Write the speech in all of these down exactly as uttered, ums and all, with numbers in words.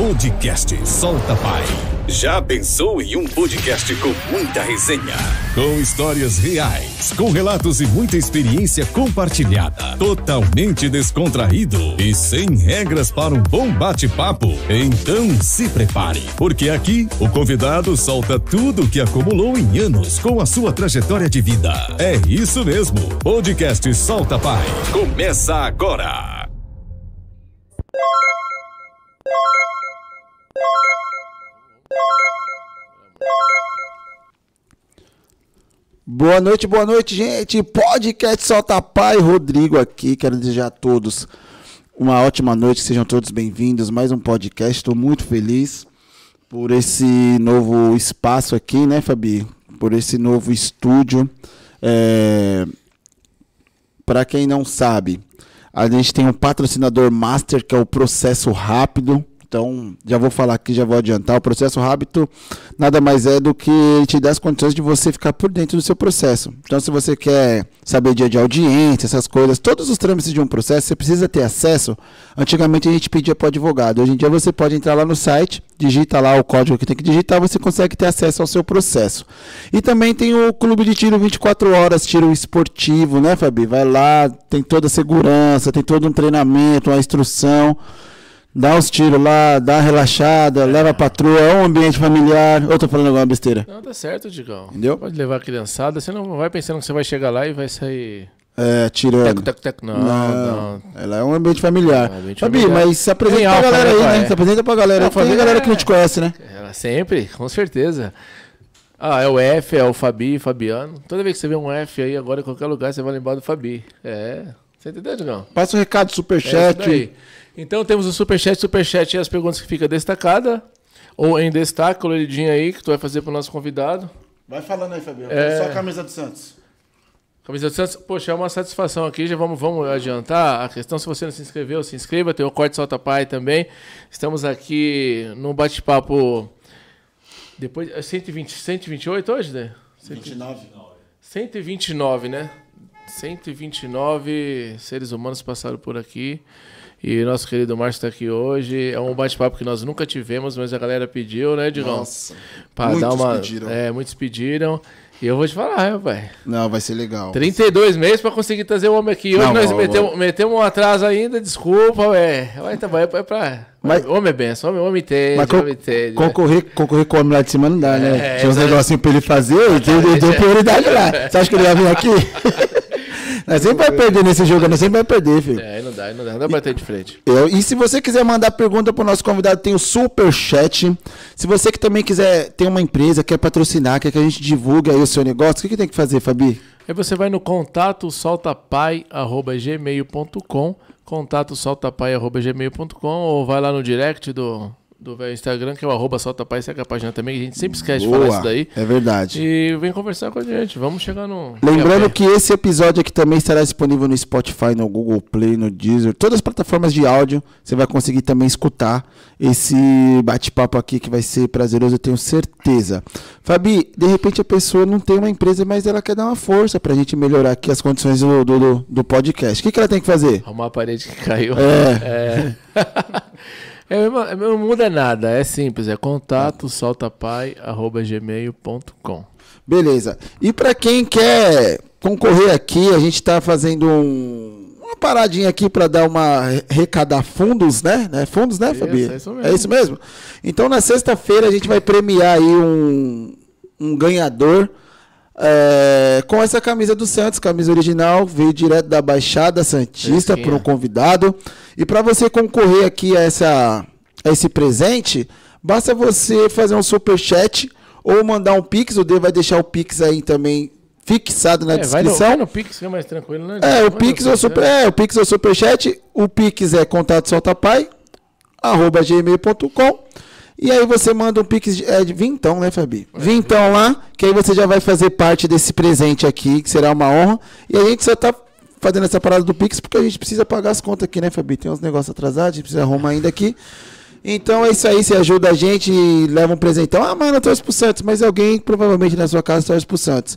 Podcast Solta Pai. Já pensou em um podcast com muita resenha? Com histórias reais, com relatos e muita experiência compartilhada, totalmente descontraído e sem regras para um bom bate-papo? Então se prepare, porque aqui o convidado solta tudo o que acumulou em anos com a sua trajetória de vida. É isso mesmo, Podcast Solta Pai. Começa agora! Boa noite, boa noite, gente. Podcast Solta Pai, Rodrigo aqui. Quero desejar a todos uma ótima noite, sejam todos bem-vindos. Mais um podcast. Estou muito feliz por esse novo espaço aqui, né, Fabi? Por esse novo estúdio. É... Para quem não sabe, a gente tem um patrocinador master, que é o Processo Rápido. Então, já vou falar aqui, já vou adiantar. O Processo Rápido nada mais é do que te dar as condições de você ficar por dentro do seu processo. Então, se você quer saber dia de audiência, essas coisas, todos os trâmites de um processo, você precisa ter acesso. Antigamente, a gente pedia para o advogado. Hoje em dia, você pode entrar lá no site, digita lá o código que tem que digitar, você consegue ter acesso ao seu processo. E também tem o Clube de Tiro vinte e quatro horas, tiro esportivo, né, Fabi? Vai lá, tem toda a segurança, tem todo um treinamento, uma instrução. Dá uns tiros lá, dá uma relaxada, é. Leva a patroa, é um ambiente familiar. Ou tô falando alguma besteira? Não, tá certo, Digão. Entendeu? Pode levar a criançada, você não vai pensando que você vai chegar lá e vai sair... É, tirando. Teco, teco, teco. Não, não, não. Ela é um ambiente familiar. É um ambiente Fabi, familiar. Mas se apresenta pra alfa, galera, né, aí, né? É. Se apresenta pra galera. É, tem a galera que não te conhece, né? Ela sempre, com certeza. Ah, é o F, é o Fabi, Fabiano. Toda vez que você vê um F aí, agora em qualquer lugar, você vai lembrar do Fabi. É... Você entendeu, Digão? Passa um recado, superchat. É então temos o superchat, superchat e as perguntas que ficam destacadas, ou em destaque, coloridinho aí, que tu vai fazer pro nosso convidado. Vai falando aí, Fabiano. É... Só a camisa do Santos. Camisa do Santos, poxa, é uma satisfação aqui, já vamos, vamos adiantar a questão. Se você não se inscreveu, se inscreva, tem o Corte Solta Pai também. Estamos aqui num bate-papo, depois, cento e vinte, cento e vinte e oito hoje, né? cento e vinte e nove. cento e vinte e nove, né? cento e vinte e nove seres humanos passaram por aqui e nosso querido Márcio está aqui hoje. É um bate-papo que nós nunca tivemos, mas a galera pediu, né, Digão? Nossa, pra muitos dar uma... pediram. É, muitos pediram. E eu vou te falar, rapaz. Não, vai ser legal. trinta e dois meses pra conseguir trazer o homem aqui. Hoje não, nós não, metemos, metemos um atraso ainda, desculpa, ué. Vai, tá, vai, vai pra... Mas, homem é benção, homem, homem entende, mas homem entende. Concorrer, concorrer com o homem lá de cima não dá, né? É, tinha uns é, negocinhos pra ele fazer, eu deu prioridade lá. Você acha que ele vai vir aqui? Nós sempre vai perder nesse jogo, nós sempre vai perder, filho. É, não dá, não dá, não dá pra bater de frente. Eu, e se você quiser mandar pergunta pro nosso convidado, tem o Superchat. Se você que também quiser, tem uma empresa, quer patrocinar, quer que a gente divulgue aí o seu negócio, o que, que tem que fazer, Fabi? Aí você vai no contato soltapai arroba gmail ponto com, contato soltapai arroba gmail ponto com, ou vai lá no direct do... do velho Instagram, que é o arroba solta pai, segue a página também, que a gente sempre esquece Boa, de falar isso daí. É verdade. E vem conversar com a gente, vamos chegar no... Lembrando que esse episódio aqui também estará disponível no Spotify, no Google Play, no Deezer, todas as plataformas de áudio, você vai conseguir também escutar esse bate-papo aqui, que vai ser prazeroso, eu tenho certeza. Fabi, de repente a pessoa não tem uma empresa, mas ela quer dar uma força pra gente melhorar aqui as condições do, do, do podcast. O que, que ela tem que fazer? Arrumar a parede que caiu. É. É. É, não muda nada, é simples, é contato soltapai arroba gmail ponto com. Beleza, e para quem quer concorrer aqui, a gente está fazendo um, uma paradinha aqui para dar uma arrecadar fundos, né? né? Fundos, né, Fabi? É isso mesmo. É isso mesmo? Então, na sexta-feira, a gente vai premiar aí um, um ganhador é, com essa camisa do Santos, camisa original, veio direto da Baixada Santista para um convidado. E para você concorrer aqui a, essa, a esse presente, basta você fazer um superchat ou mandar um pix. O D vai deixar o pix aí também fixado na é, descrição. Vai no, vai no pix, que é mais tranquilo, né? É, o pix, ou super, é, o pix ou superchat. O pix é contato soltapai, arroba gmail ponto com. E aí você manda um pix de, é, de vintão, né, Fabi? Vintão lá, que aí você já vai fazer parte desse presente aqui, que será uma honra. E a gente só tá fazendo essa parada do pix porque a gente precisa pagar as contas aqui, né, Fabi? Tem uns negócios atrasados, a gente precisa arrumar ainda aqui. Então é isso aí, você ajuda a gente e leva um presentão. Ah, mano, eu torço pro Santos, mas alguém provavelmente na sua casa torce pro Santos.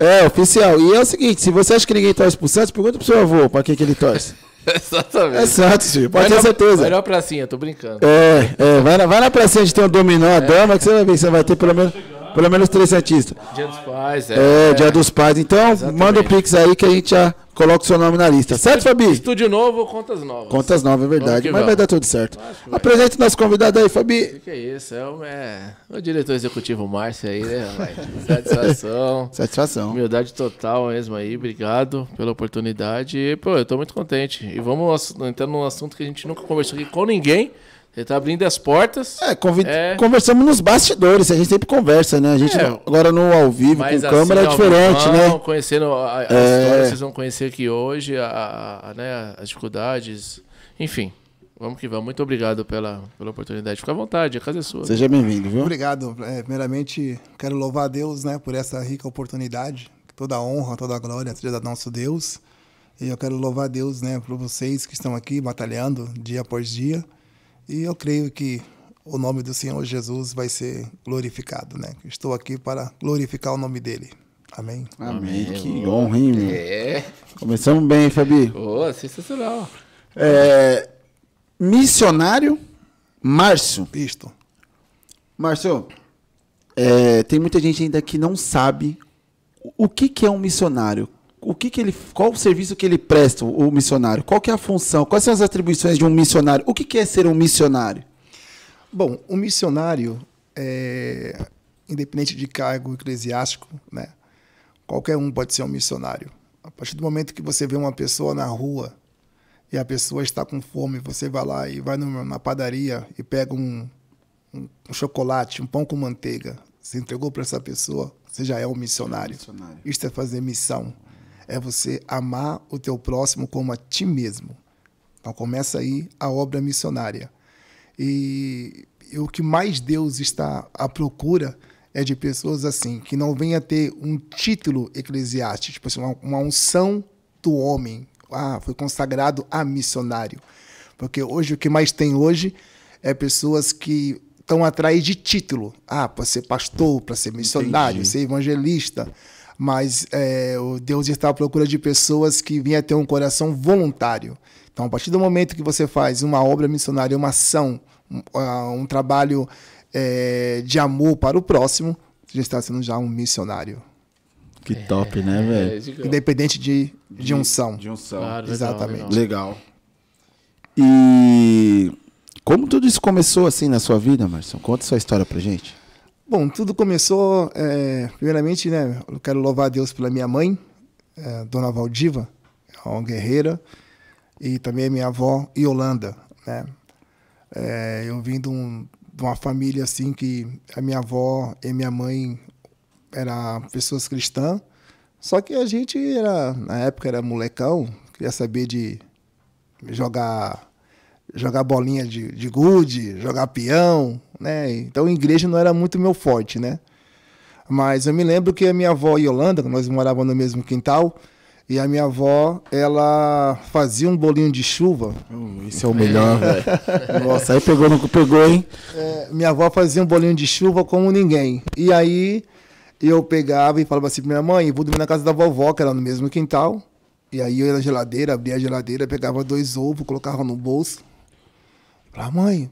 É, oficial. E é o seguinte, se você acha que ninguém torce pro Santos, pergunta pro seu avô pra que, que ele torce. Exatamente. É certo, filho. Pode vai ter na, certeza. Melhor pracinha, tô brincando. É, é vai, na, vai na pracinha de ter um dominó, é. dama, que você vai ver, você vai ter pelo menos, pelo menos três artistas. Dia dos pais, é. É, dia dos pais. Então, exatamente, manda o Pix aí que a gente já coloca o seu nome na lista. Certo, Fabi? Estúdio novo, contas novas. Contas novas, é verdade. Mas vai dar tudo certo. Apresenta o nosso convidado aí, Fabi. O que, que é isso? É o, é o diretor executivo Márcia aí, né? Satisfação. Satisfação. Humildade total mesmo aí. Obrigado pela oportunidade. E, pô, eu tô muito contente. E vamos entrar num assunto que a gente nunca conversou aqui com ninguém. Ele tá abrindo as portas. É, convid... é, conversamos nos bastidores, a gente sempre conversa, né? A gente é, agora no ao vivo, com assim, câmera, é diferente, não, né? Conhecendo a, a é... história, vocês vão conhecer aqui hoje, a, a, né, as dificuldades, enfim. Vamos que vamos. Muito obrigado pela, pela oportunidade. Fica à vontade, a casa é sua. Seja bem-vindo, viu? Obrigado. É, primeiramente, quero louvar a Deus, né, por essa rica oportunidade. Toda a honra, toda a glória seja do nosso Deus. E eu quero louvar a Deus, né, por vocês que estão aqui batalhando dia após dia. E eu creio que o nome do Senhor Jesus vai ser glorificado, né? Estou aqui para glorificar o nome dele. Amém? Amém. Amém. Que honra, hein, meu? É. Começamos bem, Fabi. Oh, sensacional. É, missionário Márcio. Isto. Márcio, é, tem muita gente ainda que não sabe o que, que é um missionário. O que que ele, qual o serviço que ele presta, o missionário? Qual que é a função? Quais são as atribuições de um missionário? O que que é ser um missionário? Bom, um missionário, é, independente de cargo eclesiástico, né, qualquer um pode ser um missionário. A partir do momento que você vê uma pessoa na rua e a pessoa está com fome, você vai lá e vai na padaria e pega um, um, um chocolate, um pão com manteiga, você entregou para essa pessoa, você já é um missionário. missionário. Isso é fazer missão. É você amar o teu próximo como a ti mesmo. Então começa aí a obra missionária. E, e o que mais Deus está à procura é de pessoas assim, que não venha ter um título eclesiástico, tipo assim, uma, uma unção do homem. Ah, foi consagrado a missionário. Porque hoje o que mais tem hoje é pessoas que estão atrás de título. Ah, para ser pastor, para ser missionário, entendi, ser evangelista. Mas é, o Deus está à procura de pessoas que venham a ter um coração voluntário. Então, a partir do momento que você faz uma obra missionária, uma ação, um, um trabalho é, de amor para o próximo, você já está sendo já um missionário. Que top, é, né, velho? É, independente de, de unção. De unção, claro, exatamente. Legal, legal. E como tudo isso começou assim na sua vida, Marcelo? Conta sua história pra gente. Bom, tudo começou, é, primeiramente, né, eu quero louvar a Deus pela minha mãe, é, Dona Valdiva, uma guerreira, e também a minha avó, Yolanda, né? É, eu vim de, um, de uma família assim que a minha avó e minha mãe eram pessoas cristãs, só que a gente era, na época era molecão, queria saber de jogar... jogar bolinha de, de gude, jogar peão, né? Então, a igreja não era muito meu forte, né? Mas eu me lembro que a minha avó Yolanda, nós morávamos no mesmo quintal, e a minha avó, ela fazia um bolinho de chuva. Uh, isso é o melhor, velho. Nossa, aí pegou, não pegou, hein? É, minha avó fazia um bolinho de chuva como ninguém. E aí, eu pegava e falava assim pra minha mãe, vou dormir na casa da vovó, que era no mesmo quintal. E aí, eu ia na geladeira, abria a geladeira, pegava dois ovos, colocava no bolso. Falei, mãe,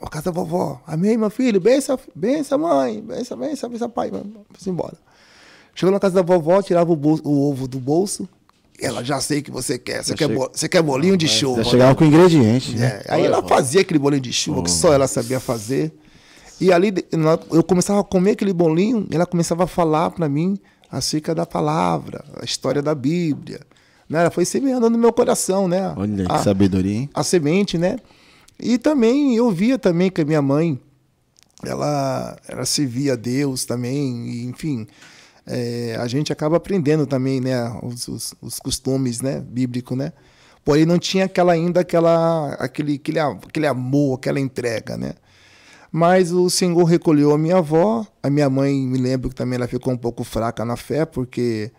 ó, casa da vovó. Amém, meu filho? Benção, benção, mãe. Benção, benção, benção, pai. Vamos embora. Chegou na casa da vovó, tirava o, bolso, o ovo do bolso. Ela, já sei o que você quer. Você, quer, bo... você quer bolinho de chuva. Já chegava, né, com ingrediente, né? É. Aí ela fazia aquele bolinho de chuva, oh, que só ela sabia fazer. E ali eu começava a comer aquele bolinho, e ela começava a falar para mim a cerca da palavra, a história da Bíblia. Né? Ela foi semeando no meu coração, né? Olha, a, que sabedoria, hein? A semente, né? E também, eu via também que a minha mãe, ela, ela servia a Deus também, e, enfim, é, a gente acaba aprendendo também, né, os, os, os costumes, né, bíblicos, né? Porém, não tinha aquela ainda, aquela, aquele, aquele, aquele amor, aquela entrega, né? Mas o Senhor recolheu a minha avó, a minha mãe, me lembro que também ela ficou um pouco fraca na fé, porque...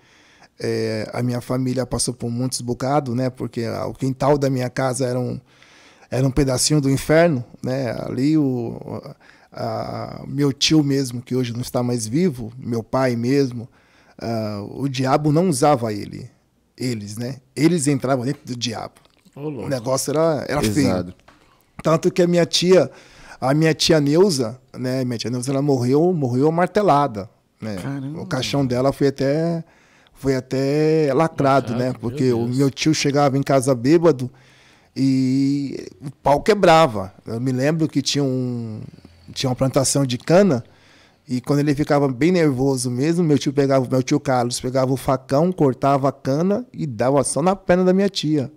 É, a minha família passou por muitos bocados, né? Porque o quintal da minha casa era um, era um pedacinho do inferno, né? Ali o a, meu tio mesmo, que hoje não está mais vivo, meu pai mesmo, a, o diabo não usava ele, eles, né? Eles entravam dentro do diabo. Oh, o negócio era, era feio. Tanto que a minha tia, a minha tia Neuza, né? Minha tia Neuza, ela morreu, morreu martelada. Né? O caixão dela foi até, foi até lacrado, lacrado, né? Porque meu o meu tio chegava em casa bêbado e o pau quebrava. Eu me lembro que tinha, um, tinha uma plantação de cana. E quando ele ficava bem nervoso mesmo, meu tio pegava, meu tio Carlos pegava o facão, cortava a cana e dava só na perna da minha tia.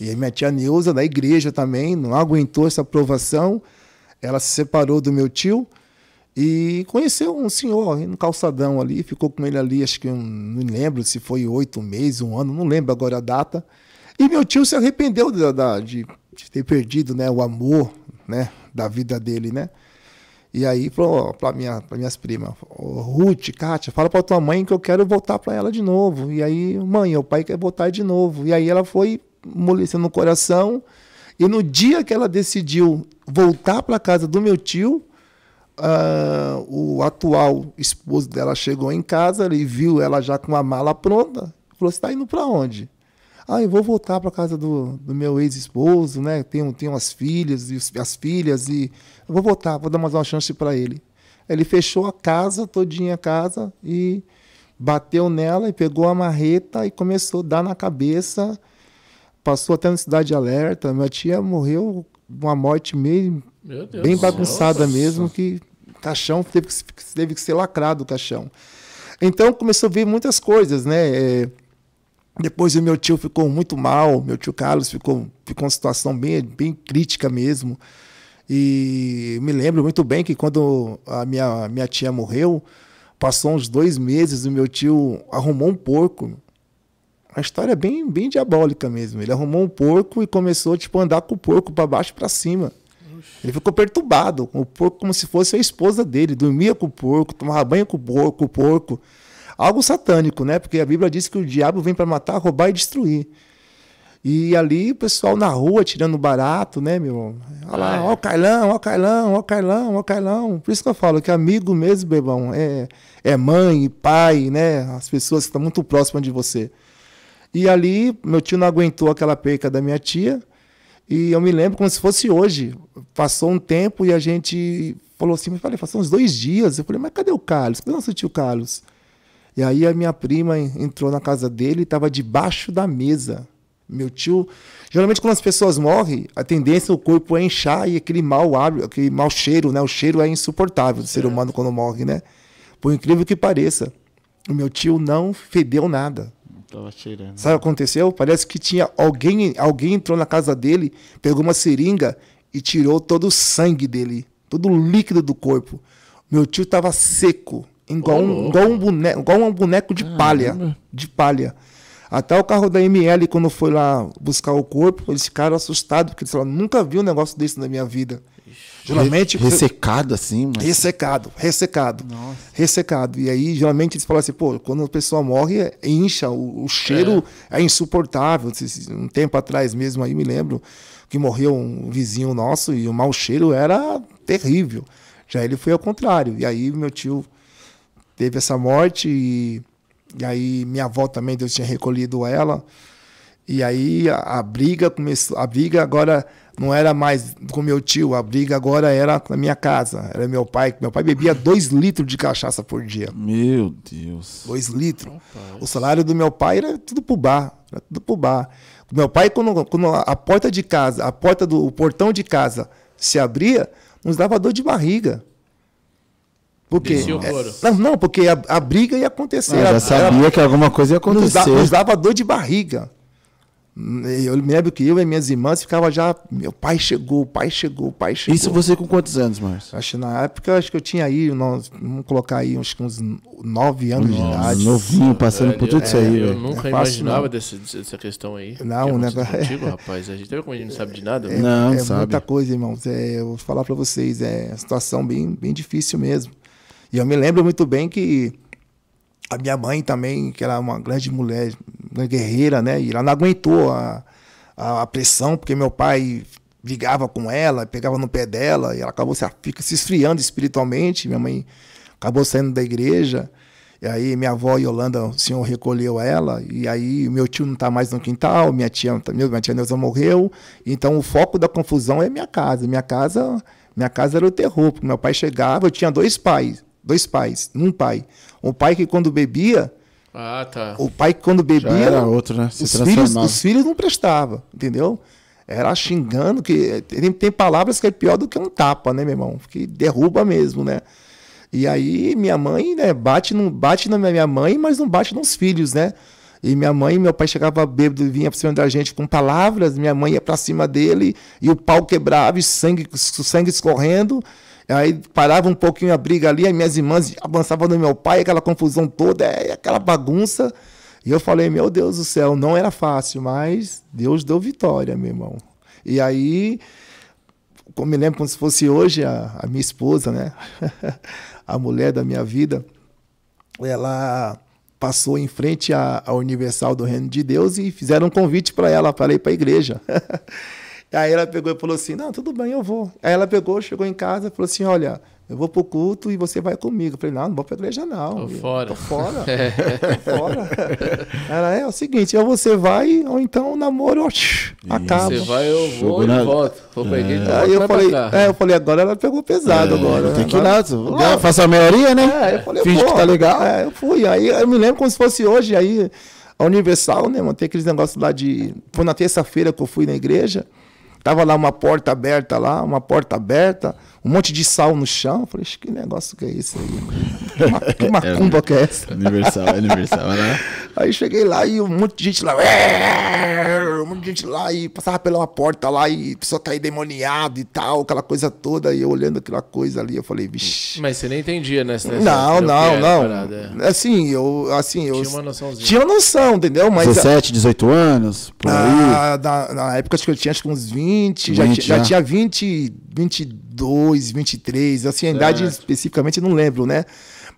E a minha tia Neuza, da igreja também, não aguentou essa provação. Ela se separou do meu tio e conheceu um senhor no calçadão ali, ficou com ele ali, acho que um, não lembro se foi oito meses, um ano, não lembro agora a data. E meu tio se arrependeu da, da, de, de ter perdido, né, o amor, né, da vida dele, né? E aí falou para minha, para minhas primas, oh, Ruth, Kátia, fala para tua mãe que eu quero voltar para ela de novo. E aí, mãe, o pai quer voltar de novo. E aí ela foi amolecendo no coração. E no dia que ela decidiu voltar para casa do meu tio, uh, o atual esposo dela chegou em casa e viu ela já com a mala pronta. Falou, você está indo para onde? Ah, eu vou voltar para casa do, do meu ex-esposo, né? Tenho, tenho as filhas e as filhas e eu vou voltar, vou dar mais uma chance para ele. Ele fechou a casa, todinha a casa, e bateu nela e pegou a marreta e começou a dar na cabeça. Passou até na cidade de alerta. Minha tia morreu uma morte meio bem bagunçada mesmo, que o caixão teve que, teve que ser lacrado, o caixão. Então começou a ver muitas coisas, né? É, depois o meu tio ficou muito mal, meu tio Carlos ficou, ficou uma situação bem, bem crítica mesmo. E me lembro muito bem que quando a minha, minha tia morreu, passou uns dois meses, o meu tio arrumou um porco. A história é bem, bem diabólica mesmo. Ele arrumou um porco e começou tipo, a andar com o porco para baixo e para cima. Oxi. Ele ficou perturbado com o porco como se fosse a esposa dele. Dormia com o porco, tomava banho com o porco, com o porco. Algo satânico, né? Porque a Bíblia diz que o diabo vem para matar, roubar e destruir. E ali o pessoal na rua tirando barato, né, meu? Olha lá, ó o Carlão, ó o Carlão, ó o Carlão, ó o Carlão. Por isso que eu falo que amigo mesmo, bebão, é, é mãe, pai, né? As pessoas que estão muito próximas de você. E ali meu tio não aguentou aquela perca da minha tia. E eu me lembro como se fosse hoje. Passou um tempo e a gente falou assim, mas falei, passou uns dois dias. Eu falei, mas cadê o Carlos? Cadê o nosso tio Carlos? E aí a minha prima entrou na casa dele e estava debaixo da mesa. Meu tio... Geralmente quando as pessoas morrem, a tendência o corpo é inchar e aquele mau hábito, aquele mau cheiro, né? O cheiro é insuportável do ser humano quando morre, né? Por incrível que pareça, o meu tio não fedeu nada. Tava cheirando. Sabe o que aconteceu? Parece que tinha alguém, alguém entrou na casa dele, pegou uma seringa e tirou todo o sangue dele, todo o líquido do corpo. Meu tio estava seco. Igual, oh, um, igual, um boneco, igual um boneco de ah, palha. Não. De palha. Até o carro da M L, quando foi lá buscar o corpo, eles ficaram assustados, porque eles falaram, nunca vi um negócio desse na minha vida. Geralmente Re Ressecado assim? Mas... Ressecado, ressecado. Nossa. Ressecado. E aí, geralmente, eles falam assim, pô, quando a pessoa morre, incha, o, o cheiro é, é insuportável. Um tempo atrás mesmo, aí me lembro, que morreu um vizinho nosso e o mau cheiro era terrível. Já ele foi ao contrário. E aí, meu tio... teve essa morte e, e aí minha avó também, Deus tinha recolhido ela. E aí a, a briga começou, a briga agora não era mais com meu tio, a briga agora era na minha casa. Era meu pai, meu pai bebia dois litros de cachaça por dia. Meu Deus. Dois litros. O salário do meu pai era tudo pro bar, era tudo pro bar. Meu pai, quando, quando a porta de casa, a porta do o portão de casa se abria, nos dava dor de barriga. Porque, é, não, não, porque a, a briga ia acontecer. Eu já sabia era, que alguma coisa ia acontecer. Nos, da, nos dava dor de barriga. Eu me lembro que eu e minhas irmãs ficava já... Meu pai chegou, o pai chegou, o pai chegou. Isso você com quantos anos, Márcio? Acho na época acho que eu tinha aí, nós, vamos colocar aí, acho que uns nove anos. Nossa, de idade. Novinho, passando velho, por tudo é, isso aí. Eu, eu nunca é imaginava dessa, dessa questão aí. Não, né? Contigo, rapaz. A gente vê como a gente não sabe de nada. É, não, é, sabe. É muita coisa, irmãos. É, eu vou falar para vocês, é uma situação bem, bem difícil mesmo. E eu me lembro muito bem que a minha mãe também, que era uma grande mulher, uma guerreira, né? E ela não aguentou a, a, a pressão, porque meu pai brigava com ela, pegava no pé dela, e ela acabou se, fica se esfriando espiritualmente. Minha mãe acabou saindo da igreja. E aí minha avó Yolanda, o senhor recolheu ela, e aí meu tio não está mais no quintal, minha tia, minha tia Neuza morreu. Então o foco da confusão é minha casa. Minha casa, minha casa era o terror, porque meu pai chegava, eu tinha dois pais, dois pais, um pai. Um pai que quando bebia, ah, tá. o pai que quando bebia, era outro, né? Se os, filhos, os filhos não prestavam, entendeu? Era xingando, que tem, tem palavras que é pior do que um tapa, né, meu irmão? Que derruba mesmo, né? E aí minha mãe, né, bate, não, bate na minha mãe, mas não bate nos filhos, né? E minha mãe, meu pai chegava bêbado e vinha pra cima da gente com palavras, minha mãe ia pra cima dele, e o pau quebrava, e sangue, sangue escorrendo. Aí parava um pouquinho a briga ali, as minhas irmãs avançavam no meu pai, aquela confusão toda, aquela bagunça. E eu falei, meu Deus do céu, não era fácil, mas Deus deu vitória, meu irmão. E aí, como me lembro como se fosse hoje, a, a minha esposa, né? A mulher da minha vida, ela passou em frente à, à Universal do Reino de Deus e fizeram um convite para ela, para ir para a igreja. Aí ela pegou e falou assim, não, tudo bem, eu vou. Aí ela pegou, chegou em casa e falou assim, olha, eu vou pro culto e você vai comigo. Eu falei, não, não vou pra igreja não. Tô fora. Tô fora. É. Tô fora. Ela, é o seguinte, ou você vai, ou então o namoro acaba. Você vai, eu vou e volto. Vou pra igreja, é. Aí eu falei, é, eu falei, agora ela pegou pesado é, agora. Tem que ir lá, lá. Faça a maioria, né? É, eu falei, finge que tá legal. É, eu fui. Aí eu me lembro como se fosse hoje, aí a Universal, né, mano, tem aqueles negócios lá de... Foi na terça-feira que eu fui na igreja. Tava lá uma porta aberta lá, uma porta aberta, um monte de sal no chão. Eu falei, que negócio que é isso aí? Que macumba que é essa? Universal, é universal, né? Aí cheguei lá e um monte de gente lá, um monte de gente lá, e passava pela uma porta lá e a pessoa caía demoniada e tal, aquela coisa toda. E eu olhando aquela coisa ali, eu falei, vixi. Mas você nem entendia, né? Não, não, não. Parada, é. Assim, eu. Assim, eu tinha uma noçãozinha. Tinha noção, entendeu? Mas, dezessete, dezoito anos? Por aí. Na, na época, acho que eu tinha acho que uns vinte. vinte, já, já. já tinha vinte, vinte e dois, vinte e três, assim, a é. idade especificamente eu não lembro, né?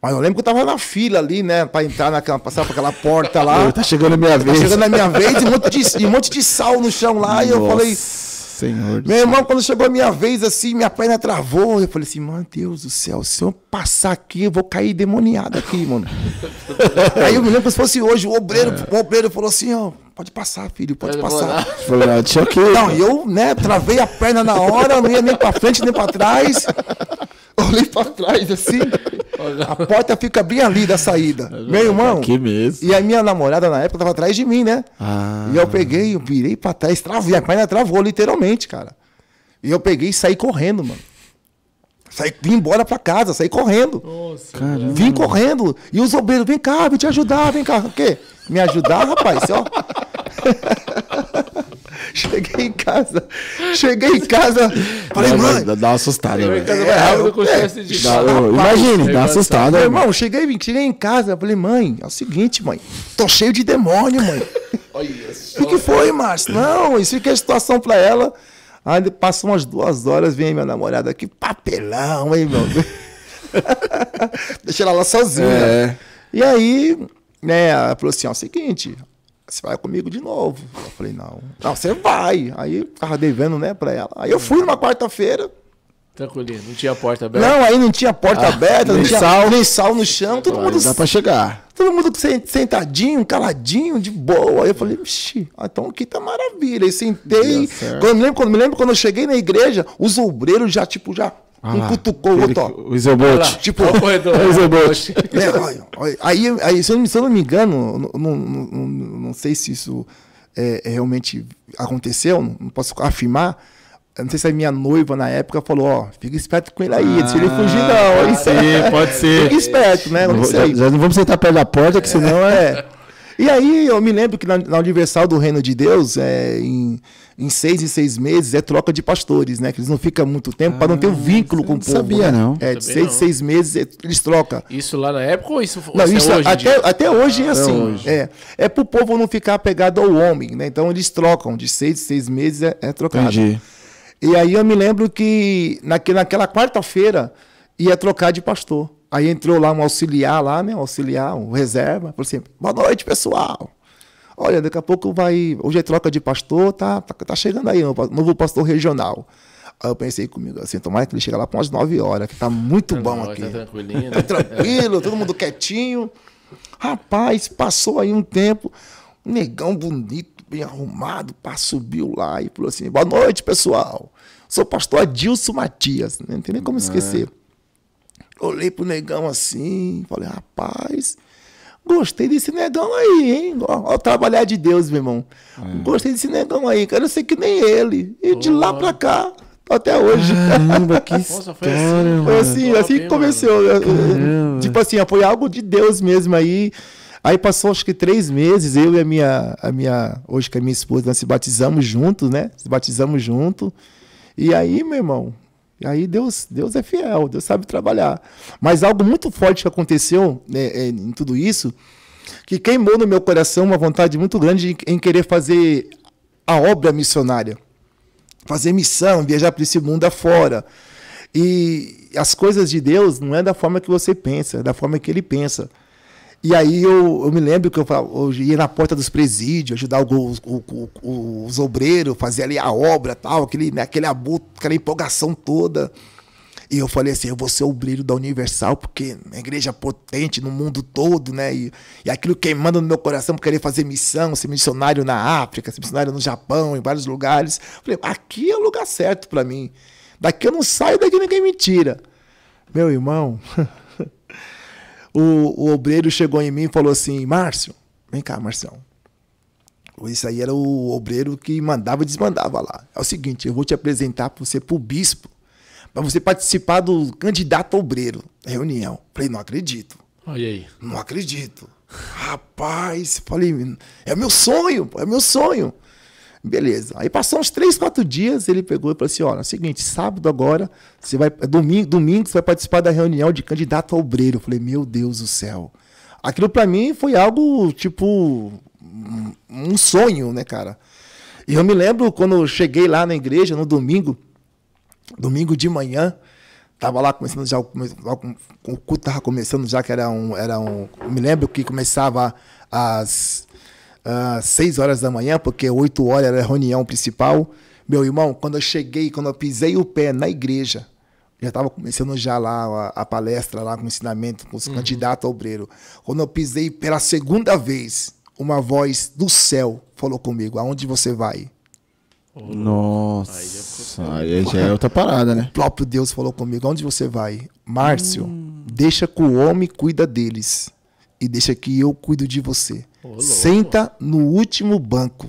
Mas eu lembro que eu tava na fila ali, né, pra entrar naquela, passar por aquela porta lá. Tá chegando a minha vez. Tá chegando a minha vez, e um monte de, um monte de sal no chão lá. Nossa, e eu falei... Senhor do meu irmão, céu. Quando chegou a minha vez, assim, minha perna travou. Eu falei assim, meu Deus do céu, se eu passar aqui, eu vou cair demoniado aqui, mano. Aí eu me lembro se fosse hoje, o obreiro, é. o obreiro falou assim, ó, pode passar, filho, pode passar. Não, eu, né, travei a perna na hora, não ia nem pra frente, nem pra trás. Olhei pra trás, assim, a porta fica bem ali da saída. Meu irmão, aqui mesmo. E a minha namorada, na época, tava atrás de mim, né? Ah. E eu peguei, eu virei pra trás, travei, a perna travou, literalmente, cara. E eu peguei e saí correndo, mano. Saí, vim embora pra casa, saí correndo. Nossa, caramba. Vim correndo. E os obreiros, vem cá, vem te ajudar, vem cá. O quê? Me ajudar, rapaz? Ó. Cheguei em casa. Cheguei em casa. Falei, não, mãe. Dá uma assustada, velho. Imagina, dá uma assustada. Irmão, cheguei, cheguei em casa. Falei, mãe, é o seguinte, mãe. Tô cheio de demônio, mãe. O que foi, Márcio? Não, isso que é a situação pra ela. Aí passou umas duas horas, vem minha namorada aqui, papelão, hein, meu Deus. Deixa ela lá sozinha. É. E aí, né, ela falou assim, ó, é o seguinte, você vai comigo de novo. Eu falei, não. Não, você vai. Aí eu tava devendo, né, pra ela. Aí eu fui numa quarta-feira. Tranquilinho, não tinha porta aberta. Não, aí não tinha porta ah, aberta, nem, não tinha, sal. nem sal no chão. Todo mundo, dá pra chegar. Todo mundo sentadinho, caladinho, de boa. Aí eu falei, vixi, então aqui tá maravilha. Aí sentei. Quando me, lembro, quando, me lembro quando eu cheguei na igreja, os obreiros já, tipo, já ah, um cutucou o outro, ó. O isobote. Tipo, o corredor. O isobote. É, aí, aí, se eu não me engano, não, não, não, não sei se isso é, realmente aconteceu, não posso afirmar. Eu não sei se a minha noiva, na época, falou, ó, fica esperto com ele aí, se ele fugir não. Pode ser, pode ser. Fica esperto, né? Não sei. Já, já não vamos sentar perto da porta, que senão é... E aí, eu me lembro que na, na Universal do Reino de Deus, é, em, em seis e seis meses, é troca de pastores, né? Que eles não ficam muito tempo ah, para não ter um vínculo com o povo. Não sabia, né? Não. É, de seis em seis meses, eles trocam. Isso lá na época ou isso, não, isso é hoje? Até, até hoje é assim. Hoje. É, é para o povo não ficar apegado ao homem, né? Então, eles trocam. De seis em seis meses, é, é trocado. Entendi. E aí eu me lembro que naquela quarta-feira ia trocar de pastor. Aí entrou lá um auxiliar lá, né? Um auxiliar, um reserva. Falou assim, boa noite, pessoal. Olha, daqui a pouco vai... Hoje é troca de pastor, tá, tá, tá chegando aí, novo pastor regional. Aí eu pensei comigo assim, tomara que ele chega lá para umas nove horas, que tá muito bom aqui. Tá tranquilinho, né? Tá tranquilo, todo mundo quietinho. Rapaz, passou aí um tempo, um negão bonito, bem arrumado, pá, subiu lá e falou assim, boa noite, pessoal. Sou pastor Adilson Matias, não tem nem como esquecer. É. Olhei pro negão assim, falei, rapaz, gostei desse negão aí, hein? Olha o trabalhar de Deus, meu irmão. É. Gostei desse negão aí, quero ser que nem ele. E oh. de lá pra cá, até hoje. Caramba, que história, foi assim, foi assim, assim que começou. Caramba. Tipo assim, foi algo de Deus mesmo aí. Aí passou acho que três meses, eu e a minha, a minha hoje que a minha esposa, nós se batizamos juntos, né? Se batizamos juntos. E aí, meu irmão, aí Deus, Deus é fiel, Deus sabe trabalhar. Mas algo muito forte que aconteceu, né, em tudo isso, que queimou no meu coração uma vontade muito grande em querer fazer a obra missionária. Fazer missão, viajar para esse mundo afora. E as coisas de Deus não é da forma que você pensa, é da forma que Ele pensa. E aí eu, eu me lembro que eu, eu ia na porta dos presídios, ajudar o, o, o, os obreiros, fazer ali a obra, tal, aquele, né, aquele abuso, aquela empolgação toda. E eu falei assim, eu vou ser obreiro da Universal, porque é igreja potente no mundo todo, né? E, e aquilo queimando no meu coração, por querer fazer missão, ser missionário na África, ser missionário no Japão, em vários lugares. Falei, aqui é o lugar certo para mim. Daqui eu não saio, daqui ninguém me tira. Meu irmão... O, o obreiro chegou em mim e falou assim, Márcio, vem cá, Marcião. Isso aí era o obreiro que mandava e desmandava lá. É o seguinte, eu vou te apresentar para você, para o bispo, para você participar do candidato obreiro da reunião. Falei, não acredito. Olha aí. Não acredito. Rapaz, falei, é meu sonho, é meu sonho. Beleza. Aí passou uns três, quatro dias, ele pegou e falou assim, olha, é o seguinte, sábado agora, você vai, domingo, domingo você vai participar da reunião de candidato a obreiro. Eu falei, meu Deus do céu. Aquilo para mim foi algo, tipo, um sonho, né, cara? E eu me lembro quando eu cheguei lá na igreja, no domingo, domingo de manhã, tava lá começando já, o culto tava começando já, que era um, era um, eu me lembro que começava às... às seis horas da manhã, porque oito horas era a reunião principal. Meu irmão, quando eu cheguei, quando eu pisei o pé na igreja, já estava começando já lá a, a palestra, lá com o ensinamento, com os uhum. candidatos a obreiro. Quando eu pisei pela segunda vez, uma voz do céu falou comigo, aonde você vai? Nossa, aí já é outra parada, né? O próprio Deus falou comigo, aonde você vai? Márcio, hum. deixa que o homem cuida deles. E deixa que eu cuido de você. Olô. Senta no último banco.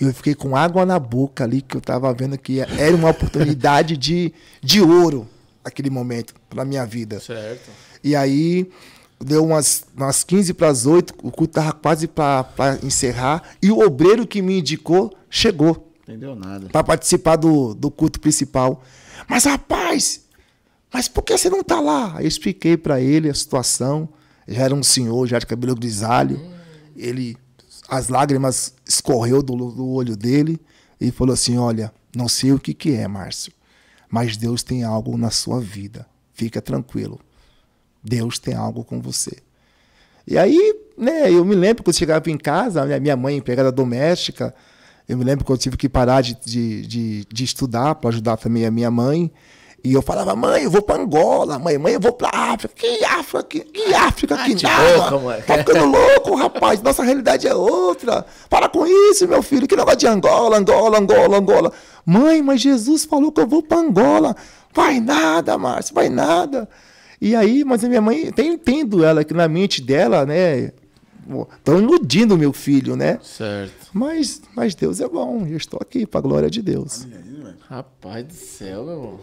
E eu fiquei com água na boca ali, que eu estava vendo que era uma oportunidade de, de ouro, aquele momento, para minha vida. Certo. E aí, deu umas, umas quinze para as oito, o culto estava quase para encerrar, e o obreiro que me indicou chegou. Entendeu nada. Para participar do, do culto principal. Mas, rapaz, mas por que você não está lá? Eu expliquei para ele a situação. Já era um senhor, já de cabelo grisalho. Ele, as lágrimas escorreu do, do olho dele e falou assim, olha, não sei o que, que é, Márcio, mas Deus tem algo na sua vida. Fica tranquilo. Deus tem algo com você. E aí, né, eu me lembro que eu chegava em casa, minha mãe empregada doméstica, eu me lembro que eu tive que parar de, de, de, de estudar para ajudar também a minha mãe. E eu falava, mãe, eu vou para Angola, mãe, mãe, eu vou para África. Que África, que, que África, que nada. Louco, tá ficando louco, rapaz. Nossa realidade é outra. Para com isso, meu filho. Que negócio de Angola, Angola, Angola, Angola. Mãe, mas Jesus falou que eu vou para Angola. Vai nada, Márcio, vai nada. E aí, mas a minha mãe, até entendo ela, que na mente dela, né, estão iludindo meu filho, né? Certo. Mas, mas Deus é bom. Eu estou aqui, para a glória de Deus. Rapaz do céu, meu irmão.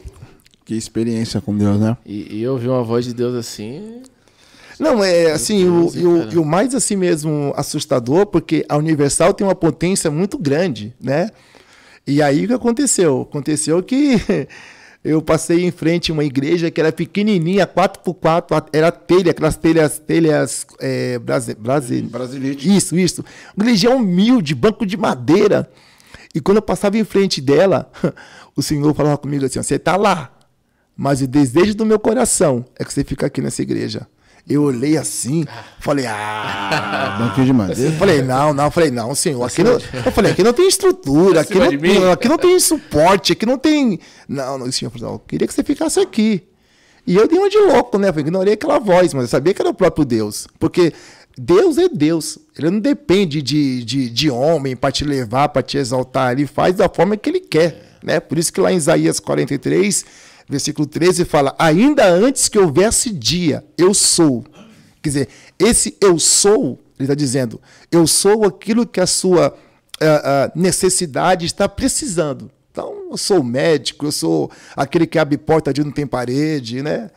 Que experiência com Deus, né? E, e ouvir uma voz de Deus assim... Não, é assim, o, e, o, e o mais assim mesmo assustador, porque a Universal tem uma potência muito grande, né? E aí o que aconteceu? Aconteceu que eu passei em frente a uma igreja que era pequenininha, quatro por quatro, era telha, aquelas telhas... telhas é, brase, brase, Brasilite. Isso, isso. Uma igreja humilde, banco de madeira. E quando eu passava em frente dela, o senhor falava comigo assim, você tá lá. Mas o desejo do meu coração é que você fique aqui nessa igreja. Eu olhei assim, falei, ah... Banco de madeira? Falei, não, não, falei, não, senhor. Aqui não, eu falei, aqui não tem estrutura, aqui não, não, aqui não tem suporte, aqui não tem... Não, não, senhor, eu queria que você ficasse aqui. E eu dei uma de louco, né? Eu ignorei aquela voz, mas eu sabia que era o próprio Deus. Porque Deus é Deus. Ele não depende de, de, de homem para te levar, para te exaltar. Ele faz da forma que ele quer, né? Por isso que lá em Isaías quarenta e três, versículo treze, fala: ainda antes que houvesse dia, eu sou. Quer dizer, esse eu sou, ele está dizendo, eu sou aquilo que a sua a, a necessidade está precisando. Então, eu sou médico, eu sou aquele que abre porta de onde não tem parede, né?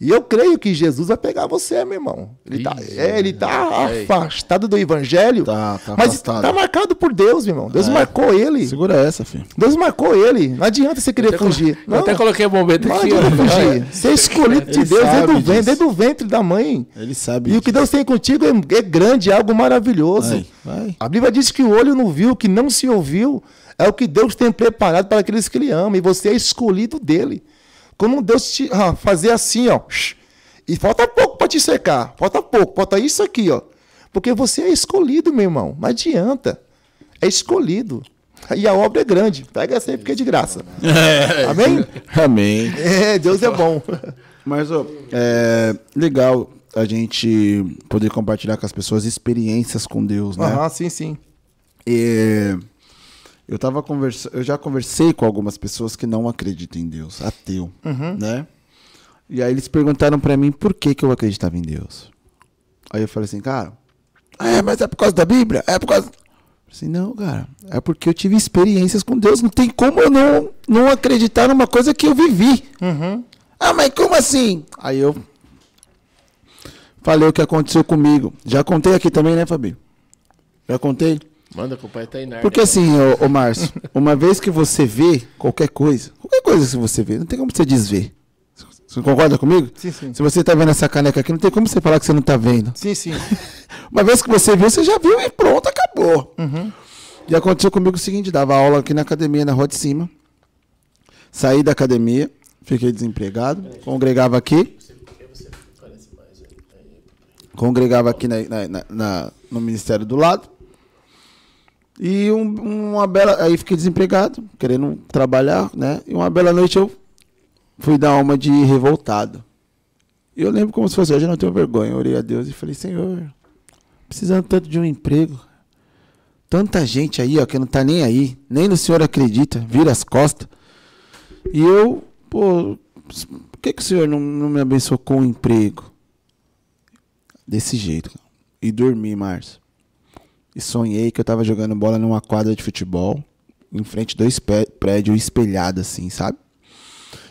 E eu creio que Jesus vai pegar você, meu irmão. Ele está é, é, tá é. afastado do evangelho, tá, tá mas está marcado por Deus, meu irmão. Deus é. marcou ele. Segura essa, filho. Deus marcou ele. Não adianta você querer eu fugir. Colo... Não. Eu até coloquei o um momento não aqui. Não adianta ó. fugir. Você é escolhido de Deus desde o, ventre, desde o ventre da mãe. Ele sabe E disso. O que Deus tem contigo é, é grande, é algo maravilhoso. Vai, vai. A Bíblia diz que o olho não viu, que não se ouviu. É o que Deus tem preparado para aqueles que Ele ama. E você é escolhido dEle. Como Deus te ah, fazer assim, ó. E falta pouco para te secar. Falta pouco. Falta isso aqui, ó. Porque você é escolhido, meu irmão. Não adianta. É escolhido. E a obra é grande. Pega essa aí porque é de graça. É, Amém? Amém. É, Deus é bom. Mas, ó, é legal a gente poder compartilhar com as pessoas experiências com Deus, né? Aham, sim, sim. É... Eu, tava conversa... eu já conversei com algumas pessoas que não acreditam em Deus, ateu, uhum. né? E aí eles perguntaram pra mim por que que eu acreditava em Deus. Aí eu falei assim, cara, ah, é, mas é por causa da Bíblia? É por causa... Eu falei assim, não, cara, é porque eu tive experiências com Deus, não tem como eu não, não acreditar numa coisa que eu vivi. Uhum. Ah, mas como assim? Aí eu falei o que aconteceu comigo. Já contei aqui também, né, Fabinho? Já contei? Manda com o pai Tainá. Porque assim, ô, ô Márcio, uma vez que você vê qualquer coisa, qualquer coisa que você vê, não tem como você desver. Você concorda comigo? Sim, sim. Se você tá vendo essa caneca aqui, não tem como você falar que você não tá vendo. Sim, sim. Uma vez que você viu, você já viu e pronto, acabou. Uhum. E aconteceu comigo o seguinte, dava aula aqui na academia, na Rua de Cima. Saí da academia, fiquei desempregado, congregava aqui. Congregava aqui na, na, na, no ministério do lado. E um, uma bela... Aí fiquei desempregado, querendo trabalhar, né? E uma bela noite eu fui dar uma de revoltado. E eu lembro como se fosse hoje, eu não tenho vergonha. Eu orei a Deus e falei, Senhor, precisando tanto de um emprego. Tanta gente aí, ó, que não tá nem aí. Nem no Senhor acredita, vira as costas. E eu, pô, por que que o Senhor não, não me abençoou com um emprego? Desse jeito. E dormi, Márcio. E sonhei que eu tava jogando bola numa quadra de futebol, em frente a dois prédios espelhados assim, sabe?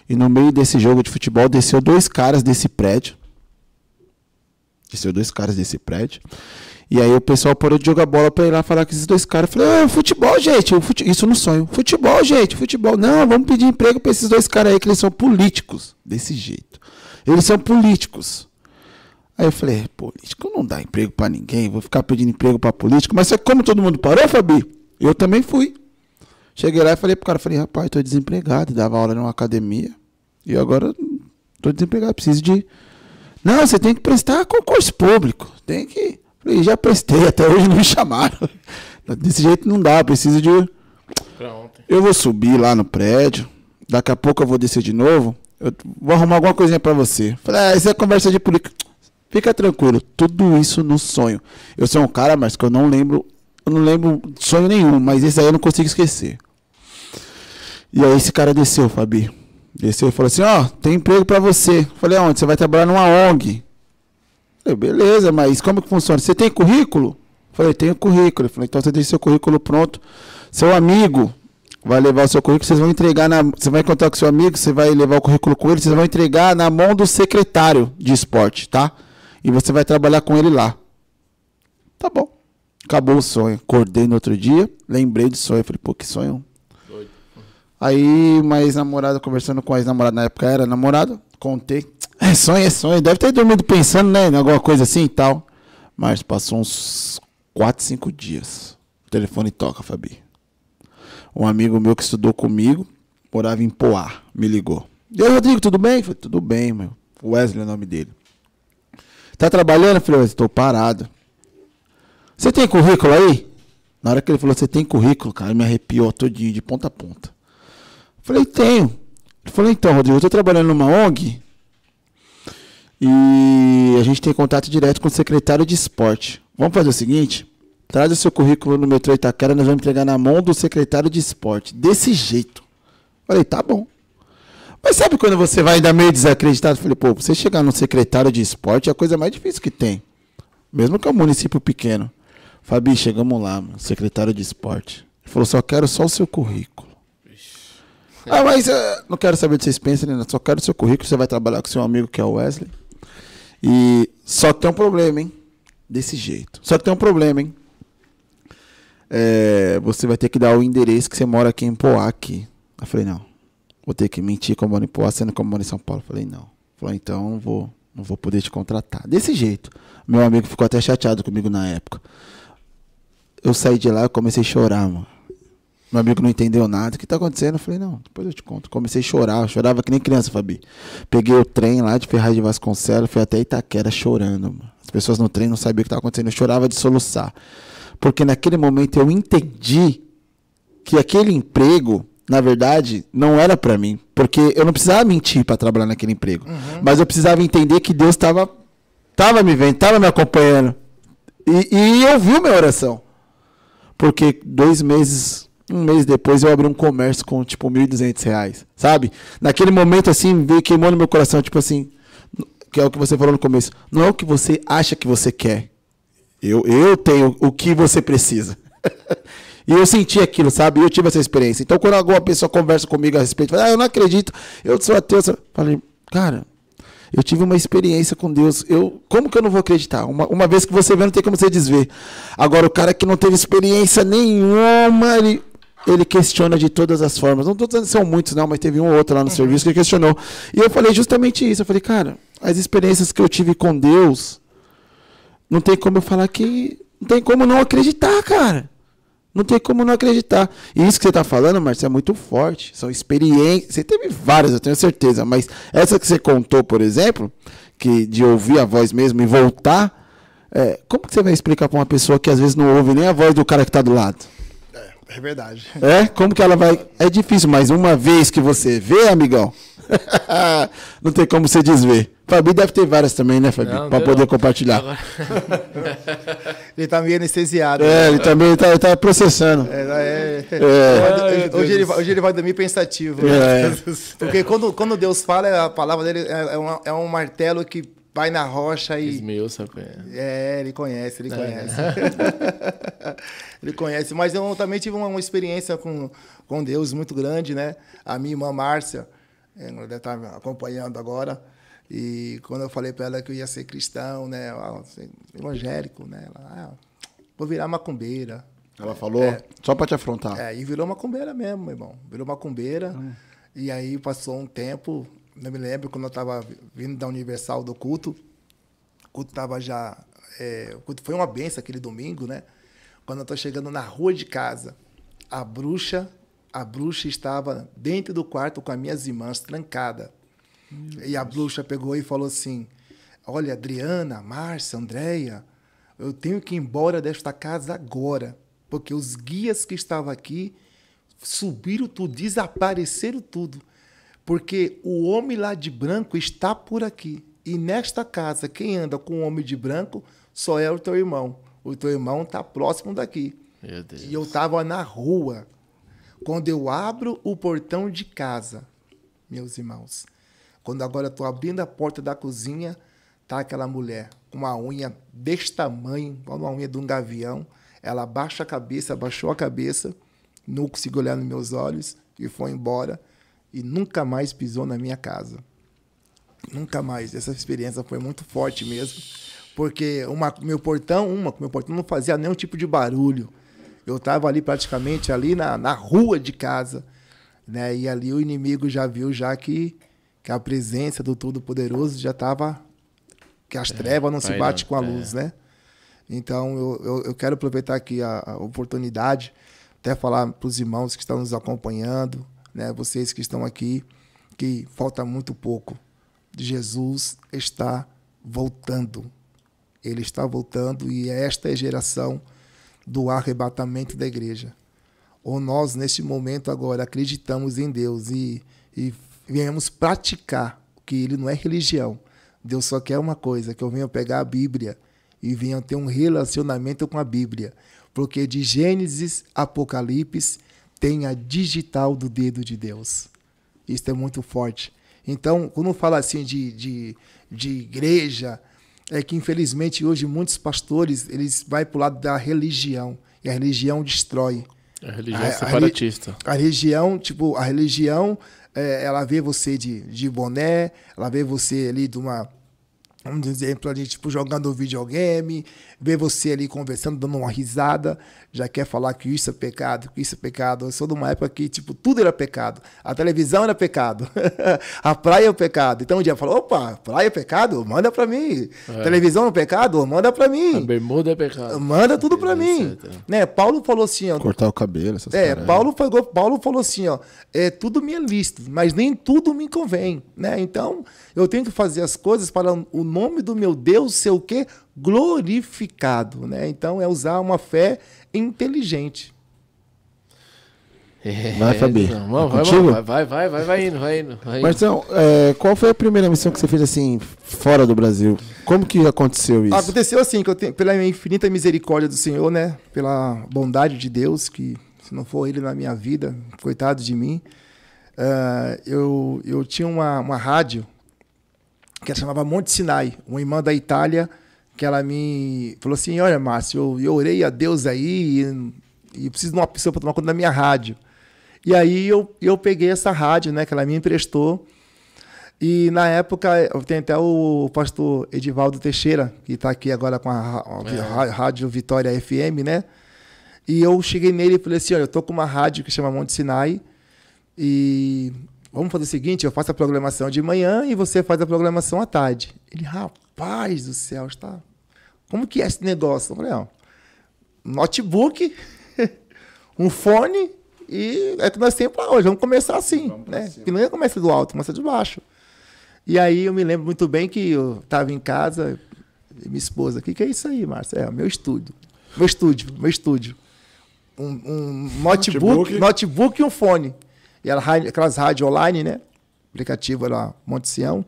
E no meio desse jogo de futebol, desceu dois caras desse prédio. Desceu dois caras desse prédio. E aí o pessoal parou de jogar bola pra ir lá falar com esses dois caras. Eu falei, ah, futebol, gente. Fute... Isso no sonho. Futebol, gente. Futebol. Não, vamos pedir emprego pra esses dois caras aí, que eles são políticos. Desse jeito. Eles são político. Aí eu falei, político não dá emprego pra ninguém, vou ficar pedindo emprego pra político. Mas é como todo mundo parou, Fabi? Eu também fui. Cheguei lá e falei pro cara, falei, rapaz, tô desempregado, dava aula numa academia, e agora tô desempregado, preciso de... Não, você tem que prestar concurso público, tem que... Falei, já prestei, até hoje não me chamaram. Desse jeito não dá, preciso de... Eu vou subir lá no prédio, daqui a pouco eu vou descer de novo, eu vou arrumar alguma coisinha pra você. Falei, ah, isso é conversa de político. Fica tranquilo, tudo isso no sonho. Eu sou um cara, mas que eu não lembro, eu não lembro sonho nenhum, mas esse aí eu não consigo esquecer. E aí esse cara desceu, Fabi. Desceu e falou assim, ó, oh, tem emprego pra você. Eu falei, aonde? Você vai trabalhar numa O N G. Eu falei, beleza, mas como que funciona? Você tem currículo? Eu falei, tenho currículo. Ele falou, então você deixa seu currículo pronto. Seu amigo vai levar o seu currículo, vocês vão entregar na... Você vai encontrar com seu amigo, você vai levar o currículo com ele, vocês vão entregar na mão do secretário de esporte, tá? E você vai trabalhar com ele lá. Tá bom. Acabou o sonho. Acordei no outro dia, lembrei do sonho. Falei, pô, que sonho. Doido. Aí uma ex-namorada, conversando com a ex-namorada, na época era namorada, contei. É sonho, é sonho. Deve ter dormido pensando, né, em alguma coisa assim e tal. Mas passou uns quatro, cinco dias. O telefone toca, Fabi. Um amigo meu que estudou comigo, morava em Poá, me ligou. E aí, Rodrigo, tudo bem? Falei, tudo bem, meu. Wesley é o nome dele. Tá trabalhando? Eu falei, estou parado. Você tem currículo aí? Na hora que ele falou, você tem currículo, cara, me arrepiou todinho, de ponta a ponta. Eu falei, tenho. Ele falou, então, Rodrigo, eu estou trabalhando numa O N G E a gente tem contato direto com o secretário de esporte. Vamos fazer o seguinte: traz o seu currículo no metrô Itaquera, nós vamos entregar na mão do secretário de esporte. Desse jeito. Falei, tá bom. Mas sabe quando você vai ainda meio desacreditado? Falei, pô, você chegar no secretário de esporte é a coisa mais difícil que tem. Mesmo que é um município pequeno. Fabi, chegamos lá, mano, secretário de esporte. Ele falou, só quero só o seu currículo. Ixi. Ah, mas uh, não quero saber o que vocês pensam, né? Só quero o seu currículo, você vai trabalhar com seu amigo que é o Wesley. E só que tem um problema, hein? Desse jeito. Só que tem um problema, hein? É, você vai ter que dar o endereço que você mora aqui em Poá. Aqui. Eu falei, não. Vou ter que mentir como eu moro em Poá, sendo como eu moro em São Paulo. Eu falei, não. Falou, então não vou, não vou poder te contratar. Desse jeito. Meu amigo ficou até chateado comigo na época. Eu saí de lá e comecei a chorar, mano. Meu amigo não entendeu nada. O que tá acontecendo? Eu falei, não, depois eu te conto. Comecei a chorar. Eu chorava que nem criança, Fabi. Peguei o trem lá de Ferraz de Vasconcelos, fui até Itaquera chorando, mano. As pessoas no trem não sabiam o que tava acontecendo. Eu chorava de soluçar. Porque naquele momento eu entendi que aquele emprego... Na verdade, não era pra mim, porque eu não precisava mentir pra trabalhar naquele emprego. Uhum. Mas eu precisava entender que Deus tava, tava me vendo, tava me acompanhando. E, e ouviu minha oração. Porque dois meses, um mês depois, eu abri um comércio com, tipo, mil e duzentos reais, sabe? Naquele momento, assim, veio queimando no meu coração, tipo assim, que é o que você falou no começo. Não é o que você acha que você quer. Eu, eu tenho o que você precisa. E eu senti aquilo, sabe? Eu tive essa experiência. Então, quando alguma pessoa conversa comigo a respeito, fala, ah, eu não acredito, eu sou ateu. Eu falei, cara, eu tive uma experiência com Deus. Eu, como que eu não vou acreditar? Uma, uma vez que você vê, não tem como você desver. Agora, o cara que não teve experiência nenhuma, ele, ele questiona de todas as formas. Não estou dizendo que são muitos, não, mas teve um ou outro lá no uhum. serviço que questionou. E eu falei justamente isso. Eu falei, cara, as experiências que eu tive com Deus, não tem como eu falar que... Não tem como não acreditar, cara. Não tem como não acreditar. E isso que você está falando, Márcia, é muito forte. São experiências. Você teve várias, eu tenho certeza. Mas essa que você contou, por exemplo, que de ouvir a voz mesmo e voltar, é, como que você vai explicar para uma pessoa que às vezes não ouve nem a voz do cara que está do lado? É, é verdade. É? Como que ela vai... É difícil, mas uma vez que você vê, amigão, não tem como você desver. Fabi deve ter várias também, né, Fabi? Para poder não. compartilhar. Agora... ele tá meio anestesiado. É, né? Ele também tá, ele tá processando. É, é, é. É. Hoje, ele, hoje ele vai dormir pensativo. É. Né? Porque quando, quando Deus fala, a palavra dele é, uma, é um martelo que vai na rocha e... Esmiuça, é, ele conhece, ele é. conhece. Ele conhece. Mas eu também tive uma, uma experiência com, com Deus muito grande, né? A minha irmã Márcia, ela deve estar acompanhando agora. E quando eu falei para ela que eu ia ser cristão, né, evangélico, né, ela, ah, vou virar macumbeira. Ela falou? É, só para te afrontar. É, e virou macumbeira mesmo, meu irmão. Virou macumbeira. Hum. E aí passou um tempo, não me lembro, quando eu estava vindo da Universal do culto, o culto estava já... É, o culto foi uma benção aquele domingo, né? Quando eu estou chegando na rua de casa, a bruxa, a bruxa estava dentro do quarto com as minhas irmãs, trancada. E a bruxa pegou e falou assim, olha, Adriana, Márcia, Andréia, eu tenho que ir embora desta casa agora, porque os guias que estavam aqui subiram tudo, desapareceram tudo, porque o homem lá de branco está por aqui. E nesta casa, quem anda com o homem de branco só é o teu irmão. O teu irmão está próximo daqui. Meu Deus. E eu estava na rua. Quando eu abro o portão de casa, meus irmãos... Quando agora eu estou abrindo a porta da cozinha, tá aquela mulher com uma unha deste tamanho, uma unha de um gavião. Ela abaixa a cabeça, abaixou a cabeça, não conseguiu olhar nos meus olhos e foi embora. E nunca mais pisou na minha casa. Nunca mais. Essa experiência foi muito forte mesmo. Porque uma, meu portão, uma, meu portão não fazia nenhum tipo de barulho. Eu estava ali praticamente ali na, na rua de casa. Né? E ali o inimigo já viu já que... que a presença do Todo-Poderoso já estava... Que as é, trevas não se batem com a luz, é. né? Então, eu, eu, eu quero aproveitar aqui a, a oportunidade até falar para os irmãos que estão nos acompanhando, né? Vocês que estão aqui, que falta muito pouco. Jesus está voltando. Ele está voltando e esta é a geração do arrebatamento da igreja. Ou nós, neste momento agora, acreditamos em Deus e... e viemos praticar, que ele não é religião, Deus só quer uma coisa, que eu venha pegar a Bíblia e venha ter um relacionamento com a Bíblia. Porque de Gênesis, Apocalipse, tem a digital do dedo de Deus. Isso é muito forte. Então, quando fala assim de, de, de igreja, é que infelizmente hoje muitos pastores, eles vão para o lado da religião. E a religião destrói. A religião a, separatista. A, a religião, tipo, a religião, é, ela vê você de, de boné, ela vê você ali de uma... Vamos dizer, tipo, jogando videogame, ver você ali conversando, dando uma risada, já quer falar que isso é pecado, que isso é pecado. Eu sou de uma época que tipo, tudo era pecado. A televisão era pecado. A praia é o pecado. Então um dia falou, opa, praia é pecado? Manda pra mim. É. Televisão é pecado? Manda pra mim. A bermuda é pecado. Manda tudo pra mim. Né? Paulo falou assim... ó, cortar o cabelo, essas coisas. É, Paulo falou, Paulo falou assim, ó, é, tudo me é lícito, mas nem tudo me convém. Né? Então eu tenho que fazer as coisas para o nome do meu Deus ser o quê? Glorificado, né? Então é usar uma fé inteligente. É, vai, Fabi. Não, vai, vai, vai, vai, vai, vai indo, vai indo. Vai indo. Mas então, é, qual foi a primeira missão que você fez assim, fora do Brasil? Como que aconteceu isso? Aconteceu assim, que eu tenho, pela infinita misericórdia do Senhor, né? Pela bondade de Deus, que se não for Ele na minha vida, coitado de mim, uh, eu, eu tinha uma, uma rádio que ela chamava Monte Sinai, uma irmã da Itália, que ela me falou assim, olha, Márcio, eu, eu orei a Deus aí e, e preciso de uma pessoa para tomar conta da minha rádio. E aí eu, eu peguei essa rádio, né, que ela me emprestou, e na época, eu tenho até o pastor Edivaldo Teixeira, que está aqui agora com a, a, a Rádio Vitória F M, né, e eu cheguei nele e falei assim, olha, eu estou com uma rádio que chama Monte Sinai, e... vamos fazer o seguinte, eu faço a programação de manhã e você faz a programação à tarde. Ele, rapaz do céu, está... como que é esse negócio? Eu falei, ó, notebook, um fone e é que nós temos para hoje. Vamos começar assim, vamos né? Que não começa do alto, começa de baixo. E aí eu me lembro muito bem que eu estava em casa, minha esposa, o que, que é isso aí, Márcio? É, meu estúdio, meu estúdio, meu estúdio. Um, um notebook, notebook e um fone. E ela, aquelas rádios online, né? Aplicativo era Monte Sião.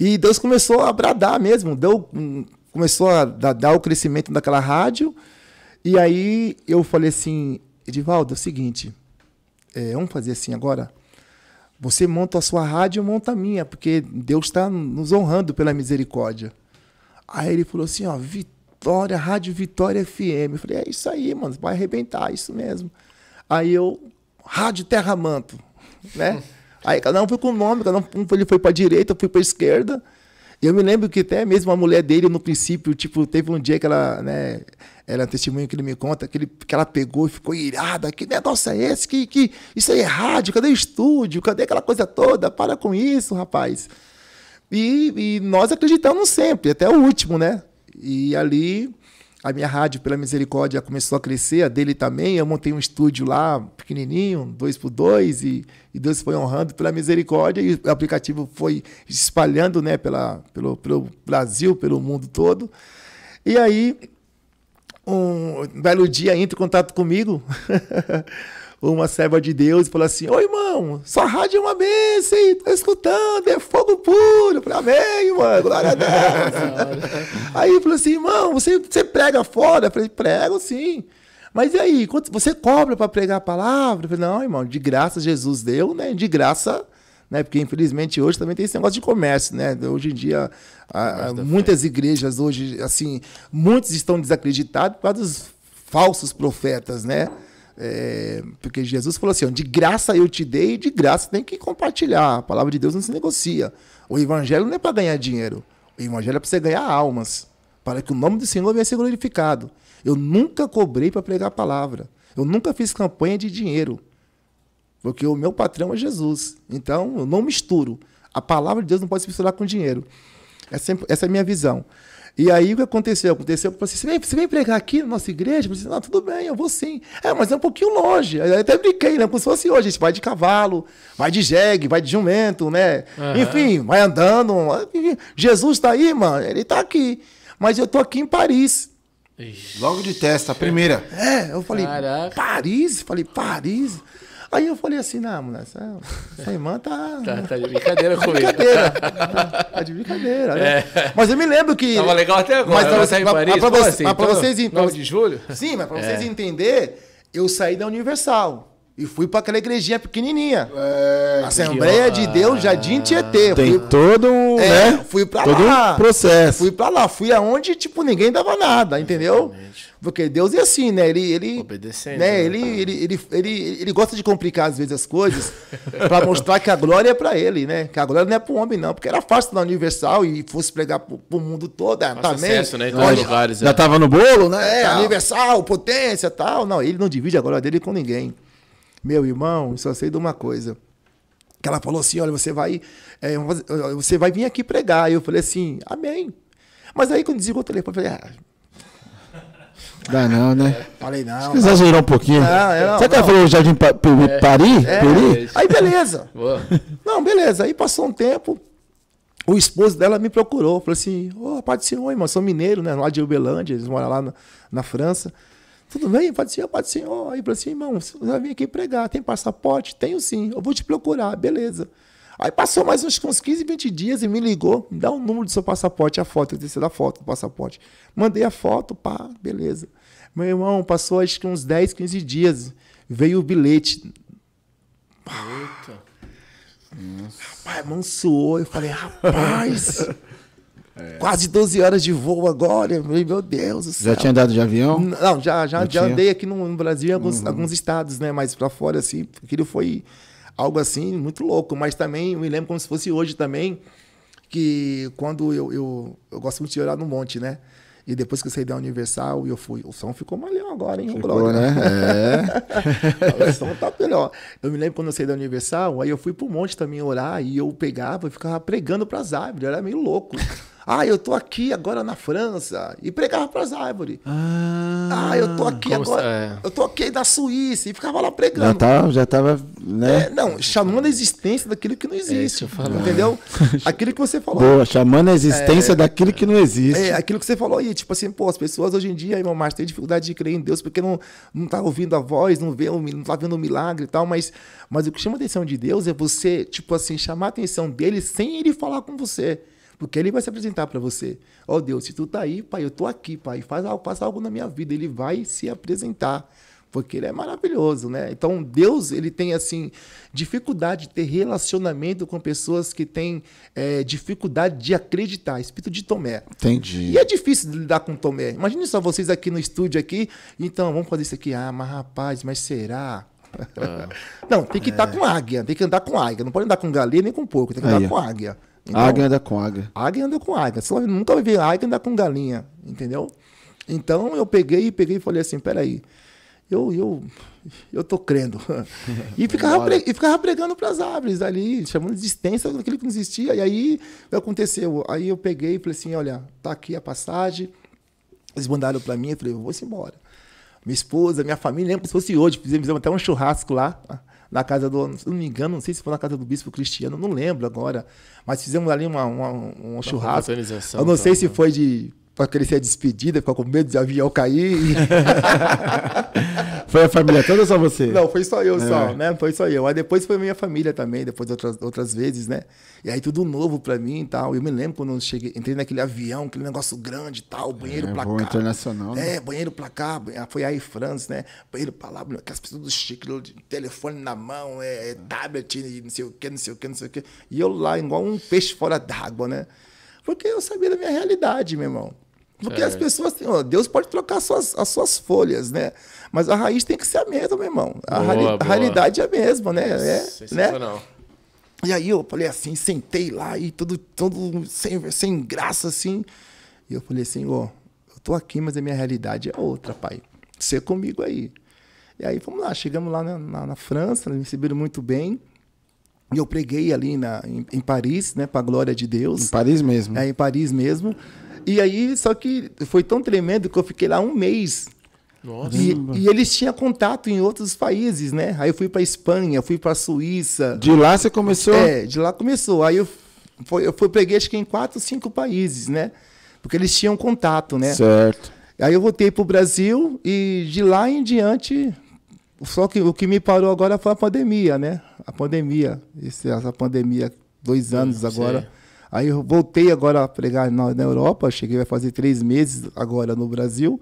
E Deus começou a bradar mesmo. Deu, um, começou a dar o crescimento daquela rádio. E aí eu falei assim, Edivaldo, é o seguinte, é, vamos fazer assim agora? Você monta a sua rádio, eu monto a minha, porque Deus está nos honrando pela misericórdia. Aí ele falou assim, ó, Vitória, Rádio Vitória F M. Eu falei, é isso aí, mano, vai arrebentar, é isso mesmo. Aí eu... Rádio Terra Manto, né? Aí cada um foi com o nome, cada um foi, foi para a direita, foi para a esquerda. E eu me lembro que até mesmo a mulher dele, no princípio, tipo, teve um dia que ela, né, ela testemunha que ele me conta, que, ele, que ela pegou e ficou irada, que negócio é esse? Que, que, isso aí é rádio, cadê o estúdio? Cadê aquela coisa toda? Para com isso, rapaz. E, e nós acreditamos sempre, até o último, né? E ali... a minha rádio, pela misericórdia, começou a crescer, a dele também. Eu montei um estúdio lá, pequenininho, dois por dois, e, e Deus foi honrando pela misericórdia. E o aplicativo foi espalhando, né, pela, pelo, pelo Brasil, pelo mundo todo. E aí, um belo dia, entra em contato comigo, uma serva de Deus, e falou assim, oi, irmão, sua rádio é uma bênção, tô escutando, é fogo puro. Eu falei, amém, mano, glória a Deus. Aí ele falou assim, irmão, você, você prega fora? Eu falei, prego, sim. Mas e aí, quanto você cobra para pregar a palavra? Eu falei, não, irmão, de graça Jesus deu, né, de graça, né, porque infelizmente hoje também tem esse negócio de comércio, né, hoje em dia, a, a, muitas igrejas hoje, assim, muitos estão desacreditados por causa dos falsos profetas, né, É, porque Jesus falou assim, ó, de graça eu te dei, de graça tem que compartilhar. A palavra de Deus não se negocia. O evangelho não é para ganhar dinheiro. O evangelho é para você ganhar almas, para que o nome do Senhor venha ser glorificado. Eu nunca cobrei para pregar a palavra. Eu nunca fiz campanha de dinheiro, porque o meu patrão é Jesus. Então eu não misturo. A palavra de Deus não pode se misturar com dinheiro. Essa, essa é a minha visão. E aí o que aconteceu? Aconteceu, eu falei assim, você vem, você vem pregar aqui na nossa igreja? Eu falei, não, tudo bem, eu vou sim. É, mas é um pouquinho longe. Eu até brinquei, né? Como se fosse hoje, a gente vai de cavalo, vai de jegue, vai de jumento, né? Uhum. Enfim, vai andando. Jesus está aí, mano, ele está aqui. Mas eu estou aqui em Paris. Ixi. Logo de testa, a primeira. É, eu falei, caraca. Paris? Falei, Paris? Aí eu falei assim, não, mulher, essa, essa irmã tá... tá... Tá de brincadeira comigo. Brincadeira. Tá, tá de brincadeira, né? É. Mas eu me lembro que... Tava legal até agora. Mas pra, você, em Paris, mas pra, você, assim, mas pra vocês... nove de julho? Sim, mas pra é. vocês entenderem, eu saí da Universal e fui pra aquela igrejinha pequenininha. É, Assembleia que... de Deus, Jardim Tietê. Tem fui... todo um... É, né? Fui pra todo lá. Um processo. Fui pra lá. Fui aonde, tipo, ninguém dava nada, entendeu? Exatamente. Porque Deus é assim, né? Ele, ele, obedecendo, né? Ele, né? Ele, ele, ele, ele, ele gosta de complicar às vezes as coisas para mostrar que a glória é para ele, né? Que a glória não é para o homem, não. Porque era fácil na Universal e fosse pregar para o mundo todo. Né? Acesso, né? Em todos os lugares. Já estava é. no bolo, né? É, Universal, potência e tal. Não, ele não divide a glória dele com ninguém. Meu irmão, eu só sei de uma coisa. Que ela falou assim, olha, você vai, é, você vai vir aqui pregar. E eu falei assim, amém. Mas aí quando desligou o telefone, eu falei, ah, dá não, né? É. Falei não. Você exagerou um pouquinho. Você até falou o Jardim pa é. Paris? É. Paris? Aí beleza. Boa. Não, beleza. Aí passou um tempo, o esposo dela me procurou. Falou assim, ô, oh, pai do senhor, irmão, são mineiro, né? Lá de Uberlândia, eles moram lá na, na França. Tudo bem, pai do senhor, pai do senhor. Aí falou assim, irmão, você vai vir aqui pregar, tem passaporte? Tenho sim, eu vou te procurar, beleza. Aí passou mais uns, uns quinze, vinte dias e me ligou, me dá o número do seu passaporte, a foto, eu disse, da foto do passaporte. Mandei a foto, pá, beleza. Meu irmão, passou acho que uns dez, quinze dias, veio o bilhete. Eita. Rapaz, mansuou, eu falei, rapaz, é. quase doze horas de voo agora, meu Deus do céu. Já tinha andado de avião? Não, já, já, já andei aqui no, no Brasil, em alguns, uhum. alguns estados, né, mas pra fora, assim, aquilo foi... Algo assim, muito louco. Mas também, eu me lembro como se fosse hoje também, que quando eu... Eu, eu gosto muito de orar no monte, né? E depois que eu saí da Universal, eu fui... O som ficou malhão agora, hein? Ficou, o né? É. O som tá melhor. Eu me lembro quando eu saí da Universal, aí eu fui pro monte também orar, e eu pegava e ficava pregando pras árvores. Eu era meio louco. Ah, eu tô aqui agora na França. E pregava pras árvores. Ah, ah eu tô aqui agora. É? Eu tô aqui na Suíça. E ficava lá pregando. Já tava, já tava né? É, não, chamando a existência daquilo que não existe. É, falar. Entendeu? Aquilo que você falou. Boa, chamando a existência é, daquilo que não existe. É, aquilo que você falou aí. Tipo assim, pô, as pessoas hoje em dia, irmão Márcio, tem dificuldade de crer em Deus porque não, não tá ouvindo a voz, não, vê, não tá vendo o milagre e tal. Mas, mas o que chama a atenção de Deus é você, tipo assim, chamar a atenção dele sem ele falar com você. Porque ele vai se apresentar para você. Ó, Deus, se tu tá aí, pai, eu tô aqui, pai. Faz algo, faz algo na minha vida. Ele vai se apresentar. Porque ele é maravilhoso, né? Então, Deus, ele tem, assim, dificuldade de ter relacionamento com pessoas que têm é, dificuldade de acreditar. Espírito de Tomé. Entendi. E é difícil lidar com Tomé. Imagine só vocês aqui no estúdio, aqui. Então, vamos fazer isso aqui. Ah, mas rapaz, mas será... Ah. Não, tem que é. estar com águia. Tem que andar com águia. Não pode andar com galinha nem com porco. Tem que andar aí, com águia. Então, águia anda com águia. Águia anda com águia. Você nunca vai ver águia andar com galinha, entendeu? Então eu peguei, peguei e falei assim, peraí, eu, eu, eu tô crendo. E ficava, pre, e ficava pregando pras árvores ali, chamando de existência daquilo que não existia. E aí aconteceu. Aí eu peguei e falei assim, olha, tá aqui a passagem. Eles mandaram pra mim, eu falei, eu vou embora. Minha esposa, minha família, lembra se fosse hoje, fizemos até um churrasco lá. Na casa do, se não me engano, não sei se foi na casa do bispo Cristiano, não lembro agora, mas fizemos ali uma, uma, um churrasco. Eu não sei tá, se né? foi de para querer ser despedida, ficou com medo de avião cair. Foi a família toda ou só você? Não, foi só eu, é. só, né? Foi só eu. Aí depois foi minha família também, depois outras, outras vezes, né? E aí tudo novo pra mim e tal. Eu me lembro quando eu cheguei, entrei naquele avião, aquele negócio grande e tal, banheiro é, pra cá. Internacional, né? É, banheiro pra cá, foi a Air France, né? Banheiro pra lá, que as pessoas do chique, telefone na mão, é, é, tablet, não sei o que, não sei o que, não sei o que. E eu lá, igual um peixe fora d'água, né? Porque eu sabia da minha realidade, meu irmão. Porque é. as pessoas têm... Ó, Deus pode trocar as suas, as suas folhas, né? Mas a raiz tem que ser a mesma, meu irmão. A, boa, rali, a realidade é a mesma, né? É, sensacional. Né? E aí eu falei assim, sentei lá e tudo, tudo sem, sem graça, assim. E eu falei assim, ó, eu tô aqui, mas a minha realidade é outra, pai. Você comigo aí. E aí, vamos lá, chegamos lá na, na, na França, me receberam muito bem. E eu preguei ali na, em, em Paris, né? Pra glória de Deus. Em Paris mesmo. É, em Paris mesmo. E aí, só que foi tão tremendo que eu fiquei lá um mês. Nossa. E, e eles tinham contato em outros países, né? Aí eu fui pra Espanha, fui pra Suíça. De lá você começou? É, de lá começou. Aí eu, foi, eu foi, preguei acho que em quatro, cinco países, né? Porque eles tinham contato, né? Certo. Aí eu voltei pro Brasil e de lá em diante... Só que o que me parou agora foi a pandemia, né? A pandemia, esse, essa pandemia, dois anos agora. Sei. Aí eu voltei agora a pregar na, na Europa, cheguei a fazer três meses agora no Brasil.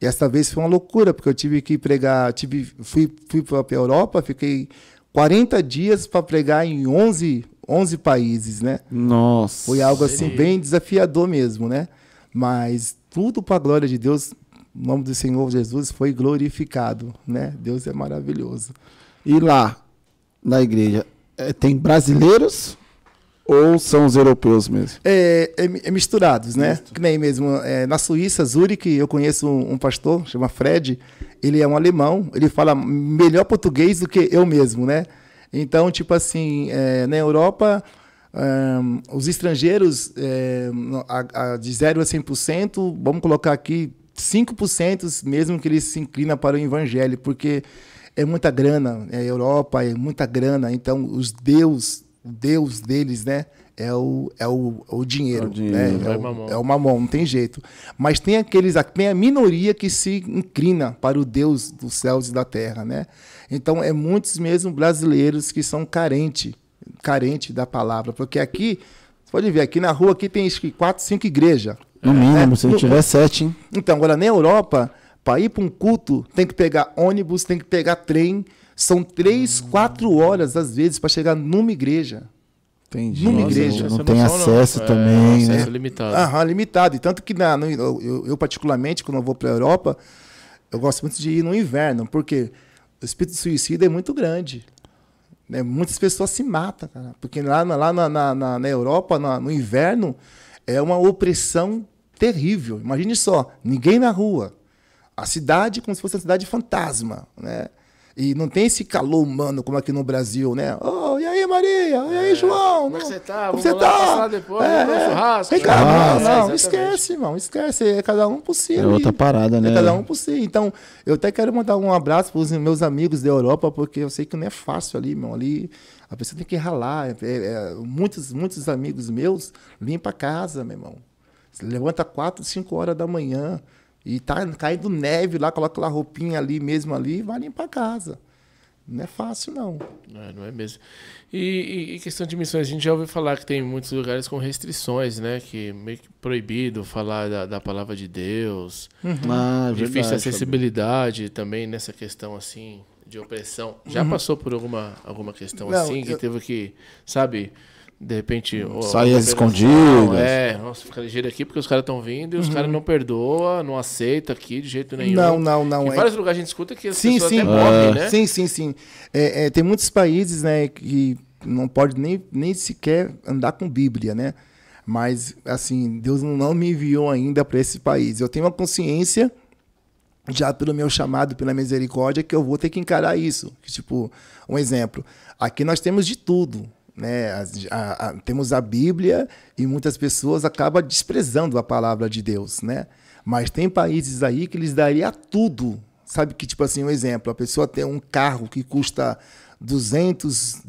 E essa vez foi uma loucura, porque eu tive que pregar, tive, fui, fui para a Europa, fiquei quarenta dias para pregar em onze, onze países, né? Nossa! Foi algo assim bem desafiador mesmo, né? Mas tudo para a glória de Deus, o nome do Senhor Jesus foi glorificado, né? Deus é maravilhoso. E lá, na igreja, tem brasileiros ou são os europeus mesmo? É, é, é misturados, né? Misto. Que nem mesmo, é, na Suíça, Zurique, eu conheço um, um pastor, chama Fred, ele é um alemão, ele fala melhor português do que eu mesmo, né? Então, tipo assim, é, na Europa... Um, os estrangeiros, é, a, a, de zero a cem por cento, vamos colocar aqui cinco por cento mesmo que eles se inclinam para o evangelho, porque é muita grana, é Europa, é muita grana, então os deus, deus deles, né, é o, é o, o dinheiro, é o, dinheiro. Né? É, o, é o mamão, não tem jeito. Mas tem aqueles, tem a minoria que se inclina para o Deus dos céus e da terra, né? Então é muitos mesmo brasileiros que são carentes, carente da palavra, porque aqui, você pode ver, aqui na rua aqui tem quatro, cinco igrejas. No mínimo, né? Se não tiver sete, hein? Então, agora na Europa, para ir para um culto, tem que pegar ônibus, tem que pegar trem, são três, hum. quatro horas, às vezes, para chegar numa igreja. Entendi. Numa Nossa, igreja. Não, não, não tem noção, acesso não. também, é, né? Acesso limitado. Aham, limitado. E tanto que, na, no, eu, eu particularmente, quando eu vou para a Europa, eu gosto muito de ir no inverno, porque o espírito de suicídio é muito grande. Né, muitas pessoas se matam, cara, porque lá, lá na, na, na, na Europa, na, no inverno, é uma opressão terrível. Imagine só, ninguém na rua. A cidade como se fosse uma cidade fantasma, né? E não tem esse calor humano como aqui no Brasil, né? Oh, e aí, Maria? E aí, é, João? Como você tá? Como você tá? Depois, é, é. Churrasco. Vem cá, ah, não, não esquece, irmão, esquece. É cada um por si. É outra parada, né? É cada um por si. Então, eu até quero mandar um abraço para os meus amigos da Europa, porque eu sei que não é fácil ali, irmão. Ali a pessoa tem que ralar. É, é, muitos, muitos amigos meus limpam a casa, meu irmão. Você levanta quatro, cinco horas da manhã. E tá caindo neve lá, coloca lá a roupinha ali mesmo ali e vai limpar a casa. Não é fácil, não. Não, não é mesmo. E, e questão de missões, a gente já ouviu falar que tem muitos lugares com restrições, né? Que meio que proibido falar da, da palavra de Deus. Uhum. Ah, difícil verdade, acessibilidade sabe. Também nessa questão assim de opressão. Já uhum. passou por alguma, alguma questão não, assim que eu... teve que, sabe... De repente... Saia escondidas. É, nossa, fica ligeiro aqui porque os caras estão vindo e os uhum. caras não perdoam, não aceitam aqui de jeito nenhum. Não, não, não. Em é... vários lugares a gente escuta que as sim, pessoas sim. até morrem, é. né? Sim, sim, sim. É, é, tem muitos países, né, que não pode nem, nem sequer andar com Bíblia, né? Mas, assim, Deus não me enviou ainda para esse país. Eu tenho uma consciência, já pelo meu chamado, pela misericórdia, que eu vou ter que encarar isso. Que, tipo, um exemplo. Aqui nós temos de tudo. Né? A, a, a, temos a Bíblia e muitas pessoas acabam desprezando a palavra de Deus, né? Mas tem países aí que eles daria tudo, sabe, que tipo assim, um exemplo, a pessoa tem um carro que custa duzentos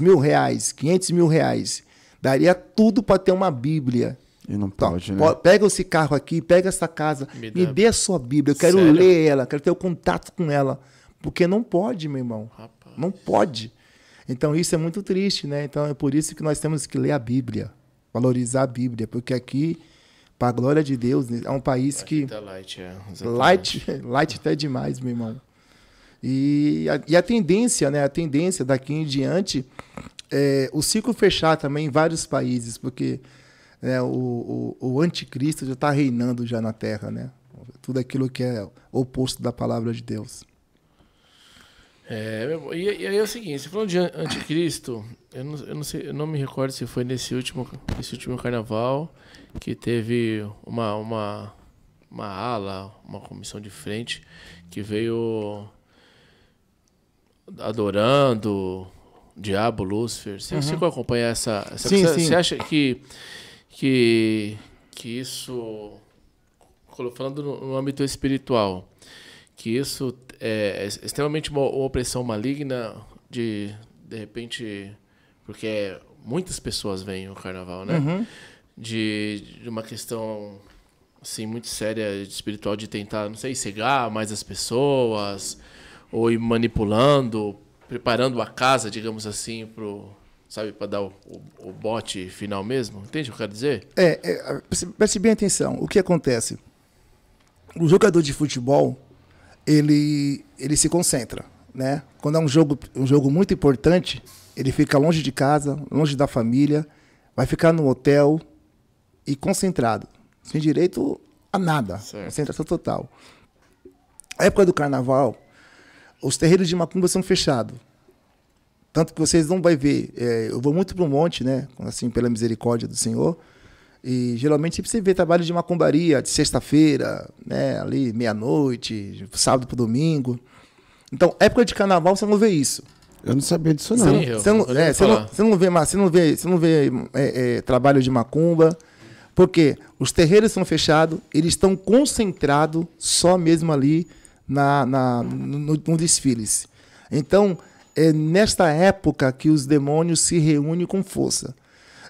mil reais, quinhentos mil reais, daria tudo para ter uma Bíblia. E não pode, então, né? Pega esse carro aqui, pega essa casa, me, me dê a sua Bíblia, eu quero Sério? ler ela, quero ter o contato com ela, porque não pode, meu irmão, Rapaz. não pode. Então, isso é muito triste, né? Então, é por isso que nós temos que ler a Bíblia, valorizar a Bíblia, porque aqui, para a glória de Deus, é um país que... Tá light, é. light, light até demais, meu irmão. E a, e a tendência, né? A tendência daqui em diante é o ciclo fechar também em vários países, porque né, o, o, o anticristo já está reinando já na Terra, né? Tudo aquilo que é oposto da palavra de Deus. É, e, e aí é o seguinte, você falou de anticristo, eu não, eu não sei, eu não me recordo se foi nesse último, nesse último carnaval que teve uma, uma, uma ala, uma comissão de frente que veio adorando o diabo, Lúcifer. Você conseguiu uhum. acompanhar essa, essa sim, você, sim. você acha que, que, que isso, falando no âmbito espiritual, que isso é extremamente uma opressão maligna de, de repente, porque muitas pessoas veem o carnaval, né? Uhum. De, de uma questão, assim, muito séria, espiritual, de tentar, não sei, cegar mais as pessoas, ou ir manipulando, preparando a casa, digamos assim, pro, sabe, para dar o, o, o bote final mesmo? Entende o que eu quero dizer? É, é, preste bem atenção. O que acontece? O jogador de futebol, ele, ele se concentra, né? Quando é um jogo, um jogo muito importante, ele fica longe de casa, longe da família, vai ficar no hotel e concentrado, sem direito a nada, certo. Concentração total. Na época do carnaval, os terreiros de macumba são fechados. Tanto que vocês não vão ver. É, eu vou muito para o monte, né? Assim, pela misericórdia do Senhor. E geralmente você vê trabalho de macumbaria de sexta-feira, né? Ali, meia-noite, sábado para domingo. Então, época de carnaval, você não vê isso. Eu não sabia disso, não. Sim, você, não, é, você, não você não vê, você não vê, você não vê é, é, trabalho de macumba. Porque os terreiros são fechados, eles estão concentrados só mesmo ali na, na, no, no desfiles. Então, é nesta época que os demônios se reúnem com força.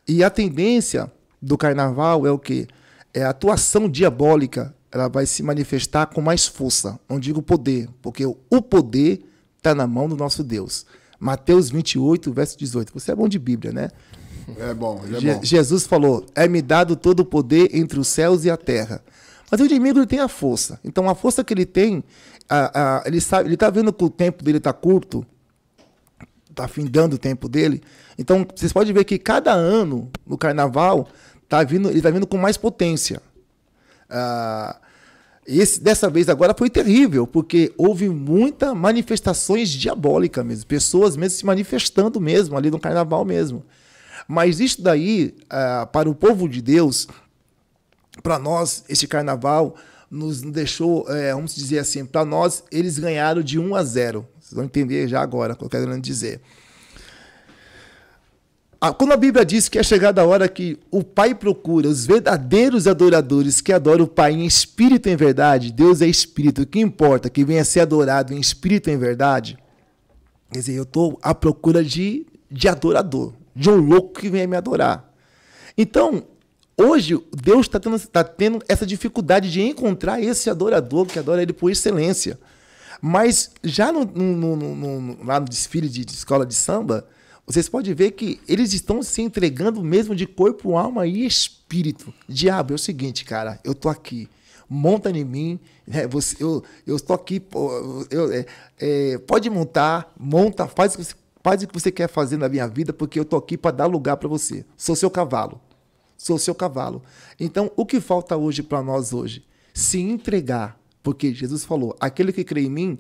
E a tendência do carnaval é o quê? É a atuação diabólica, ela vai se manifestar com mais força. Não digo poder, porque o poder está na mão do nosso Deus. Mateus vinte e oito, verso dezoito. Você é bom de Bíblia, né? É bom, é Je bom. Jesus falou, é-me dado todo o poder entre os céus e a terra. Mas o inimigo ele tem a força. Então a força que ele tem, a, a, ele sabe, ele está vendo que o tempo dele está curto, está findando o tempo dele. Então vocês podem ver que cada ano, no carnaval, tá vindo, ele está vindo com mais potência. Ah, esse, dessa vez agora foi terrível, porque houve muitas manifestações diabólicas mesmo. Pessoas mesmo se manifestando mesmo, ali no carnaval mesmo. Mas isso daí, uh, para o povo de Deus, para nós, este carnaval nos deixou, é, vamos dizer assim, para nós, eles ganharam de um a zero. Vocês vão entender já agora o que eu quero dizer. Ah, quando a Bíblia diz que é chegada a hora que o Pai procura os verdadeiros adoradores que adoram o Pai em espírito e em verdade, Deus é espírito, o que importa que venha a ser adorado em espírito e em verdade, quer dizer, eu estou à procura de, de adorador. De um louco que venha me adorar. Então, hoje, Deus está tendo, tá tendo essa dificuldade de encontrar esse adorador que adora ele por excelência. Mas já no, no, no, no, lá no desfile de, de escola de samba, vocês podem ver que eles estão se entregando mesmo de corpo, alma e espírito. Diabo, é o seguinte, cara, eu tô aqui. Monta em mim, é, você, eu estou aqui, eu, é, é, pode montar, monta, faz o que você Faz o que você quer fazer na minha vida, porque eu estou aqui para dar lugar para você. Sou seu cavalo. Sou seu cavalo. Então, o que falta hoje para nós hoje? Se entregar. Porque Jesus falou, aquele que crê em mim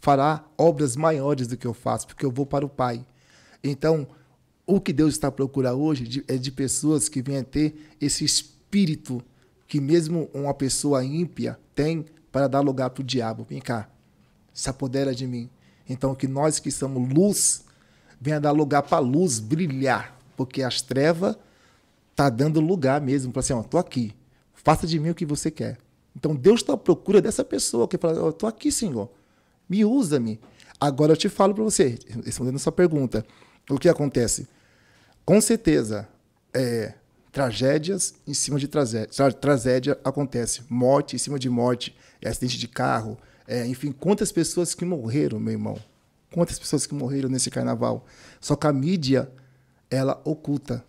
fará obras maiores do que eu faço, porque eu vou para o Pai. Então, o que Deus está procurando hoje é de pessoas que venham ter esse espírito que mesmo uma pessoa ímpia tem para dar lugar para o diabo. Vem cá, se apodera de mim. Então, que nós que somos luz... venha dar lugar para a luz brilhar, porque as trevas tá dando lugar mesmo, para assim, ó, tô aqui, faça de mim o que você quer. Então Deus está à procura dessa pessoa, que fala, ó, tô aqui, Senhor, me usa-me. Agora eu te falo para você, respondendo a sua pergunta, o que acontece? Com certeza, é, tragédias em cima de tragédia, tragédia acontece, morte em cima de morte, é acidente de carro, é, enfim, quantas pessoas que morreram, meu irmão. Quantas pessoas que morreram nesse carnaval. Só que a mídia, ela oculta.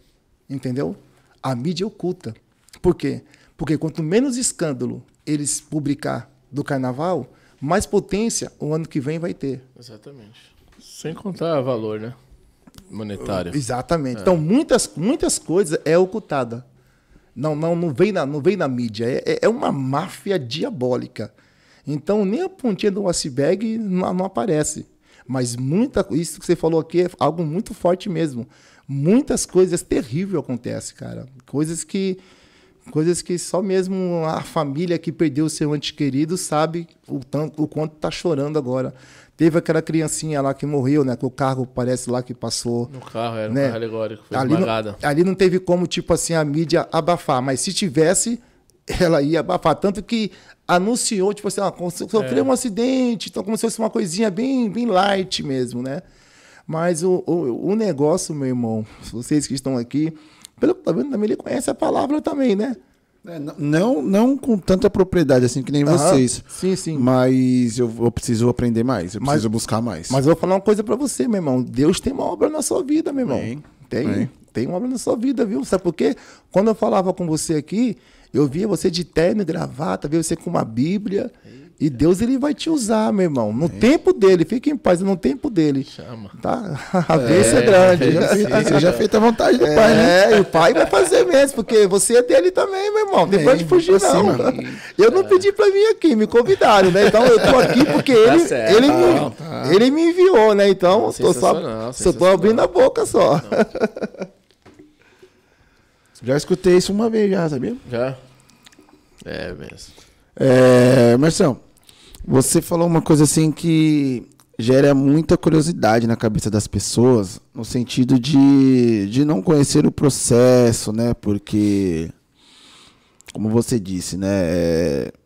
Entendeu? A mídia oculta. Por quê? Porque quanto menos escândalo eles publicar do carnaval, mais potência o ano que vem vai ter. Exatamente. Sem contar valor, né? Monetário. Exatamente. É. Então, muitas, muitas coisas é ocultada. Não, não, não, vem na, não vem na mídia. É, é uma máfia diabólica. Então, nem a pontinha do iceberg não, não aparece. Mas muita, isso que você falou aqui é algo muito forte mesmo. Muitas coisas terríveis acontecem, cara. Coisas que, coisas que só mesmo a família que perdeu o seu ente querido sabe o, tanto, o quanto está chorando agora. Teve aquela criancinha lá que morreu, né? Que o carro parece lá que passou. No carro, era né? Um carro alegórico, foi ali esmagada. Não, ali não teve como, tipo assim, a mídia abafar. Mas se tivesse, ela ia abafar. Tanto que anunciou, tipo assim, ah, sofreu é. um acidente, então como se fosse uma coisinha bem, bem light mesmo, né? Mas o, o, o negócio, meu irmão, vocês que estão aqui, pelo que tá vendo, também ele conhece a palavra também, né? É, não, não com tanta propriedade assim que nem ah, vocês. Sim, sim. Mas eu, eu preciso aprender mais, eu mas, preciso buscar mais. Mas eu vou falar uma coisa pra você, meu irmão. Deus tem uma obra na sua vida, meu irmão. Bem, tem, bem. tem uma obra na sua vida, viu? Sabe por quê? Quando eu falava com você aqui, eu via você de terno e gravata, via você com uma Bíblia. Eita. E Deus, ele vai te usar, meu irmão. No Eita. tempo dele, fique em paz, no tempo dele. Chama. Tá? A bênção é, é grande. É, já, é, você já fez a vontade do é, pai, né? É, e o pai vai fazer mesmo, porque você é dele também, meu irmão. Depois de fugir, não. Assim, eu não pedi pra vir aqui, me convidaram, né? Então eu tô aqui porque tá ele, certo, ele, não, me, tá. ele me enviou, né? Então eu tô só, só tô abrindo a boca só. Já escutei isso uma vez, já, sabia? Já. É mesmo. É, Marcelo, você falou uma coisa assim que gera muita curiosidade na cabeça das pessoas, no sentido de, de não conhecer o processo, né? Porque, como você disse, né?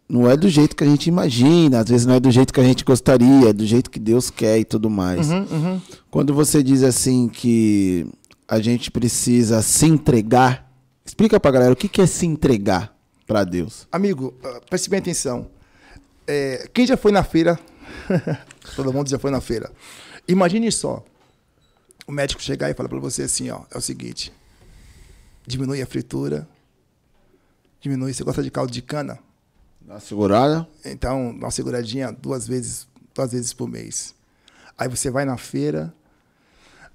Não é do jeito que a gente imagina, às vezes não é do jeito que a gente gostaria, é do jeito que Deus quer e tudo mais. Uhum, uhum. Quando você diz assim que a gente precisa se entregar, explica pra galera o que é se entregar pra Deus. Amigo, preste bem atenção. É, quem já foi na feira? Todo mundo já foi na feira. Imagine só. O médico chegar e falar pra você assim, ó. É o seguinte. Diminui a fritura. Diminui. Você gosta de caldo de cana? Dá uma segurada. Então, dá uma seguradinha duas vezes, duas vezes por mês. Aí você vai na feira.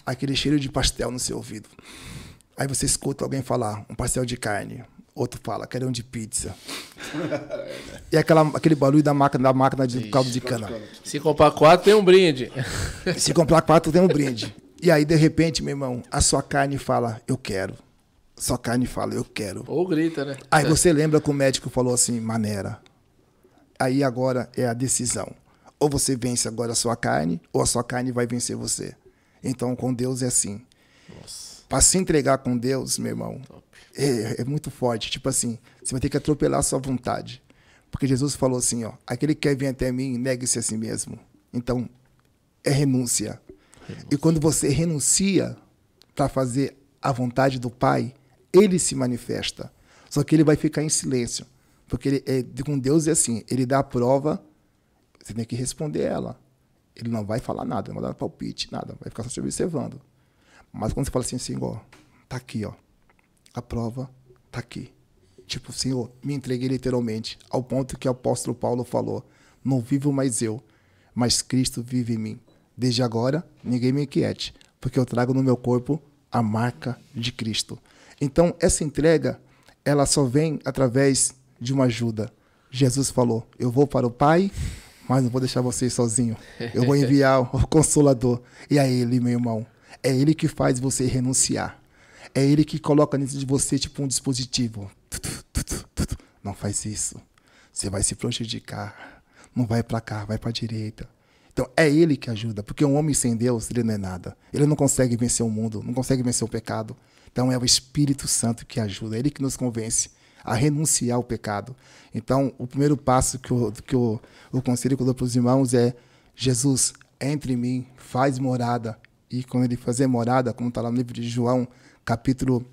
Aquele cheiro de pastel no seu ouvido. Aí você escuta alguém falar, um pastel de carne. Outro fala, quero um de pizza. E aquela, aquele barulho da máquina, da máquina de Ixi, caldo de cana. Se comprar quatro, tem um brinde. Se comprar quatro, tem um brinde. E aí, de repente, meu irmão, a sua carne fala, eu quero. Sua carne fala, eu quero. Ou grita, né? Aí você lembra que o médico falou assim, maneira. Aí agora é a decisão. Ou você vence agora a sua carne, ou a sua carne vai vencer você. Então, com Deus é assim. Nossa. Para se entregar com Deus, meu irmão, é, é muito forte. Tipo assim, você vai ter que atropelar a sua vontade. Porque Jesus falou assim, ó, aquele que quer vir até mim, negue-se a si mesmo. Então, é renúncia. renúncia. E quando você renuncia para fazer a vontade do Pai, Ele se manifesta. Só que Ele vai ficar em silêncio. Porque ele é, com Deus é assim, Ele dá a prova, você tem que responder ela. Ele não vai falar nada, não vai dar palpite, nada. Vai ficar só te observando. Mas quando você fala assim, Senhor, assim, tá aqui, ó, a prova tá aqui. Tipo, Senhor, me entreguei literalmente, ao ponto que o apóstolo Paulo falou, não vivo mais eu, mas Cristo vive em mim. Desde agora, ninguém me inquiete, porque eu trago no meu corpo a marca de Cristo. Então, essa entrega, ela só vem através de uma ajuda. Jesus falou, eu vou para o Pai, mas não vou deixar vocês sozinhos. Eu vou enviar o Consolador. E a Ele, meu irmão. É Ele que faz você renunciar. É Ele que coloca dentro de você tipo um dispositivo. Não faz isso. Você vai se prejudicar. Não vai para cá, vai para a direita. Então é Ele que ajuda. Porque um homem sem Deus, ele não é nada. Ele não consegue vencer o mundo, não consegue vencer o pecado. Então é o Espírito Santo que ajuda. É Ele que nos convence a renunciar ao pecado. Então o primeiro passo que eu, que eu, o conselho que eu dou para os irmãos é: Jesus, entre em mim, faz morada. E quando ele fazer morada, como está lá no livro de João, capítulo,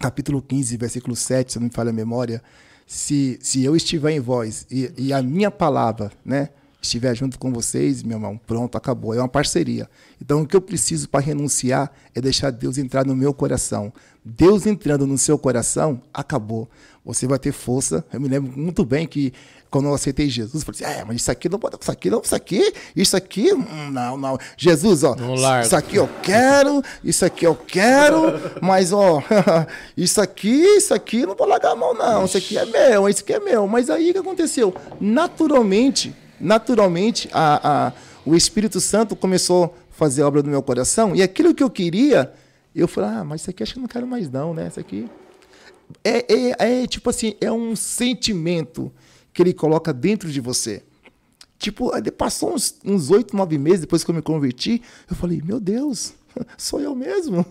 capítulo quinze, versículo sete, se não me falha a memória, se, se eu estiver em vós e, e a minha palavra, né, estiver junto com vocês, meu irmão, pronto, acabou. É uma parceria. Então, o que eu preciso para renunciar é deixar Deus entrar no meu coração. Deus entrando no seu coração, acabou. Você vai ter força. Eu me lembro muito bem que quando eu aceitei Jesus, eu falei assim, é, mas isso aqui não pode, isso aqui não, isso aqui, isso aqui, não, não. Jesus, ó, isso aqui eu quero, isso aqui eu quero, mas, ó, isso aqui, isso aqui, não vou largar a mão, não. Isso aqui é meu, isso aqui é meu. Mas aí o que aconteceu? Naturalmente, naturalmente, a, a, o Espírito Santo começou a fazer a obra do meu coração e aquilo que eu queria, eu falei, ah, mas isso aqui acho que eu não quero mais não, né? Isso aqui é, é, é tipo assim, é um sentimento que ele coloca dentro de você. Tipo, passou uns oito, nove meses depois que eu me converti, eu falei, meu Deus, sou eu mesmo.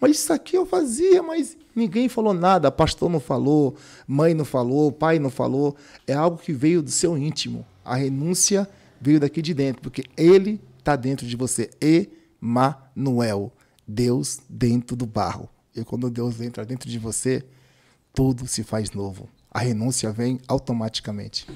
Mas isso aqui eu fazia, mas ninguém falou nada. Pastor não falou, mãe não falou, pai não falou. É algo que veio do seu íntimo. A renúncia veio daqui de dentro, porque Ele está dentro de você. Emanuel, Deus dentro do barro. E quando Deus entra dentro de você, tudo se faz novo. A renúncia vem automaticamente.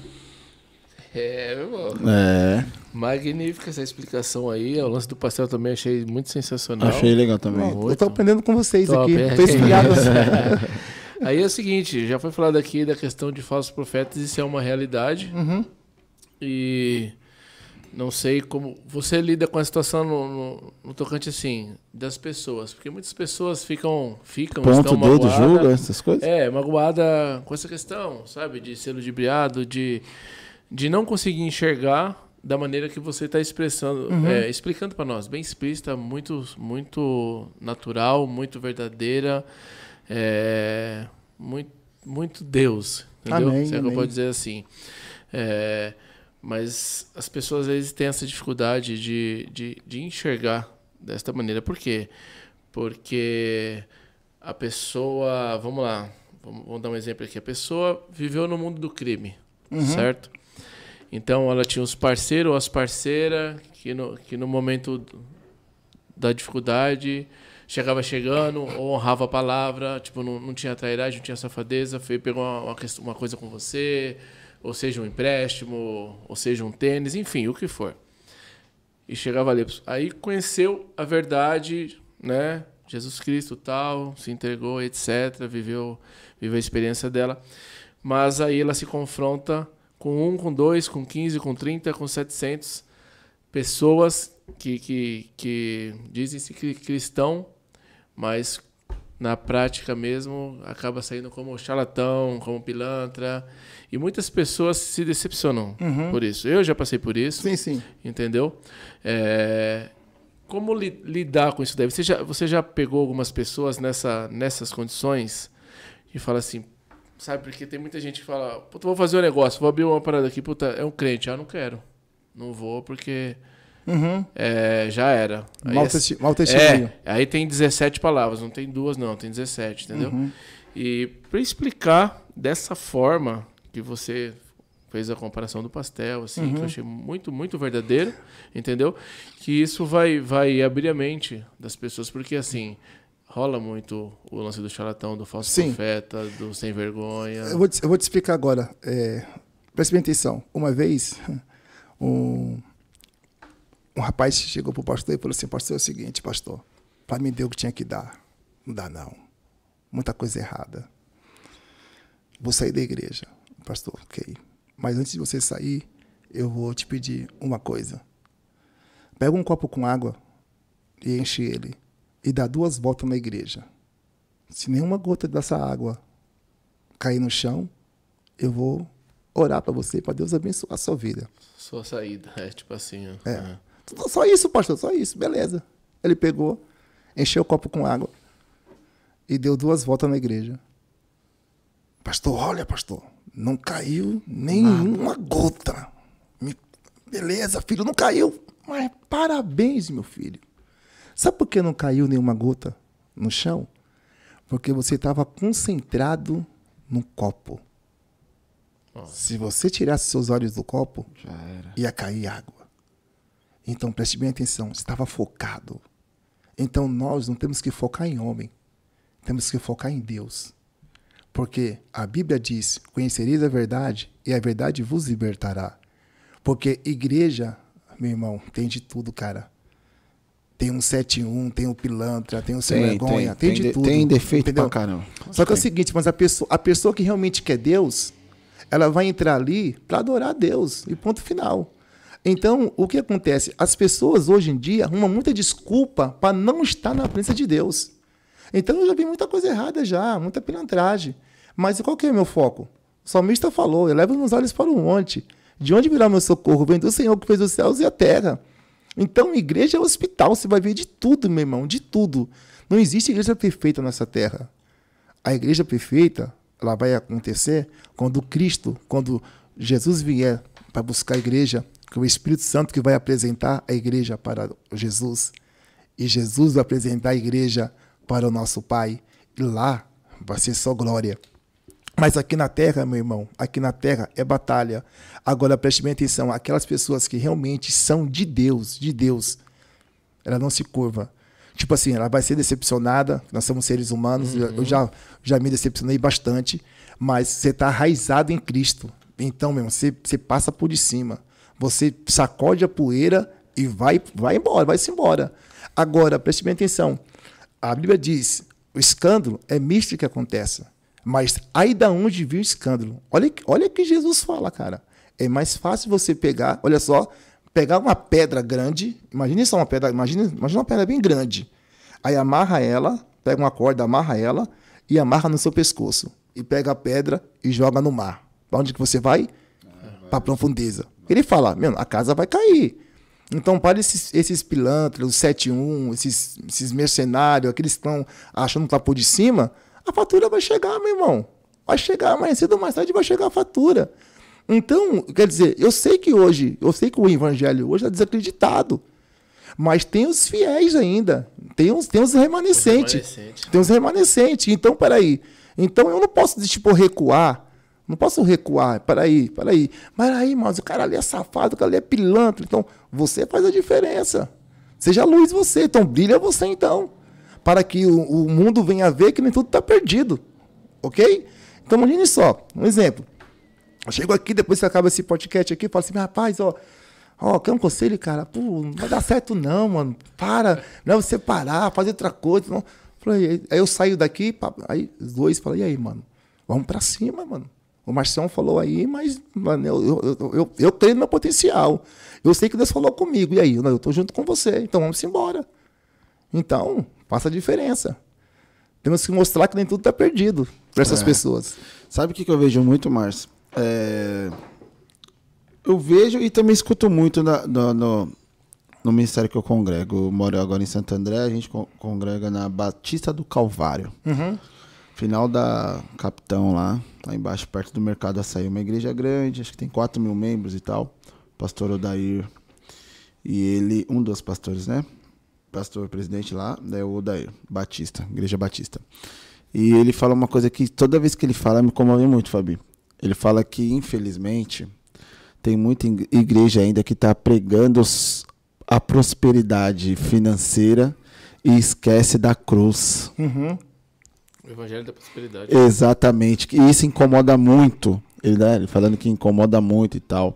É, irmão. É. Magnífica essa explicação aí. O lance do pastel também achei muito sensacional. Achei legal também. Bom, eu tô aprendendo com vocês top, aqui. É, tô inspirado. É. Aí é o seguinte, já foi falado aqui da questão de falsos profetas, isso é uma realidade. Uhum. E não sei como você lida com a situação no, no, no tocante assim, das pessoas. Porque muitas pessoas ficam, ficam Ponto, estão dedo, magoada, julga, essas coisas. É, magoada com essa questão, sabe? De ser ludibriado, de... de não conseguir enxergar da maneira que você está expressando, uhum. é, explicando para nós, bem explícita, muito, muito natural, muito verdadeira, é, muito, muito Deus, entendeu? Amém, será amém. Que eu posso dizer assim? É, mas as pessoas às vezes têm essa dificuldade de, de, de enxergar desta maneira. Por quê? Porque a pessoa, vamos lá, vamos, vamos dar um exemplo aqui, a pessoa viveu no mundo do crime, uhum. certo? Então, ela tinha os parceiros ou as parceiras que no, que no momento da dificuldade chegava chegando, ou honrava a palavra, tipo, não, não tinha trairagem, não tinha safadeza, foi, pegou uma, uma coisa com você, ou seja, um empréstimo, ou seja, um tênis, enfim, o que for. E chegava ali. Aí conheceu a verdade, né? Jesus Cristo, tal, se entregou, etcétera, viveu, viveu a experiência dela. Mas aí ela se confronta com um, com dois, com quinze, com trinta, com setecentos pessoas que, que, que dizem-se cristão, mas na prática mesmo acaba saindo como charlatão, como pilantra. E muitas pessoas se decepcionam uhum. por isso. Eu já passei por isso. Sim, sim. Entendeu? É, como li, lidar com isso daí? Você já, você já pegou algumas pessoas nessa, nessas condições e fala assim... Sabe, porque tem muita gente que fala, puta, vou fazer um negócio, vou abrir uma parada aqui, puta, é um crente, ah, não quero. Não vou porque uhum. é, já era. Aí, mal testemunho. Mal testemunho. É, aí tem dezessete palavras, não tem duas não, tem dezessete, entendeu? Uhum. E para explicar dessa forma que você fez a comparação do pastel, assim, uhum. que eu achei muito, muito verdadeiro, entendeu? Que isso vai, vai abrir a mente das pessoas, porque assim... Rola muito o lance do charlatão, do falso Sim. profeta, do sem vergonha. Eu vou te, eu vou te explicar agora. É, preste bem atenção. Uma vez, um, um rapaz chegou para o pastor e falou assim, pastor, é o seguinte, pastor, para mim deu o que tinha que dar. Não dá, não. Muita coisa errada. Vou sair da igreja. Pastor, ok. Mas antes de você sair, eu vou te pedir uma coisa. Pega um copo com água e enche ele. E dá duas voltas na igreja. Se nenhuma gota dessa água cair no chão, eu vou orar para você, para Deus abençoar a sua vida. Sua saída, é tipo assim. Ó. É. Uhum. Só isso, pastor, só isso, beleza. Ele pegou, encheu o copo com água e deu duas voltas na igreja. Pastor, olha, pastor, não caiu nenhuma Nada. gota. Me... Beleza, filho, não caiu. Mas parabéns, meu filho. Sabe por que não caiu nenhuma gota no chão? Porque você estava concentrado no copo. Nossa. Se você tirasse seus olhos do copo, já era. Ia cair água. Então, preste bem atenção, você estava focado. Então, nós não temos que focar em homem, temos que focar em Deus. Porque a Bíblia diz, conhecereis a verdade e a verdade vos libertará. Porque igreja, meu irmão, tem de tudo, cara. Tem um sete um, tem um pilantra, tem um sem vergonha, tem, tem, tem de tem tudo. Tem defeito entendeu? pra caramba. Só que tem. é o seguinte, mas a pessoa, a pessoa que realmente quer Deus, ela vai entrar ali para adorar a Deus, e ponto final. Então, o que acontece? As pessoas hoje em dia arrumam muita desculpa para não estar na presença de Deus. Então, eu já vi muita coisa errada já, muita pilantragem. Mas qual que é o meu foco? O salmista falou, eu levo meus olhos para o monte. De onde virá meu socorro? Vem do Senhor que fez os céus e a terra. Então, igreja é hospital, você vai ver de tudo, meu irmão, de tudo. Não existe igreja perfeita nessa terra. A igreja perfeita, ela vai acontecer quando Cristo, quando Jesus vier para buscar a igreja, que é o Espírito Santo que vai apresentar a igreja para Jesus, e Jesus vai apresentar a igreja para o nosso Pai, e lá vai ser só glória. Mas aqui na terra, meu irmão, aqui na terra é batalha. Agora, preste bem atenção, aquelas pessoas que realmente são de Deus, de Deus, ela não se curva. Tipo assim, ela vai ser decepcionada, nós somos seres humanos, uhum. eu já, já me decepcionei bastante, mas você está arraizado em Cristo. Então, mesmo, você, você passa por de cima, você sacode a poeira e vai, vai embora, vai-se embora. Agora, preste bem atenção, a Bíblia diz, o escândalo é misto que acontece, mas aí da onde viu o escândalo? Olha, olha o que Jesus fala, cara. É mais fácil você pegar, olha só, pegar uma pedra grande, imagine só uma pedra, imagine, imagine uma pedra bem grande, aí amarra ela, pega uma corda, amarra ela e amarra no seu pescoço, e pega a pedra e joga no mar. Para onde que você vai? Para a profundeza. Ele fala, meu, a casa vai cair. Então, para esses, esses pilantras, os sete um, esses, esses mercenários, aqueles que estão achando que está por de cima, a fatura vai chegar, meu irmão. Vai chegar, mais cedo ou mais tarde vai chegar a fatura. Então, quer dizer, eu sei que hoje, eu sei que o evangelho hoje está desacreditado, mas tem os fiéis ainda, tem os, tem os remanescentes, remanescente. tem os remanescentes. Então, peraí, então eu não posso tipo recuar, não posso recuar, peraí, peraí, mas aí, mas o cara ali é safado, o cara ali é pilantra, então você faz a diferença, seja luz você, então brilha você então, para que o, o mundo venha a ver que nem tudo está perdido, ok? Então, imagine só, um exemplo. Eu chego aqui, depois que acaba esse podcast aqui, eu falo assim, rapaz, ó, ó, quer um conselho, cara? Pô, não vai dar certo não, mano. Para, não é você parar, fazer outra coisa. Não. Falei, aí eu saio daqui, pá, aí os dois falam, e aí, mano? Vamos pra cima, mano. O Marcião falou aí, mas mano, eu, eu, eu, eu, eu tenho meu potencial. Eu sei que Deus falou comigo, e aí? Eu, eu tô junto com você, então vamos embora. Então, faça a diferença. Temos que mostrar que nem tudo tá perdido para essas é. pessoas. Sabe o que eu vejo muito, Márcio? É, eu vejo e também escuto muito na, no, no, no ministério que eu congrego. Eu moro agora em Santo André, a gente co congrega na Batista do Calvário. Uhum. Final da Capitão lá, lá embaixo, perto do Mercado Açaí. Uma igreja grande, acho que tem quatro mil membros e tal. Pastor Odair. E ele, um dos pastores, né? Pastor presidente lá, é o Odair Batista, Igreja Batista. E ele fala uma coisa que toda vez que ele fala me comove muito, Fabi. Ele fala que, infelizmente, tem muita igreja ainda que está pregando a prosperidade financeira e esquece da cruz. Uhum. O evangelho da prosperidade. Exatamente. E isso incomoda muito. Ele, né, ele falando que incomoda muito e tal.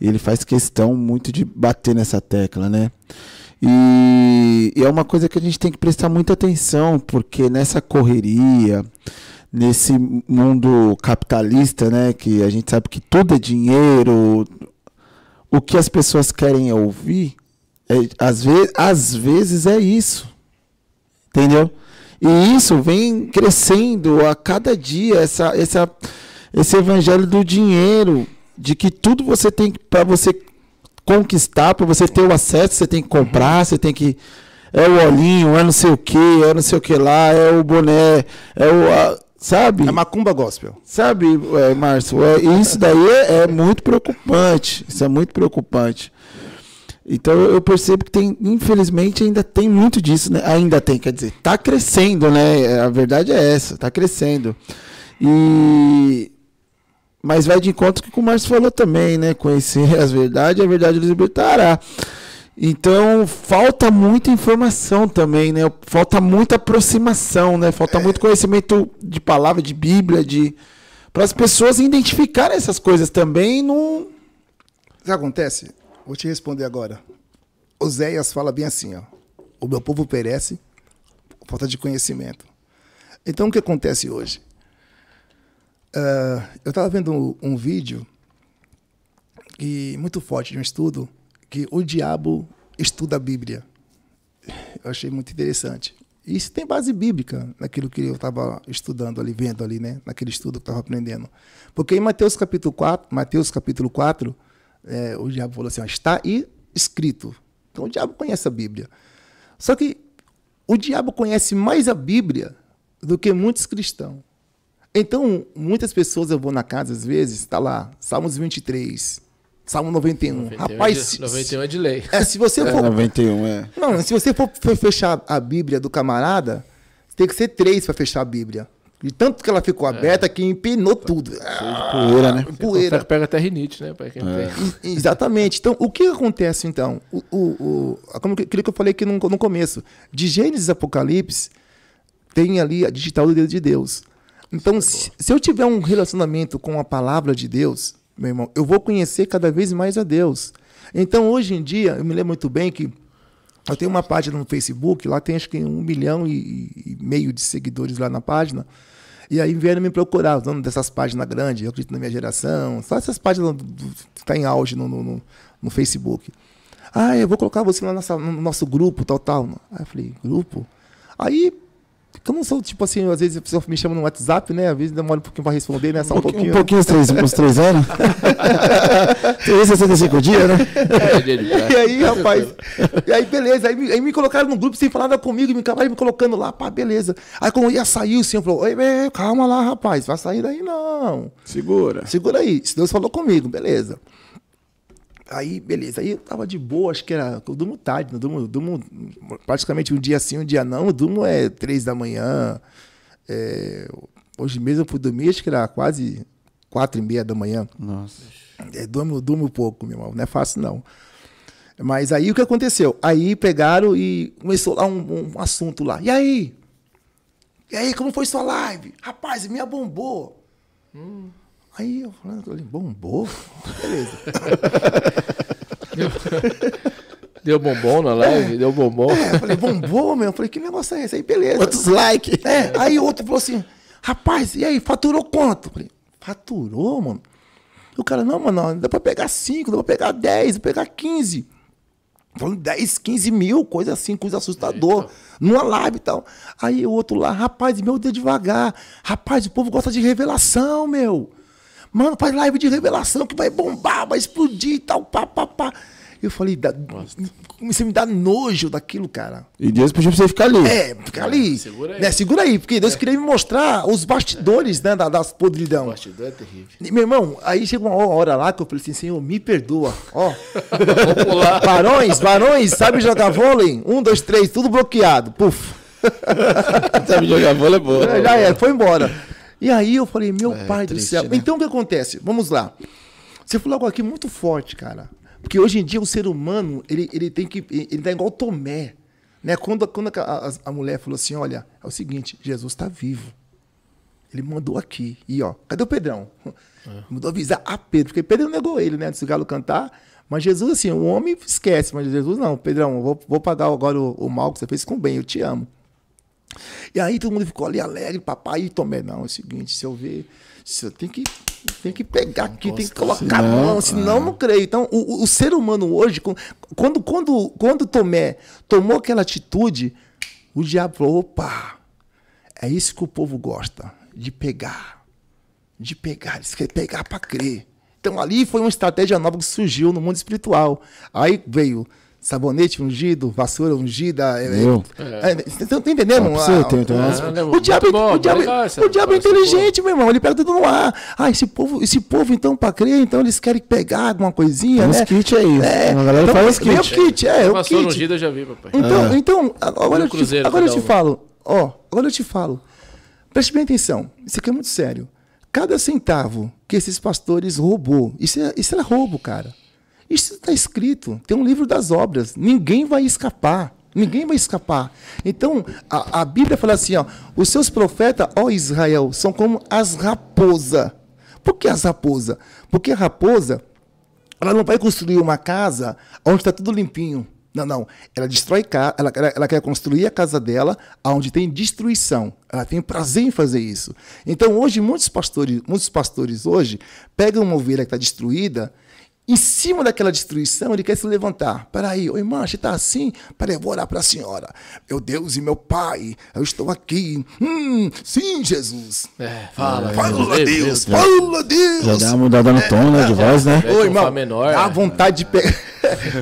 E ele faz questão muito de bater nessa tecla, né? E, e é uma coisa que a gente tem que prestar muita atenção, porque nessa correria... Nesse mundo capitalista, né, que a gente sabe que tudo é dinheiro, o que as pessoas querem ouvir, é, às, ve às vezes é isso, entendeu? E isso vem crescendo a cada dia, essa, essa, esse evangelho do dinheiro, de que tudo você tem para você conquistar, para você ter o acesso, você tem que comprar, você tem que... É o olhinho, é não sei o que, é não sei o que lá, é o boné, é o... A... Sabe? É macumba gospel. Sabe, é, Márcio? É, isso daí é, é muito preocupante. Isso é muito preocupante. Então eu percebo que tem, infelizmente, ainda tem muito disso, né? Ainda tem, quer dizer, tá crescendo, né? A verdade é essa, tá crescendo. E... Mas vai de encontro com o que o Márcio falou também, né? Conhecer as verdades, a verdade nos libertará. Então, falta muita informação também, né? Falta muita aproximação, né? Falta é... muito conhecimento de palavra, de Bíblia, de... para as pessoas identificarem essas coisas também. Não... O que acontece? Vou te responder agora. Oséias fala bem assim, ó. O meu povo perece por falta de conhecimento. Então, o que acontece hoje? Uh, eu estava vendo um, um vídeo e muito forte de um estudo que o diabo estuda a Bíblia. Eu achei muito interessante. Isso tem base bíblica naquilo que eu estava estudando ali, vendo ali, né? Naquele estudo que eu estava aprendendo. Porque em Mateus capítulo quatro, Mateus capítulo quatro, é, o diabo falou assim, ó, está aí escrito. Então o diabo conhece a Bíblia. Só que o diabo conhece mais a Bíblia do que muitos cristãos. Então, muitas pessoas, eu vou na casa às vezes, está lá, Salmos vinte e três... Salmo noventa e um. Rapaz, noventa e um é de lei. É, se você for... É, noventa e um, é. Não, se você for fechar a Bíblia do camarada, tem que ser três para fechar a Bíblia. E tanto que ela ficou aberta é. que empinou tudo. Ah, poeira, né? Poeira. Pega até rinite, né? Pra quem é. tem. Exatamente. Então, o que acontece, então? O, o, o, como aquilo que eu falei aqui no, no começo. De Gênesis e Apocalipse, tem ali a digital do dedo de Deus. Então, se, se eu tiver um relacionamento com a palavra de Deus, meu irmão, eu vou conhecer cada vez mais a Deus. Então, hoje em dia, eu me lembro muito bem que eu tenho uma página no Facebook, lá tem acho que um milhão e, e meio de seguidores lá na página. E aí vieram me procurar, os donos dessas páginas grandes, eu acredito na minha geração, só essas páginas que tá em auge no, no, no Facebook. Ah, eu vou colocar você lá nessa, no nosso grupo, tal, tal. Aí eu falei, grupo? Aí, eu não sou, tipo assim, às vezes a pessoa me chama no WhatsApp, né? Às vezes demora um pouquinho para responder, né? Só um, um pouquinho. Um pouquinho, né? Os três, uns três anos. trezentos e sessenta e cinco dias, né? E aí, rapaz, e aí, beleza. Aí me, aí me colocaram no grupo sem falar nada comigo, me acabaram me colocando lá, pá, beleza. Aí quando eu ia sair, o senhor falou, ei, ei, calma lá, rapaz, vai sair daí não. Segura. Segura aí. Se Deus falou comigo, beleza. Aí, beleza, aí eu tava de boa, acho que era, eu durmo tarde, eu durmo, eu durmo praticamente um dia sim, um dia não, eu durmo é três da manhã, é, hoje mesmo eu fui dormir, acho que era quase quatro e meia da manhã. Nossa. É, durmo, durmo pouco, meu irmão, não é fácil não. Mas aí o que aconteceu? Aí pegaram e começou lá um, um assunto lá, e aí? E aí, como foi sua live? Rapaz, minha bombou. Hum. Aí eu falei, bombou? Beleza. Deu bombom na live? É, deu bombom? É, eu falei, bombou, meu. Eu falei, que negócio é esse? Aí, beleza. Quantos likes? É, é. Aí outro falou assim, rapaz, e aí, faturou quanto? Eu falei, faturou, mano? O cara, não, mano, dá pra pegar cinco, dá pra pegar dez, dá pra pegar quinze. Falando dez, quinze mil, coisa assim, coisa assustadora, numa live e tal. Aí o outro lá, rapaz, meu Deus, devagar. Rapaz, o povo gosta de revelação, meu. Mano, faz live de revelação que vai bombar, vai explodir e tal, pá, pá, pá. Eu falei, da... comecei a me dar nojo daquilo, cara. E Deus pediu pra você ficar ali. É, ficar ali. É, segura aí. Né? Segura aí, porque Deus é. queria me mostrar os bastidores, é. né, da, das podridão. O bastidor é terrível. E, meu irmão, aí chegou uma hora lá que eu falei assim, Senhor, me perdoa. Ó, barões, barões, sabe jogar vôlei? Um, dois, três, tudo bloqueado. Puf. Sabe jogar vôlei, é boa. Já é, foi embora. E aí eu falei, meu é, pai é triste, do céu. Né? Então o que acontece? Vamos lá. Você falou algo aqui muito forte, cara. Porque hoje em dia o ser humano, ele, ele tem que... Ele tá igual Tomé. Né? Quando, quando a, a, a mulher falou assim, olha, é o seguinte, Jesus está vivo. Ele mandou aqui. E ó, cadê o Pedrão? É. Mandou avisar a Pedro, porque Pedro negou ele, né? Antes do galo cantar. Mas Jesus, assim, o homem esquece. Mas Jesus, não, Pedrão, eu vou, vou pagar agora o, o mal que você fez com o bem, eu te amo. E aí todo mundo ficou ali alegre, papai, e Tomé, não, é o seguinte, se eu ver, se eu tenho que, tenho que pegar aqui, tem que colocar a mão, senão eu não creio. Então, o, o ser humano hoje, quando, quando, quando Tomé tomou aquela atitude, o diabo falou, opa, é isso que o povo gosta, de pegar, de pegar, eles querem pegar para crer. Então, ali foi uma estratégia nova que surgiu no mundo espiritual. Aí veio... Sabonete ungido, vassoura ungida. Meu. É, é, tá entendendo? Ah, você, tem, tem, ah, não, o diabo, bom, o diabo, legal, o diabo é inteligente, meu irmão. Ele pega tudo no ar. Ah, esse povo, esse povo então, para crer, então eles querem pegar alguma coisinha. Tem né? Os kits aí. É, a galera então, faz os kits. É o kit, é. é o vassoura kit. Ungida eu já vi, papai. Então, é. então agora, eu te, agora eu te falo. Ó, agora eu te falo. Preste bem atenção. Isso aqui é muito sério. Cada centavo que esses pastores roubou, isso é, isso é roubo, cara. Isso está escrito, tem um livro das obras, ninguém vai escapar, ninguém vai escapar. Então, a, a Bíblia fala assim, ó, os seus profetas, ó Israel, são como as raposas. Por que as raposas? Porque a raposa, ela não vai construir uma casa onde está tudo limpinho. Não, não, ela destrói, ela, ela, ela quer construir a casa dela onde tem destruição, ela tem prazer em fazer isso. Então, hoje, muitos pastores, muitos pastores hoje pegam uma ovelha que está destruída. Em cima daquela destruição, ele quer se levantar. Peraí, ô irmã, você está assim? Peraí, eu vou orar para a senhora. Meu Deus e meu Pai, eu estou aqui. Hum, sim, Jesus. É, fala, fala, é, Deus, Deus, fala, Deus. Já dá uma mudada no tom, né, de voz, né? Ô, irmão, menor, dá vontade de pegar...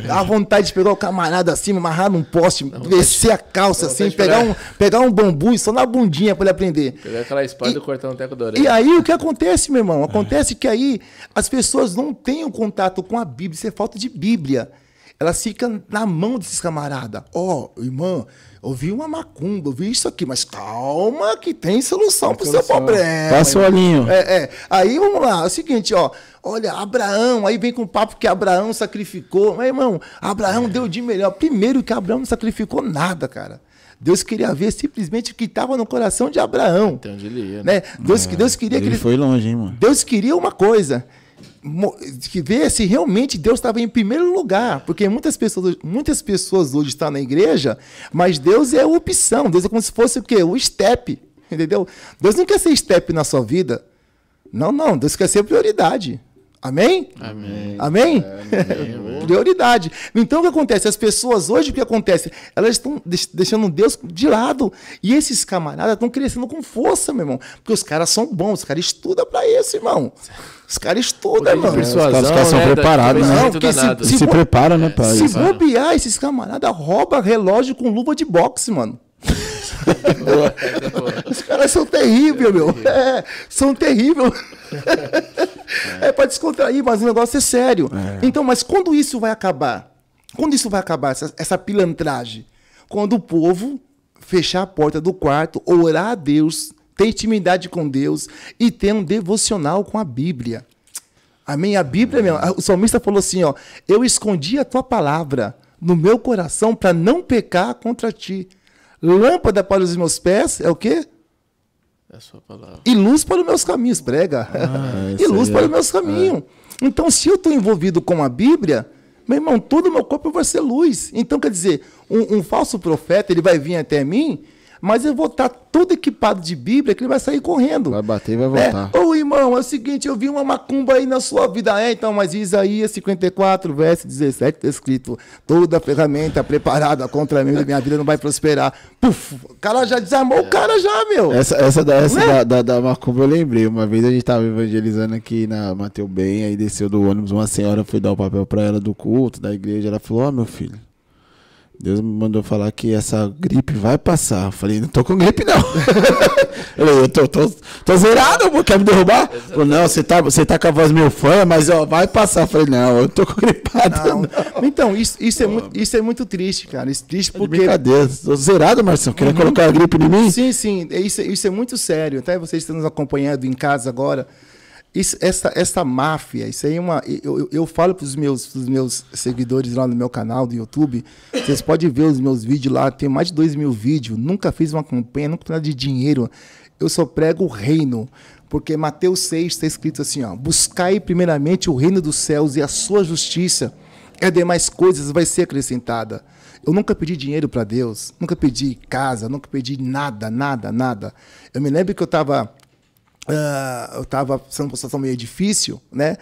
Dá vontade de pegar o camarada assim, amarrar num poste, não, descer a calça não, assim, pegar um, pegar um bambu e só na bundinha para ele aprender. Pegar aquela espada e, e cortar um teco da orelha. E aí o que acontece, meu irmão? Acontece é. que aí as pessoas não têm o contato com a Bíblia, isso é falta de Bíblia. elas ficam na mão desses camaradas. Ó, oh, irmã, ouvi uma macumba, ouvi isso aqui, mas calma que tem solução para o seu problema. Passa o olhinho. É, é. Aí vamos lá, é o seguinte, ó. Olha, Abraão, aí vem com o papo que Abraão sacrificou. Mas, irmão, Abraão é. deu de melhor. Primeiro que Abraão não sacrificou nada, cara. Deus queria ver simplesmente o que estava no coração de Abraão. Então, ele ia, né? Né? Deus, é, Deus queria ele que ele foi longe, hein, mano? Deus queria uma coisa. Que ver se realmente Deus estava em primeiro lugar, porque muitas pessoas, muitas pessoas hoje estão na igreja, mas Deus é a opção, Deus é como se fosse o quê? O step, entendeu? Deus não quer ser step na sua vida, não, não, Deus quer ser prioridade, amém? Amém? Amém? Amém. Prioridade. Então o que acontece? As pessoas hoje, o que acontece? Elas estão deixando Deus de lado, e esses camaradas estão crescendo com força, meu irmão, porque os caras são bons, os caras estudam para isso, irmão. Os caras estudam, mano. É, os caras né, são preparados, né? Não, porque se, se, se prepara, né, pai? Se bobear, esses camaradas roubam relógio com luva de boxe, mano. Os caras são terríveis, meu. É, são terríveis. É, é para descontrair, mas o negócio é sério. É. Então, mas quando isso vai acabar? Quando isso vai acabar, essa, essa pilantragem? Quando o povo fechar a porta do quarto, orar a Deus, ter intimidade com Deus e ter um devocional com a Bíblia. Amém? A Bíblia, meu, o salmista falou assim, ó, eu escondi a tua palavra no meu coração para não pecar contra ti. Lâmpada para os meus pés é o quê? É a sua palavra. E luz para os meus caminhos, prega. Ah, e luz é. para os meus caminhos. É. Então, se eu estou envolvido com a Bíblia, meu irmão, todo o meu corpo vai ser luz. Então, quer dizer, um, um falso profeta, ele vai vir até mim, mas eu vou estar todo equipado de Bíblia que ele vai sair correndo. Vai bater e vai voltar. Ô, é. irmão, é o seguinte, eu vi uma macumba aí na sua vida. É, então, mas Isaías cinquenta e quatro, verso dezessete, está escrito, toda ferramenta preparada contra mim, minha vida não vai prosperar. Puf, o cara já desarmou é. o cara já, meu. Essa, essa, da, essa é? da, da, da macumba eu lembrei. Uma vez a gente estava evangelizando aqui na Mateus Bem, aí desceu do ônibus, uma senhora foi dar o papel para ela do culto, da igreja, ela falou, ó, oh, meu filho, Deus me mandou falar que essa gripe vai passar. Eu falei, não tô com gripe, não. Eu tô, tô, tô zerado, quer me derrubar? Eu falei, não, você tá, você tá com a voz meio fã, mas ó, vai passar. Eu falei, não, eu tô com gripado. Não. Não. Então, isso, isso, é muito, isso é muito triste, cara. Isso é triste porque... É brincadeira, tô zerado, Marcelo. Queria uhum. colocar a gripe em mim? Sim, sim, isso, isso é muito sério. Até vocês estão nos acompanhando em casa agora. Isso, essa, essa máfia, isso aí é uma... Eu, eu, eu falo para os meus, pros meus seguidores lá no meu canal do YouTube, vocês podem ver os meus vídeos lá, tem mais de dois mil vídeos, nunca fiz uma campanha, nunca fiz nada de dinheiro, eu só prego o reino, porque Mateus seis está escrito assim, ó, buscai primeiramente o reino dos céus e a sua justiça, e as demais coisas vai ser acrescentada. Eu nunca pedi dinheiro para Deus, nunca pedi casa, nunca pedi nada, nada, nada. Eu me lembro que eu estava... Uh, eu estava passando por uma situação meio difícil, né?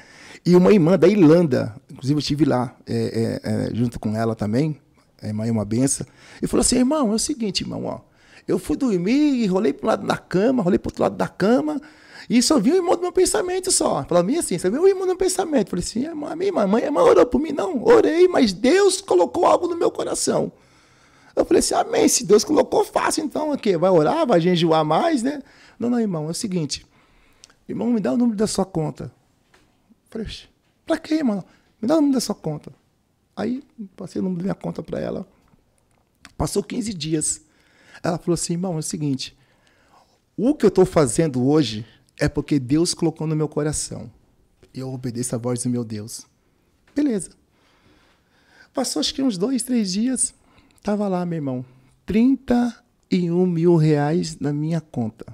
E uma irmã da Irlanda, inclusive eu estive lá é, é, é, junto com ela também, a irmã é uma benção, e falou assim, irmão, é o seguinte, irmão, ó, eu fui dormir e rolei para um lado da cama, rolei para outro lado da cama, e só vi o irmão do meu pensamento só. Falou mim assim, você viu o irmão do meu pensamento? Eu falei assim, irmã, minha irmã, minha irmã orou por mim? Não, orei, mas Deus colocou algo no meu coração. Eu falei assim, amém, se Deus colocou, fácil, então, aqui, vai orar, vai jejuar mais, né? Não, não, irmão, é o seguinte... Irmão, me dá o número da sua conta. Falei, pra quê, irmão? Me dá o número da sua conta. Aí, passei o número da minha conta pra ela. Passou quinze dias. Ela falou assim, irmão, é o seguinte. O que eu tô fazendo hoje é porque Deus colocou no meu coração. E eu obedeço a voz do meu Deus. Beleza. Passou acho que uns dois, três dias. Tava lá, meu irmão. trinta e um mil reais na minha conta.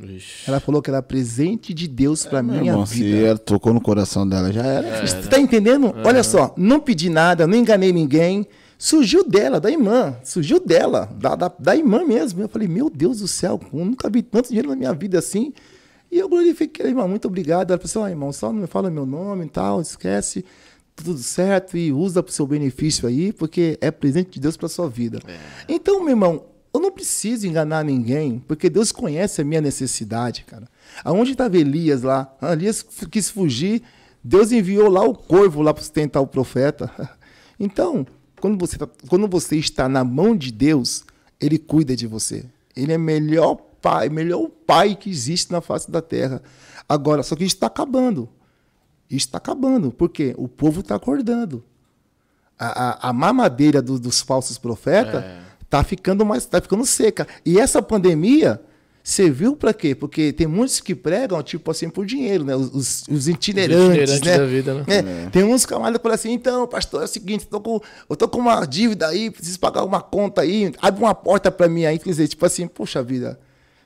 Ixi. Ela falou que era presente de Deus para é, minha irmão, vida. Se ela tocou no coração dela, já era. É, você tá entendendo? É. Olha só, não pedi nada, não enganei ninguém. Surgiu dela, da irmã. Surgiu dela, da, da, da irmã mesmo. Eu falei, meu Deus do céu, eu nunca vi tanto dinheiro na minha vida assim. E eu glorifiquei, irmão, muito obrigado. Ela falou assim, ah, irmão, só não me fala meu nome e tal, esquece. Tudo certo e usa pro seu benefício aí, porque é presente de Deus pra sua vida. É. Então, meu irmão, eu não preciso enganar ninguém, porque Deus conhece a minha necessidade, cara. Aonde estava Elias lá? Elias quis fugir, Deus enviou lá o corvo lá para sustentar o profeta. Então, quando você, tá, quando você está na mão de Deus, Ele cuida de você. Ele é melhor pai, melhor pai que existe na face da terra. Agora, só que isso está acabando. Isso está acabando, porque o povo está acordando. a, a mamadeira do, dos falsos profetas está é. ficando mais, tá ficando seca. E essa pandemia serviu para quê? Porque tem muitos que pregam, tipo assim, por dinheiro, né? Os, os, os itinerantes, os itinerantes né? da vida, né? É. É. Tem uns camaradas que falam assim, então, pastor, é o seguinte, eu tô com, eu tô com uma dívida aí, preciso pagar uma conta aí, abre uma porta para mim aí, quer dizer, tipo assim, poxa vida,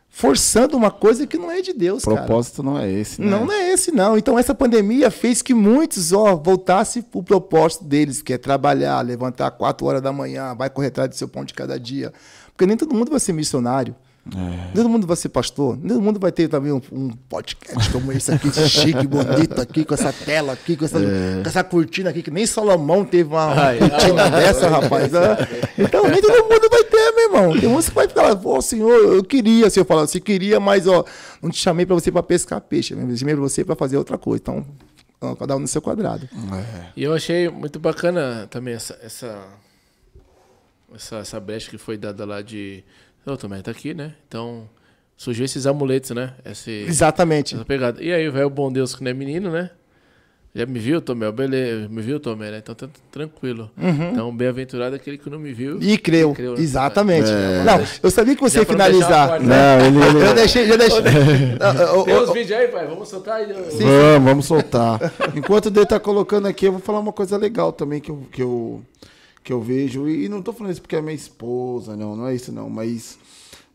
forçando uma coisa que não é de Deus, cara. O propósito não é esse, né? Não, não é esse, não. Então, essa pandemia fez que muitos, ó, voltassem pro propósito deles, que é trabalhar, levantar quatro horas da manhã, vai correr atrás do seu pão de cada dia. Porque nem todo mundo vai ser missionário. É. Todo mundo vai ser pastor, todo mundo vai ter também um, um podcast como esse aqui, chique, bonito aqui, com essa tela aqui, com essa, é. com essa cortina aqui, que nem Salomão teve uma ai, cortina ai, dessa, ai, rapaz. Ai. Então nem todo mundo vai ter, meu irmão. Tem uns que vai falar, ô senhor, eu queria, se eu falar, se queria, mas ó, não te chamei para você para pescar peixe, eu chamei para você para fazer outra coisa. Então, cada um no seu quadrado. É. E eu achei muito bacana também essa, essa, essa, essa brecha que foi dada lá de. Eu também tá aqui, né? Então, surgiu esses amuletos, né? Esse, Exatamente. Essa pegada. E aí, velho, o bom Deus que não é menino, né? Já me viu, Tomé? Beleza, me viu, Tomé, né? Então, tá tranquilo. Uhum. Então, bem-aventurado aquele que não me viu. E creu. creu Exatamente. É. Não, eu sabia que você ia finalizar. Parte, né? Não, ele, ele... Eu deixei, já deixei. Tem uns vídeos aí, pai? Vamos soltar aí? Eu... Sim. Vamos, vamos soltar. Enquanto o Dê tá colocando aqui, eu vou falar uma coisa legal também que eu... Que eu... que eu vejo, e não tô falando isso porque é minha esposa, não, não é isso não, mas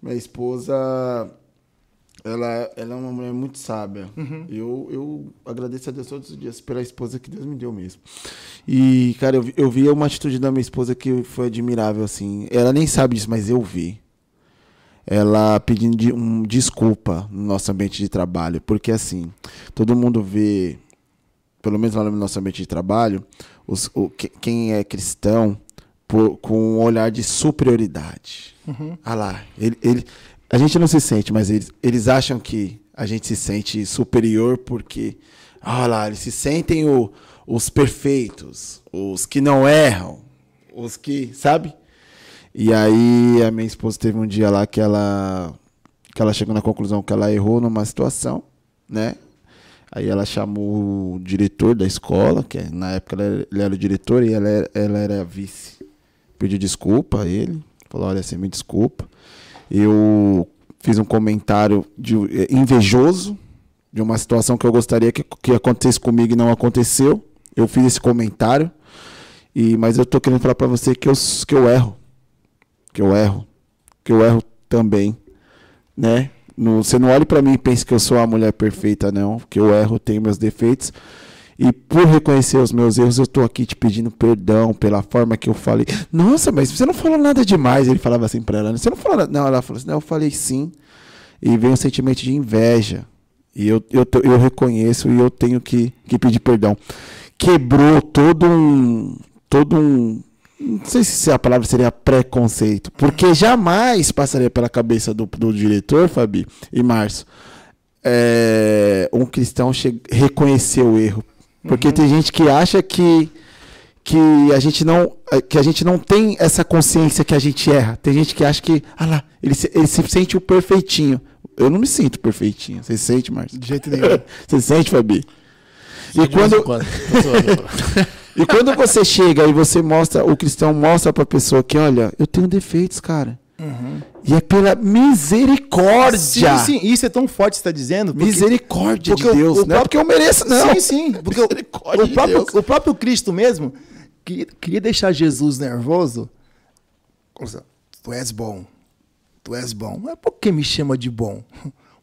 minha esposa, ela, ela é uma mulher muito sábia, uhum. eu, eu agradeço a Deus todos os dias pela esposa que Deus me deu mesmo, e cara, eu, eu vi uma atitude da minha esposa que foi admirável, assim, ela nem sabe disso, mas eu vi, ela pedindo de, um, desculpa no nosso ambiente de trabalho, porque assim, todo mundo vê, pelo menos lá no nosso ambiente de trabalho, Os, o, quem é cristão por, com um olhar de superioridade. Uhum. Ah lá, ele, ele, a gente não se sente, mas eles, eles acham que a gente se sente superior porque, ah lá, eles se sentem o, os perfeitos, os que não erram, os que, sabe? E aí a minha esposa teve um dia lá que ela, que ela chegou na conclusão que ela errou numa situação, né? Aí ela chamou o diretor da escola, que na época ele era o diretor e ela era, ela era a vice. Pediu desculpa a ele, falou, olha, você me desculpa. Eu fiz um comentário de, invejoso de uma situação que eu gostaria que, que acontecesse comigo e não aconteceu. Eu fiz esse comentário, e, mas eu tô querendo falar para você que eu, que eu erro, que eu erro, que eu erro também, né? No, você não olha para mim e pense que eu sou a mulher perfeita, não. Que eu erro, tenho meus defeitos. E por reconhecer os meus erros, eu estou aqui te pedindo perdão pela forma que eu falei. Nossa, mas você não falou nada demais. Ele falava assim para ela. Você não falou nada. Não, ela falou assim, não, eu falei sim. E vem um sentimento de inveja. E eu, eu, eu reconheço e eu tenho que, que pedir perdão. Quebrou todo um... Todo um não sei se a palavra seria preconceito, porque jamais passaria pela cabeça do, do diretor, Fabi e Márcio, é, um cristão reconhecer o erro, porque uhum. tem gente que acha que, que, a gente não, que a gente não tem essa consciência que a gente erra, tem gente que acha que, ah lá, ele se, ele se sente o perfeitinho, eu não me sinto perfeitinho, você se sente, Márcio? De jeito nenhum. Você se sente, Fabi? Sim, e quando... E quando você chega e você mostra, o cristão mostra para a pessoa que, olha, eu tenho defeitos, cara. Uhum. E é pela misericórdia. Sim, sim, isso é tão forte que você está dizendo. Porque, misericórdia porque de Deus, o, o não próprio, é porque eu mereço, não. Sim, sim. Porque misericórdia o, o, próprio, de Deus. O próprio Cristo mesmo que, queria deixar Jesus nervoso. Tu és bom, tu és bom. Não é porque me chama de bom.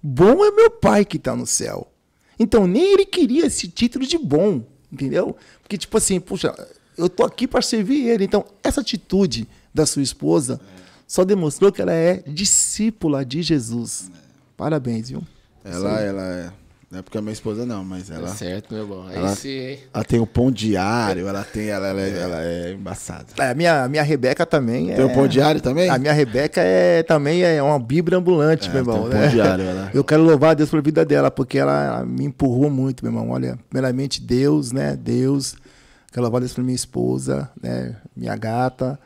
Bom é meu Pai que está no céu. Então nem ele queria esse título de bom. Entendeu? Porque, tipo assim, puxa, eu tô aqui para servir ele. Então, essa atitude da sua esposa é. só demonstrou que ela é discípula de Jesus. É. Parabéns, viu? Ela, ela é. Não é porque é minha esposa, não, mas ela. É certo, meu irmão. Ela, esse, hein? Ela tem o pão diário, ela tem. Ela, ela, é. ela é embaçada. A minha, minha Rebeca também é. Tem o pão diário também? A minha Rebeca é, também é uma bíblia ambulante, é, meu irmão. Tem o pão né? diário, ela. Eu quero louvar a Deus pela vida dela, porque ela, ela me empurrou muito, meu irmão. Olha, primeiramente Deus, né? Deus. Quero louvar a Deus pela minha esposa, né? Minha gata.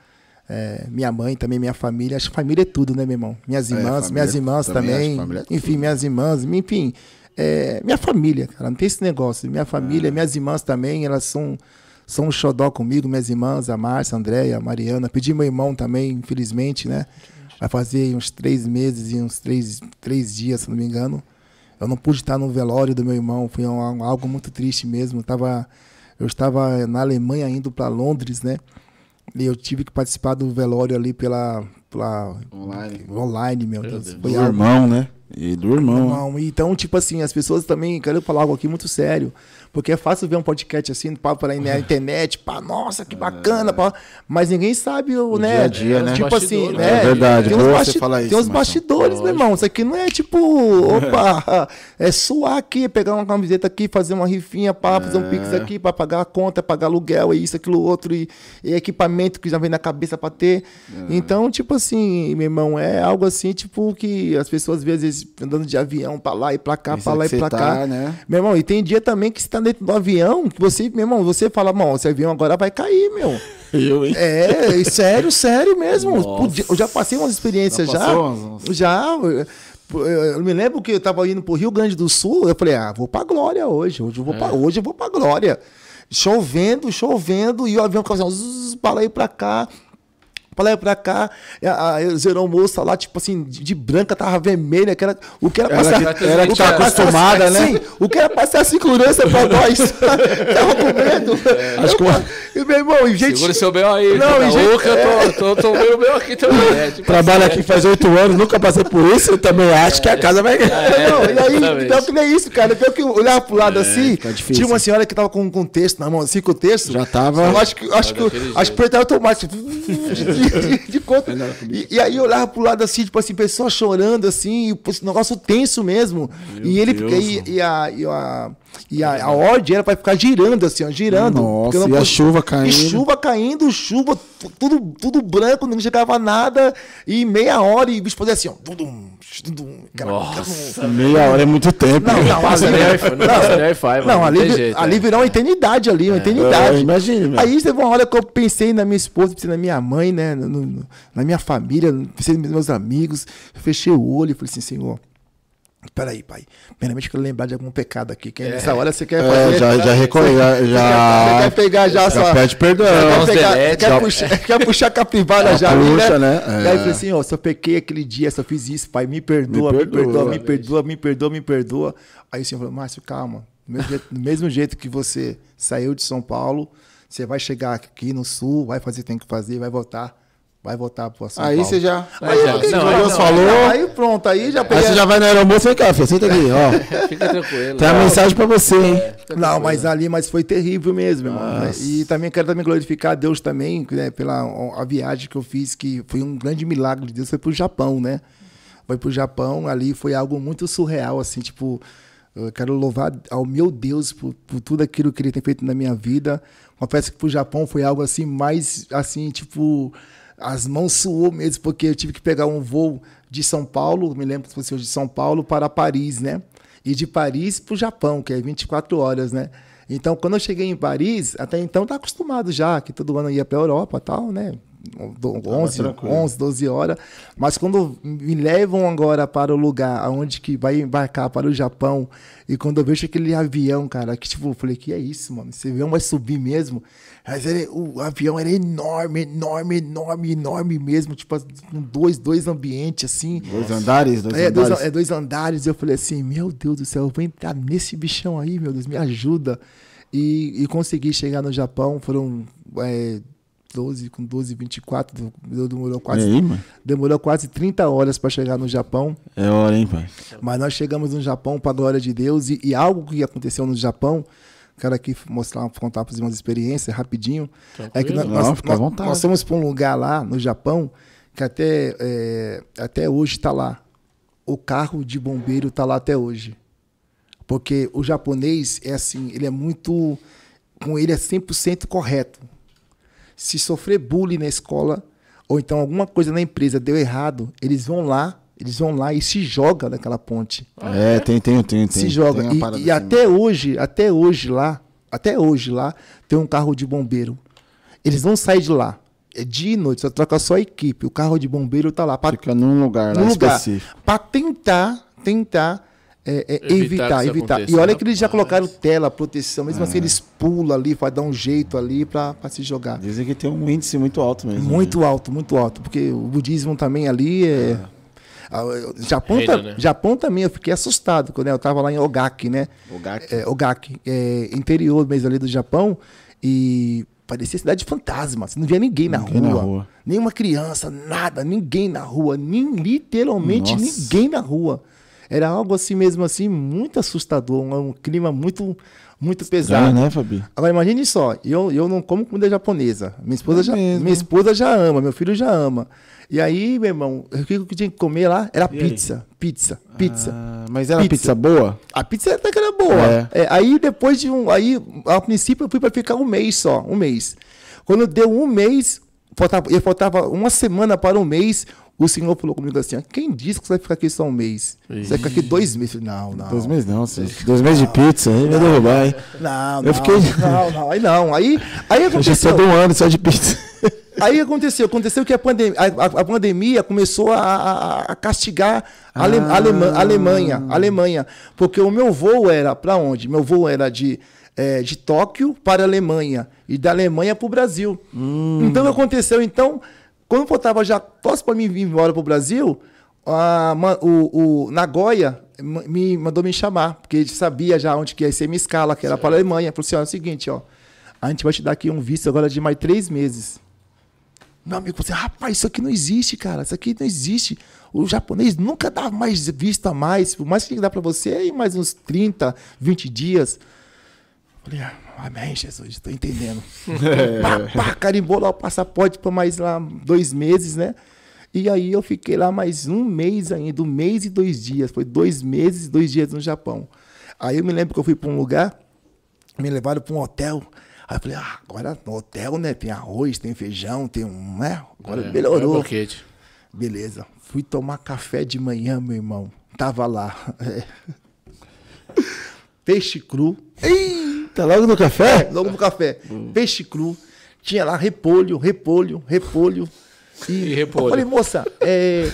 É, minha mãe também, minha família. Acho que família é tudo, né, meu irmão? Minhas irmãs, é, família, minhas irmãs também. também. É enfim, minhas irmãs, enfim. É, minha família, cara, não tem esse negócio. Minha família, ah. minhas irmãs também, elas são, são um xodó comigo, minhas irmãs, a Márcia, a Andréia, a Mariana. Pedi meu irmão também, infelizmente, né? Vai fazer uns três meses e uns três, três dias, se não me engano. Eu não pude estar no velório do meu irmão, foi um, algo muito triste mesmo. Eu, tava, eu estava na Alemanha indo para Londres, né? E eu tive que participar do velório ali pela... pela online. Online, meu Deus. Deus. Foi do algo, irmão, né? E do irmão. irmão. Então, tipo assim, as pessoas também... Quero falar algo aqui muito sério. Porque é fácil ver um podcast assim, papo na internet, pá, nossa, que bacana, pá. Mas ninguém sabe, o né? Dia a dia, né? Tipo assim, né? É verdade, tem uns, basti falar isso, tem uns bastidores, meu irmão. Isso aqui não é tipo, opa, é suar aqui, pegar uma camiseta aqui, fazer uma rifinha, pá, fazer um pix aqui, pra pagar a conta, pagar aluguel, é isso, aquilo, outro, e, e equipamento que já vem na cabeça pra ter. Então, tipo assim, meu irmão, é algo assim, tipo, que as pessoas às vezes andando de avião pra lá e pra cá, pra lá e pra cá. Meu irmão, e tem dia também que você tá dentro do avião, que você, meu irmão, você fala, mano, esse avião agora vai cair, meu. Eu, hein? É, sério, sério mesmo. Nossa. Eu já passei umas experiências já. Já, umas... já eu me lembro que eu tava indo pro Rio Grande do Sul, eu falei, ah, vou pra Glória hoje, hoje eu vou, é. pra, hoje eu vou pra Glória. Chovendo, chovendo, e o avião ficava assim, pra lá e pra cá. Falei pra cá, zerou moça lá, tipo assim, de, de branca, tava vermelha, que era, o que era passar... Ela, ela que tava acostumada, assim, né? Sim, o que era passar segurança pra nós, tava com medo. É, eu, como... eu, meu irmão, e gente... Segura seu B O aí, não, tá gente... louca, eu tô, tô, tô meio B O aqui também. É, tipo Trabalho assim, aqui é. faz oito anos, nunca passei por isso, eu também acho é, que a casa vai... É, não, e aí, pior que não é isso, cara, pior que eu olhava pro lado é, assim, tá tinha uma senhora que tava com, com texto na mão, assim, com o texto. Já tava... Eu acho que eu acho que, acho que era automático. De, de conta. E, e aí eu olhava pro lado assim, tipo assim, pessoa chorando assim, e negócio tenso mesmo. Meu e ele e, e a e a e a, a ordem era para ficar girando assim, ó, girando. Nossa, não, e a chuva caindo. E chuva caindo, chuva tudo tudo branco, não chegava nada e meia hora e o bicho fazia assim, ó. Tudum, tudum, cara, nossa, cara, meia cara. hora é muito tempo. Não, não, passa não, não, ali, jeito, ali é. virou uma eternidade ali, uma é. eternidade. Imagina. Aí teve uma hora que eu pensei na minha esposa, pensei na minha mãe, né? No, no, na minha família, pensei nos meus amigos, eu fechei o olho e falei assim, Senhor, peraí, pai, primeiramente eu quero lembrar de algum pecado aqui, que é. nessa hora você quer fazer... É, já, já recolhe, já... Você quer pegar já, já só... pede perdão. Quer, pegar, delete, quer, já... puxar, quer puxar a capivara já, puxa, né? né? É. Daí eu falei assim, ó, se eu pequei aquele dia, se eu fiz isso, pai, me perdoa, me perdoa, me perdoa, me perdoa, me perdoa, me perdoa. Aí o Senhor falou, Márcio, calma, do mesmo jeito, do mesmo jeito que você saiu de São Paulo, você vai chegar aqui no Sul, vai fazer o que tem que fazer, vai voltar... Vai voltar pro São Paulo. Aí você já... Aí já. Porque, não, Deus não, falou... Não, aí pronto, aí já peguei... Aí você já vai no aeromoço e cá, filho, senta aqui, ó. Fica tranquilo. Tem uma mensagem pra você, hein? É, não, mas ali, mas foi terrível mesmo, irmão. Né? E também quero também glorificar a Deus também, né, pela a viagem que eu fiz, que foi um grande milagre de Deus, foi pro Japão, né? Foi pro Japão, ali foi algo muito surreal, assim, tipo... Eu quero louvar ao meu Deus por, por tudo aquilo que Ele tem feito na minha vida. Confesso que pro Japão foi algo assim, mais, assim, tipo... As mãos suou mesmo, porque eu tive que pegar um voo de São Paulo, me lembro que fosse de São Paulo para Paris, né? E de Paris para o Japão, que é vinte e quatro horas, né? Então, quando eu cheguei em Paris, até então tá acostumado já, que todo ano eu ia para a Europa e tal, né? onze, doze horas. Mas quando me levam agora para o lugar onde que vai embarcar para o Japão, e quando eu vejo aquele avião, cara, que tipo, eu falei, que é isso, mano? Esse avião vai subir mesmo? Mas ele, o avião era enorme, enorme, enorme, enorme mesmo, tipo, dois, dois ambientes, assim. Dois andares, dois é, andares. Dois, é, dois andares. Eu falei assim, meu Deus do céu, eu vou entrar nesse bichão aí, meu Deus, me ajuda. E, e consegui chegar no Japão, foram... É, doze, com doze, vinte e quatro, demorou quase, aí, demorou quase trinta horas para chegar no Japão. É hora, hein, pai? Mas nós chegamos no Japão, para a glória de Deus, e, e algo que aconteceu no Japão, quero aqui mostrar, contar para vocês umas experiências rapidinho. Tranquilo. É que nós, Não, nós, fica à vontade. nós, nós fomos para um lugar lá no Japão, que até, é, até hoje está lá. O carro de bombeiro está lá até hoje. Porque o japonês é assim, ele é muito, com ele é cem por cento correto. Se sofrer bullying na escola ou então alguma coisa na empresa deu errado, eles vão lá, eles vão lá e se jogam naquela ponte. É, tem, tem, tem. tem se joga. Tem e e até hoje, até hoje lá, até hoje lá, tem um carro de bombeiro. Eles não saem de lá. É dia e noite, só troca só a equipe. O carro de bombeiro tá lá. Pra, Fica num lugar, num lá lugar, específico. Para tentar, tentar... é, é, evitar, evitar. evitar. E olha que eles já colocaram tela, proteção, mesmo ah. assim eles pulam ali, vai dar um jeito ali para se jogar. Dizem que tem um índice muito alto mesmo. Muito né? alto, muito alto, porque o budismo também ali é... Ah. Japão, Reino, tá, né? Japão também, eu fiquei assustado quando eu estava lá em Ogaki, né? Ogaki. É, Ogaki, é, interior mesmo ali do Japão, e parecia cidade de fantasma, você não via ninguém, ninguém na, rua, na rua, nenhuma criança, nada, ninguém na rua, nem, literalmente Nossa. ninguém na rua. Era algo assim mesmo, assim, muito assustador, um, um clima muito, muito pesado. É, né, Fabi? Agora, imagine só, eu, eu não como comida japonesa, minha esposa, é já, minha esposa já ama, meu filho já ama. E aí, meu irmão, o que eu tinha que comer lá era pizza, pizza, pizza. Ah, mas era pizza. pizza boa? A pizza até que era boa. É. É, aí, depois de um... Aí, a princípio, eu fui para ficar um mês só, um mês. Quando deu um mês, faltava, eu faltava uma semana para um mês, o senhor falou comigo assim, quem disse que você vai ficar aqui só um mês? Você vai ficar aqui dois meses? Eu falei, não, não. Dois meses não, senhor. Dois meses de pizza, aí vai derrubar, hein? Não, não, eu fiquei... não, não, aí não. Aí, aí aconteceu... Eu já sou de um ano só de pizza. Aí aconteceu, aconteceu que a, pandem a, a pandemia começou a, a, a castigar a Ale ah. Alemanha, Alemanha, Alemanha, porque o meu voo era para onde? Meu voo era de, é, de Tóquio para a Alemanha e da Alemanha para o Brasil. Hum. Então aconteceu, então, quando eu voltava já posso para mim vir embora para o Brasil, a, o, o Nagoya me mandou me chamar, porque ele sabia já onde que ia ser minha escala, que era para a Alemanha. Falou assim, ó, é o seguinte, ó, a gente vai te dar aqui um visto agora de mais três meses. Meu amigo, você, rapaz, isso aqui não existe, cara. Isso aqui não existe. O japonês nunca dá mais visto a mais. Por mais que dá para você, aí mais uns trinta, vinte dias. Falei, ah, amém, Jesus, estou entendendo. É. Pá, pá, carimbou lá o passaporte por mais lá dois meses, né? E aí eu fiquei lá mais um mês ainda, um mês e dois dias. Foi dois meses e dois dias no Japão. Aí eu me lembro que eu fui para um lugar, me levaram para um hotel. Aí eu falei, ah, agora no hotel, né? Tem arroz, tem feijão, tem um, né? Agora é, melhorou. É Beleza. Fui tomar café de manhã, meu irmão. Tava lá. É. Peixe cru. Eita, logo no café? É, logo no café. Hum. Peixe cru. Tinha lá repolho, repolho, repolho. E, e repolho. Eu falei, moça, é...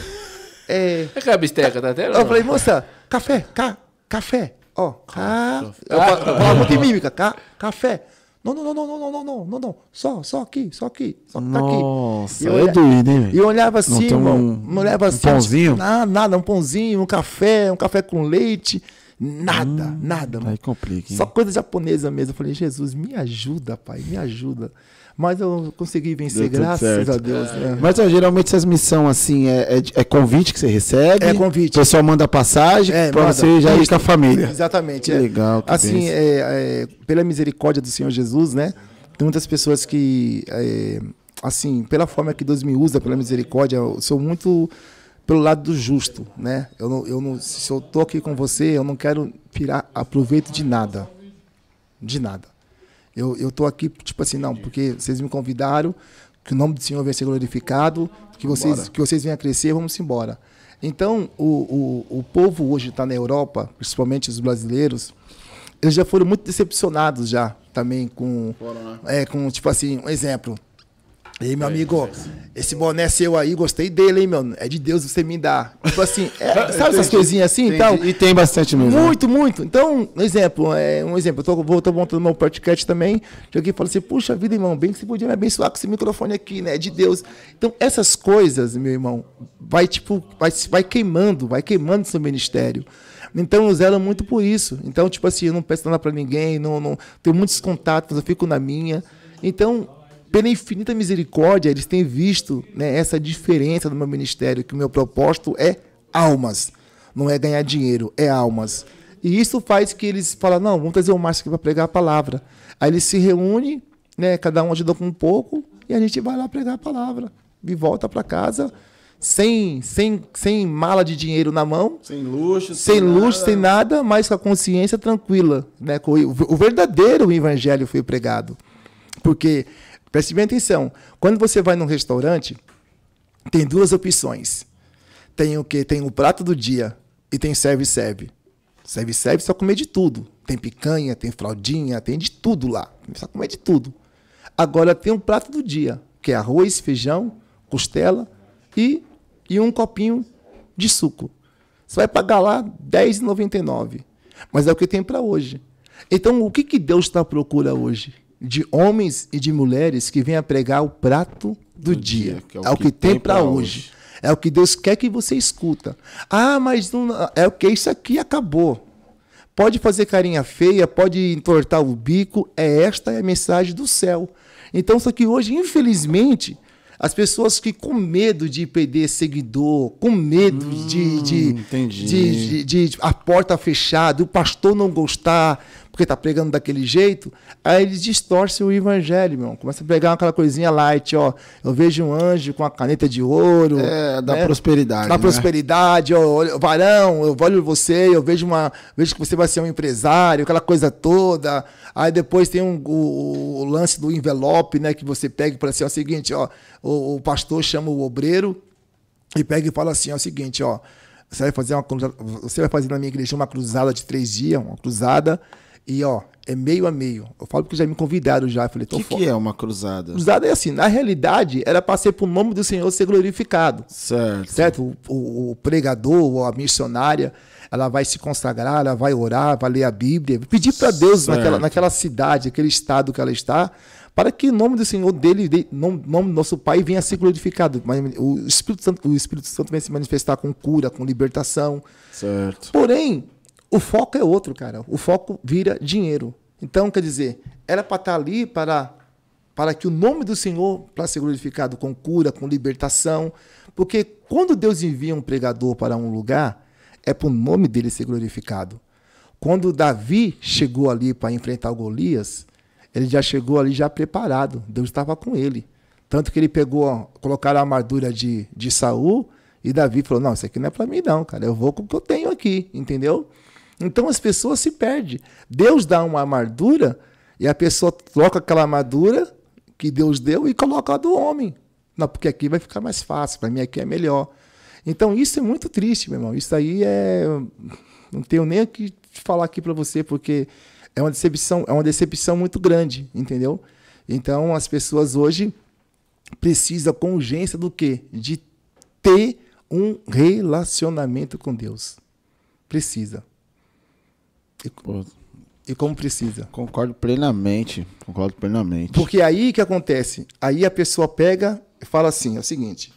É, é que a bisteca tá até lá. Eu falei, moça, café, ca, café. Ó, ca... Eu falava muito em mímica. Ca, café. Não, não, não, não, não, não, não, não, não, só, só aqui, só aqui, só tá aqui. Nossa, eu, olha... eu doído, hein? E eu olhava assim, irmão, um, olhava assim, um pãozinho? Tipo, nada, nada, um pãozinho, um café, um café com leite, nada, hum, nada. Aí complica, hein? Só coisa japonesa mesmo. Eu falei, Jesus, me ajuda, pai, me ajuda. Mas eu consegui vencer, Deu graças a Deus. É. Né? Mas ó, geralmente essas missões assim, é, é, é convite que você recebe? É convite. O pessoal manda passagem é, para você já ir com a família. Exatamente. É. Legal. Que assim, é, é, pela misericórdia do Senhor Jesus, né? Tem muitas pessoas que, é, assim, pela forma que Deus me usa, pela misericórdia, eu sou muito pelo lado do justo, né? Eu não, eu não, se eu tô aqui com você, eu não quero tirar proveito de nada. De nada. Eu, eu tô aqui, tipo assim, não, porque vocês me convidaram, que o nome do Senhor venha ser glorificado, que vocês, que vocês venham a crescer, vamos embora. Então, o, o, o povo hoje está na Europa, principalmente os brasileiros, eles já foram muito decepcionados já, também com, foram, né? é, com tipo assim, um exemplo. Ei, meu amigo, esse boné seu aí, gostei dele, hein, meu? É de Deus que você me dá. Tipo assim, é, sabe essas coisinhas assim e tal? E tem bastante mesmo. Muito, muito. Então, um exemplo, é, um exemplo. Eu tô, tô montando meu podcast também. Cheguei e falei assim, puxa vida, irmão, bem que você podia me abençoar com esse microfone aqui, né? É de Deus. Então, essas coisas, meu irmão, vai tipo, vai, vai queimando, vai queimando seu ministério. Então, eu zelo muito por isso. Então, tipo assim, eu não peço nada pra ninguém, não, não, tenho muitos contatos, eu fico na minha. Então... Pela infinita misericórdia, eles têm visto, né, essa diferença do meu ministério, que o meu propósito é almas, não é ganhar dinheiro, é almas. E isso faz que eles falam, não, vamos trazer o Márcio aqui para pregar a palavra. Aí eles se reúnem, né, cada um ajuda com um pouco, e a gente vai lá pregar a palavra. E volta para casa sem, sem, sem mala de dinheiro na mão, sem luxo, sem, sem, luxo nada. sem nada, mas com a consciência tranquila. Né, com o, o verdadeiro evangelho foi pregado. Porque... Preste bem atenção. Quando você vai num restaurante, tem duas opções. Tem o quê? Tem o prato do dia e tem serve-serve. Serve-serve só comer de tudo. Tem picanha, tem fraldinha, tem de tudo lá. Só comer de tudo. Agora tem o prato do dia, que é arroz, feijão, costela e, e um copinho de suco. Você vai pagar lá dez reais e noventa e nove centavos. Mas é o que tem para hoje. Então, o que, que Deus está à procura hoje? De homens e de mulheres que venham pregar o prato do, do dia. dia que é, o é o que, que tem, tem para hoje. hoje. É o que Deus quer que você escuta. Ah, mas não, é o que isso aqui acabou. Pode fazer carinha feia, pode entortar o bico. É esta é a mensagem do céu. Então, só que hoje, infelizmente, as pessoas que com medo de perder seguidor, com medo hum, de, de, de, de, de, de a porta fechada, o pastor não gostar, porque está pregando daquele jeito, aí eles distorcem o evangelho, irmão. Começa a pregar aquela coisinha light, ó. Eu vejo um anjo com a caneta de ouro. É, da né? prosperidade. Da né? prosperidade, ó. Varão, eu olho você, eu vejo, uma, vejo que você vai ser um empresário, aquela coisa toda. Aí depois tem um, o, o lance do envelope, né? Que você pega para assim, ó, é o seguinte, ó. O, o pastor chama o obreiro e pega e fala assim, ó, é o seguinte, ó. Você vai fazer, uma, você vai fazer na minha igreja uma cruzada de três dias, uma cruzada. E, ó, é meio a meio. Eu falo porque já me convidaram já. Eu falei, tô fora. O que é uma cruzada? Cruzada é assim, na realidade, era para ser pro nome do Senhor ser glorificado. Certo. Certo? O, o, o pregador ou a missionária, ela vai se consagrar, ela vai orar, vai ler a Bíblia, pedir para Deus naquela, naquela cidade, aquele estado que ela está, para que o nome do Senhor dele, de, nome do nosso Pai, venha a ser glorificado. O Espírito Santo, o Espírito Santo vem se manifestar com cura, com libertação. Certo. Porém, o foco é outro, cara. O foco vira dinheiro. Então, quer dizer, era para estar ali para, para que o nome do Senhor para ser glorificado com cura, com libertação. Porque quando Deus envia um pregador para um lugar, é para o nome dele ser glorificado. Quando Davi chegou ali para enfrentar Golias, ele já chegou ali já preparado. Deus estava com ele. Tanto que ele pegou, ó, colocaram a armadura de, de Saul e Davi falou, não, isso aqui não é para mim não, cara. Eu vou com o que eu tenho aqui, entendeu? Então as pessoas se perdem. Deus dá uma armadura e a pessoa troca aquela armadura que Deus deu e coloca a do homem. Não, porque aqui vai ficar mais fácil, para mim aqui é melhor. Então isso é muito triste, meu irmão. Isso aí é... Não tenho nem o que falar aqui para você, porque é uma decepção, é uma decepção muito grande, entendeu? Então as pessoas hoje precisam com urgência do quê? De ter um relacionamento com Deus. Precisa. E, e como precisa. Concordo plenamente, concordo plenamente. Porque aí o que acontece? Aí a pessoa pega e fala assim, é o seguinte,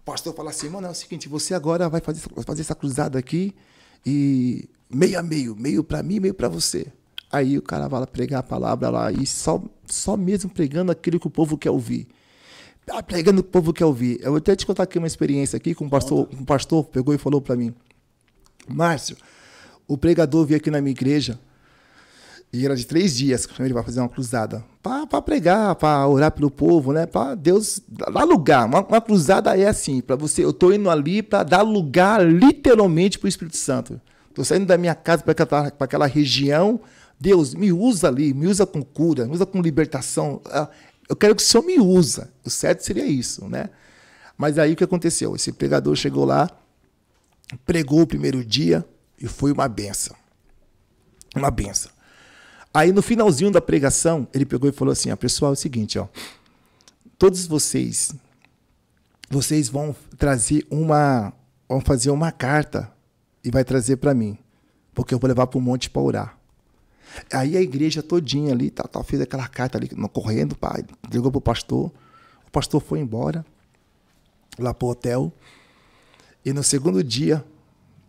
o pastor fala assim, mano, é o seguinte, você agora vai fazer, vai fazer essa cruzada aqui e meio a meio, meio para mim, meio para você. Aí o cara vai lá pregar a palavra lá e só, só mesmo pregando aquilo que o povo quer ouvir. Ah, pregando o que o povo quer ouvir. Eu vou até te contar aqui uma experiência aqui que um pastor, um pastor pegou e falou para mim, Márcio, o pregador veio aqui na minha igreja e era de três dias que ele vai fazer uma cruzada para pregar, para orar pelo povo, né? Para Deus dar lugar. Uma, uma cruzada é assim, para você. Eu estou indo ali para dar lugar literalmente para o Espírito Santo. Estou saindo da minha casa para aquela, aquela região. Deus me usa ali, me usa com cura, me usa com libertação. Eu quero que o Senhor me usa. O certo seria isso, né? Mas aí o que aconteceu? Esse pregador chegou lá, pregou o primeiro dia. E foi uma benção. Uma benção. Aí, no finalzinho da pregação, ele pegou e falou assim, ah, pessoal, é o seguinte, ó, todos vocês, vocês vão trazer uma, vão fazer uma carta e vai trazer para mim, porque eu vou levar para o monte para orar. Aí a igreja todinha ali, tá, tá, fez aquela carta ali, correndo, pá, ligou para o pastor, o pastor foi embora, lá para o hotel, e no segundo dia,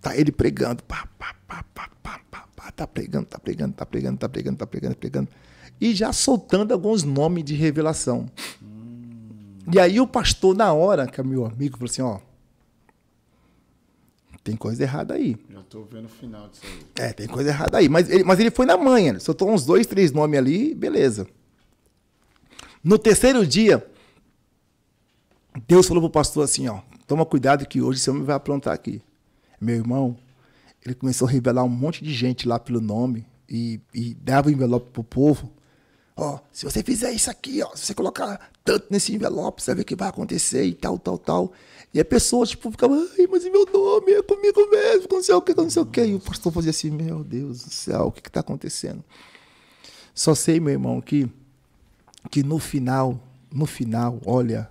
tá ele pregando, pá, pá, pá, pá, pá, pá, pá, tá pregando, tá pregando, tá pregando, tá pregando, tá pregando, tá pregando. E já soltando alguns nomes de revelação. Hum. E aí o pastor, na hora, que é meu amigo, falou assim, ó, tem coisa errada aí. Já tô vendo o final disso aí. É, tem coisa errada aí. Mas ele, mas ele foi na manha, né? Soltou uns dois, três nomes ali, beleza. No terceiro dia, Deus falou pro pastor assim, ó, toma cuidado que hoje você me vai aprontar aqui. Meu irmão, ele começou a revelar um monte de gente lá pelo nome e, e dava o envelope pro povo. Ó, se você fizer isso aqui, ó, se você colocar tanto nesse envelope, você vai ver o que vai acontecer e tal, tal, tal. E a pessoa, tipo, ficava, ai, mas e meu nome? É comigo mesmo, não sei o que, não sei o que. E o pastor fazia assim, meu Deus do céu, o que que tá acontecendo? Só sei, meu irmão, que, que no final, no final, olha,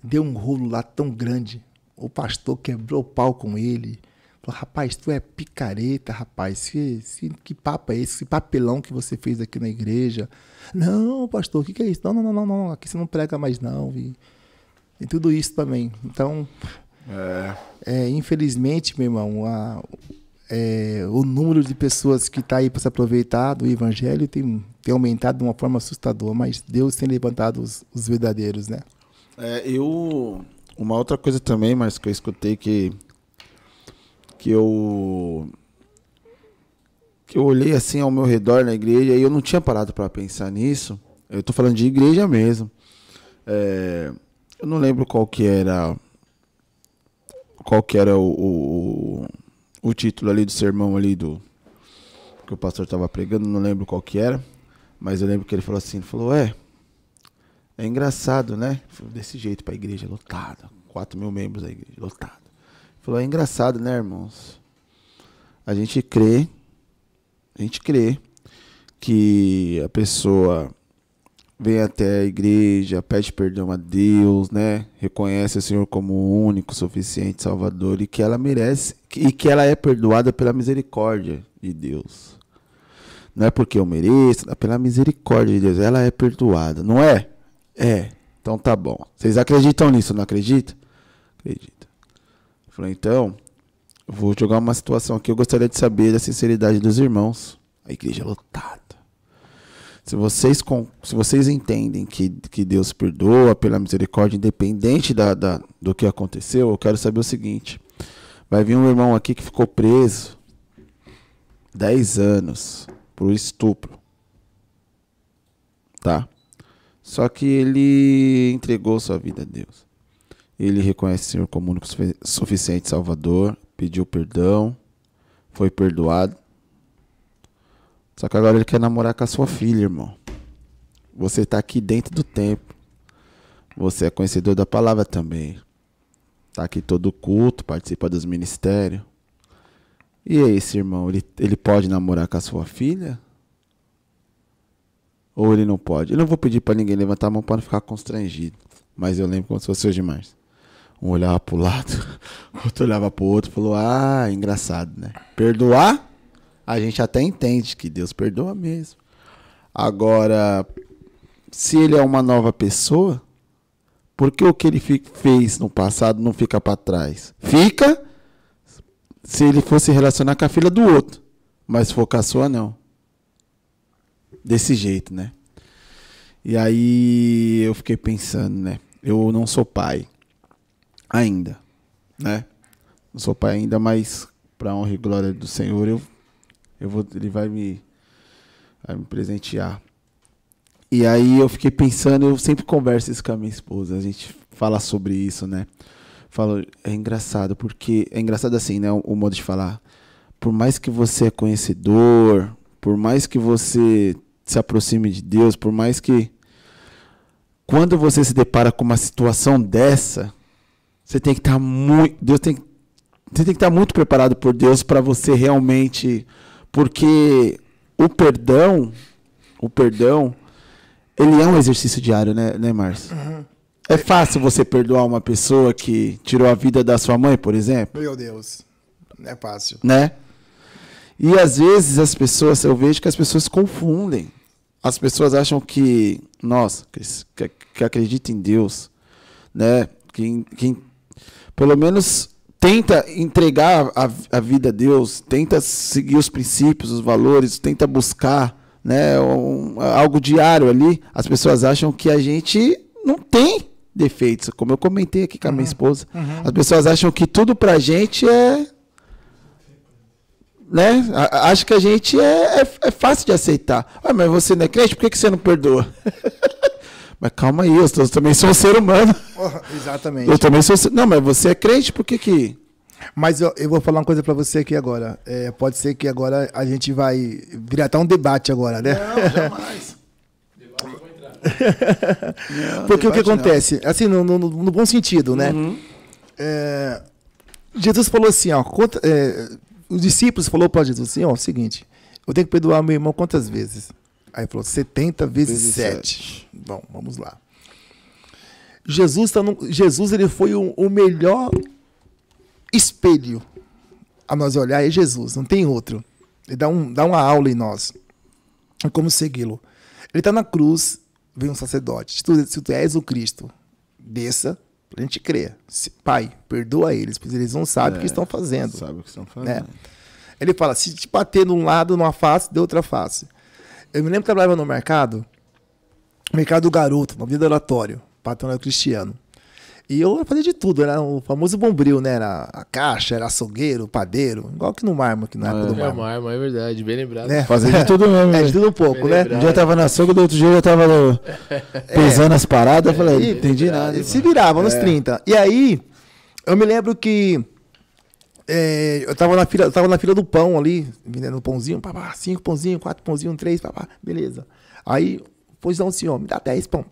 deu um rolo lá tão grande. O pastor quebrou o pau com ele. Falou, rapaz, tu é picareta, rapaz, que, que papo é esse, esse papelão que você fez aqui na igreja? Não, pastor, o que, que é isso? Não, não, não, não, não, aqui você não prega mais não. E, e tudo isso também. Então, é. É, infelizmente, meu irmão, a, é, o número de pessoas que está aí para se aproveitar do evangelho tem, tem aumentado de uma forma assustadora, mas Deus tem levantado os, os verdadeiros, né? É, eu... Uma outra coisa também, mas que eu escutei que... que eu que eu olhei assim ao meu redor na igreja e eu não tinha parado para pensar nisso. Eu tô falando de igreja mesmo. É, eu não lembro qual que era qual que era o, o, o título ali do sermão ali do que o pastor estava pregando. Não lembro qual que era, mas eu lembro que ele falou assim, ele falou, é, é engraçado, né? Falei, desse jeito para a igreja lotada, quatro mil membros da igreja lotada. Falou, é engraçado, né, irmãos? A gente crê, a gente crê que a pessoa vem até a igreja, pede perdão a Deus, né? Reconhece o Senhor como o único, suficiente Salvador e que ela merece e que ela é perdoada pela misericórdia de Deus. Não é porque eu mereço, é pela misericórdia de Deus. Ela é perdoada, não é? É. Então tá bom. Vocês acreditam nisso, não acreditam? Acredito. Falei, então, vou jogar uma situação aqui. Eu gostaria de saber da sinceridade dos irmãos. A igreja é lotada. Se vocês, se vocês entendem que, que Deus perdoa pela misericórdia, independente da, da, do que aconteceu, eu quero saber o seguinte. Vai vir um irmão aqui que ficou preso dez anos por estupro. Tá? Só que ele entregou sua vida a Deus. Ele reconhece o Senhor como único suficiente Salvador, pediu perdão, foi perdoado. Só que agora ele quer namorar com a sua filha, irmão. Você está aqui dentro do tempo. Você é conhecedor da palavra também. Está aqui todo culto, participa dos ministérios. E é esse irmão, ele, ele pode namorar com a sua filha? Ou ele não pode? Eu não vou pedir para ninguém levantar a mão para não ficar constrangido. Mas eu lembro como se fosse hoje demais. Um olhava pro lado, outro olhava pro outro e falou, ah, engraçado, né? Perdoar, a gente até entende que Deus perdoa mesmo. Agora, se ele é uma nova pessoa, por que o que ele fez no passado não fica para trás? Fica se ele fosse relacionar com a filha do outro, mas se for com a sua, não. Desse jeito, né? E aí eu fiquei pensando, né? Eu não sou pai. Ainda, né? Não sou pai ainda, mas para honra e glória do Senhor, eu, eu vou, ele vai me, vai me presentear. E aí eu fiquei pensando, eu sempre converso isso com a minha esposa, a gente fala sobre isso, né? Falo, é engraçado, porque é engraçado assim, né? O, o modo de falar. Por mais que você é conhecedor, por mais que você se aproxime de Deus, por mais que quando você se depara com uma situação dessa, Você tem que estar muito, Deus tem, você tem que estar muito preparado por Deus para você realmente, porque o perdão, o perdão, ele é um exercício diário, né, né, Márcio? Uhum. É fácil você perdoar uma pessoa que tirou a vida da sua mãe, por exemplo? Meu Deus, não é fácil. Né? E às vezes as pessoas, eu vejo que as pessoas confundem. As pessoas acham que nós, que, que acreditam em Deus, né, que, que pelo menos tenta entregar a, a vida a Deus, tenta seguir os princípios, os valores, tenta buscar, né, um, algo diário ali. As pessoas acham que a gente não tem defeitos, como eu comentei aqui com a uhum. minha esposa. Uhum. As pessoas acham que tudo pra gente é... né? Acho que a gente é, é, é fácil de aceitar. Ah, mas você não é crente, por que, que você não perdoa? Mas calma aí, eu também sou um ser humano. Oh, exatamente. Eu também sou. Não, mas você é crente, por que que... Mas eu, eu vou falar uma coisa pra você aqui agora. É, pode ser que agora a gente vai virar até um debate agora, né? Não, jamais. Debate eu vou entrar. Não, porque o que acontece? Não. Assim, no, no, no bom sentido, né? Uhum. É, Jesus falou assim, ó. Conta, é, os discípulos falaram pra Jesus assim, ó, o seguinte. Eu tenho que perdoar meu irmão quantas vezes? Aí falou, setenta vezes sete. Bom, vamos lá. Jesus, tá no, Jesus ele foi o, o melhor espelho a nós olhar é Jesus, não tem outro. Ele dá, um, dá uma aula em nós. É como segui-lo. Ele está na cruz, vem um sacerdote. Se tu, se tu és o Cristo, desça para a gente crer. Pai, perdoa eles, pois eles não sabem é, o que estão fazendo. Sabe o que estão fazendo. É. Ele fala, se te bater de um lado, numa face, de outra face. Eu me lembro que eu trabalhava no mercado, mercado do garoto, na vida do oratório, patrão Cristiano. E eu fazia de tudo, era o famoso bombril, né? Era a caixa, era açougueiro, padeiro, igual que no Marmo, que na época do Marmo. É, Marmo, é verdade, bem lembrado. Né? Fazia de tudo mesmo. É, de tudo um pouco, né? Lembrado. Um dia eu tava na açougue, do outro dia eu tava no... pesando é, as paradas, eu falei, não entendi nada. Mano. Se virava nos é. trinta. E aí, eu me lembro que é, eu, tava na fila, eu tava na fila do pão ali, vendendo pãozinho, pá, pá, cinco pãozinhos, quatro pãozinhos, três, pá, pá, beleza. Aí, pois não, senhor, me dá dez pão.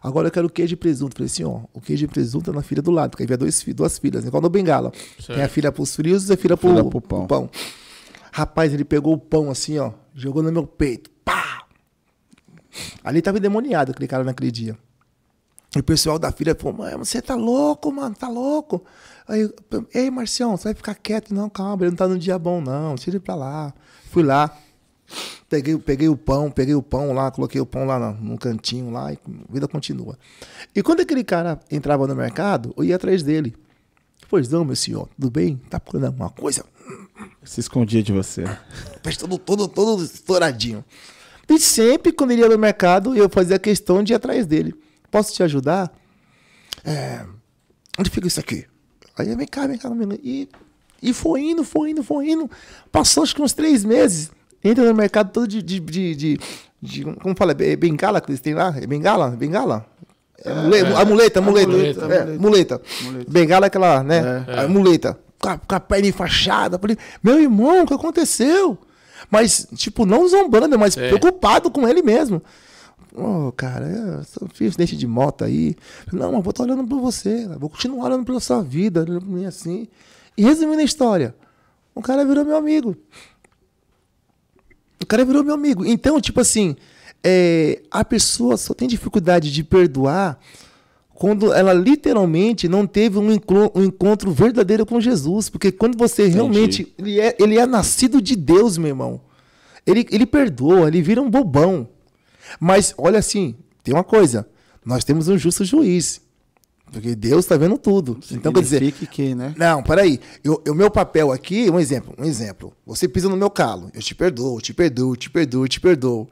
Agora eu quero queijo e presunto. Falei assim, ó, o queijo e presunto é na filha do lado, porque havia dois, duas filhas, igual no Bengala. Certo. Tem a filha pros frios e a filha pro, filha pro pão. pão. Rapaz, ele pegou o pão assim, ó, jogou no meu peito. Pá! Ali tava endemoniado aquele cara naquele dia. E o pessoal da filha falou, mãe, você tá louco, mano, tá louco. Aí eu, ei, Marcião, você vai ficar quieto? Não, calma, ele não tá num dia bom, não. Tira ele pra lá. Fui lá. Peguei, peguei o pão, peguei o pão lá, coloquei o pão lá no, no cantinho lá e a vida continua. E quando aquele cara entrava no mercado, eu ia atrás dele. Pois não, meu senhor, tudo bem? Tá procurando alguma coisa? Se escondia de você. Mas todo, todo, todo estouradinho. E sempre quando ele ia no mercado, eu fazia questão de ir atrás dele. Posso te ajudar? É, onde fica isso aqui? Aí vem cá, vem cá. E, e foi indo, foi indo, foi indo. Passou acho que uns três meses. Entra no mercado todo de, de, de, de, de como fala, é bengala que eles têm lá? É bengala? Bengala? É, é, a muleta, a muleta. A muleta, muleta, é, muleta. muleta. muleta. Bengala é aquela, né? É, é. A muleta. Com a, com a perna enfaixada. Meu irmão, o que aconteceu? Mas, tipo, não zombando, mas é. preocupado com ele mesmo. Ô, oh, cara, seu filho deixa de moto aí. Não, mas vou estar olhando por você. Vou continuar olhando pela sua vida. Assim. E resumindo a história, o cara virou meu amigo. O cara virou meu amigo. Então, tipo assim, é, a pessoa só tem dificuldade de perdoar quando ela literalmente não teve um, enco um encontro verdadeiro com Jesus. Porque quando você Entendi. realmente... Ele é, ele é nascido de Deus, meu irmão. Ele, ele perdoa, ele vira um bobão. Mas, olha assim, tem uma coisa. Nós temos um justo juiz. Porque Deus está vendo tudo. Então, quer dizer... Que, né? Não, peraí. O meu papel aqui, um exemplo, um exemplo. Você pisa no meu calo. Eu te perdoo, te perdoo, te perdoo, te perdoo.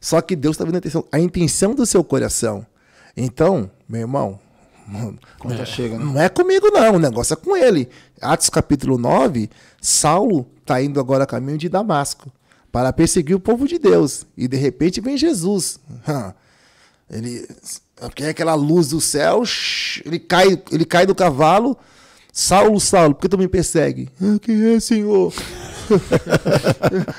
Só que Deus está vendo a intenção, a intenção do seu coração. Então, meu irmão, mano, é. Chega, né? Não é comigo não, o negócio é com ele. Atos capítulo nove, Saulo está indo agora a caminho de Damasco para perseguir o povo de Deus. E de repente vem Jesus. Ele... Porque é aquela luz do céu, ele cai, ele cai do cavalo. Saulo, Saulo, por que tu me persegue? Ah, quem é, Senhor?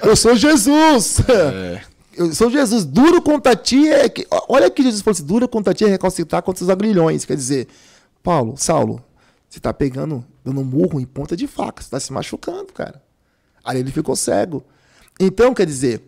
Eu sou Jesus. É. Eu sou Jesus. Duro contra ti é que... Olha que Jesus falou assim, duro contra ti é recalcitar contra os agrilhões. Quer dizer, Paulo, Saulo, você tá pegando, dando murro em ponta de faca. Você tá se machucando, cara. Aí ele ficou cego. Então, quer dizer...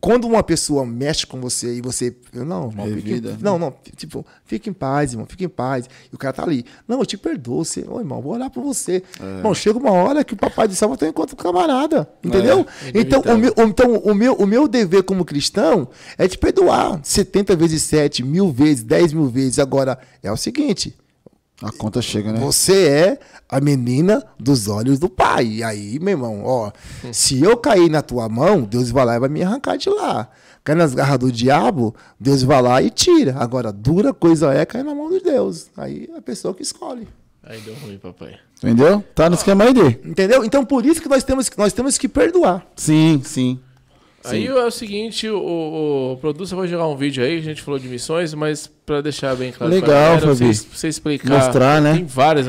Quando uma pessoa mexe com você e você... Não, irmão, Revida, fique, né? não, não, tipo, fica em paz, irmão, fica em paz. E o cara tá ali. Não, eu te perdoo, você, oh, irmão, vou olhar por você. É. Bom, chega uma hora que o papai do céu vai ter um encontro com o camarada, entendeu? É, então, o meu, então o, meu, o meu dever como cristão é te perdoar. setenta vezes sete, mil vezes, dez mil vezes. Agora, é o seguinte... A conta chega, né? Você é a menina dos olhos do pai. E aí, meu irmão, ó, hum. se eu cair na tua mão, Deus vai lá e vai me arrancar de lá. Cai nas garras do diabo, Deus vai lá e tira. Agora, dura coisa é cair na mão de Deus. Aí é a pessoa que escolhe. Aí deu ruim, papai. Entendeu? Tá no esquema aí dele. Entendeu? Então, por isso que nós temos, nós temos que perdoar. Sim, sim. Sim. Aí é o seguinte, o, o produtor vai jogar um vídeo aí, a gente falou de missões, mas para deixar bem claro... Legal, pra Fabi. Pra você explicar. Mostrar, né? Tem várias.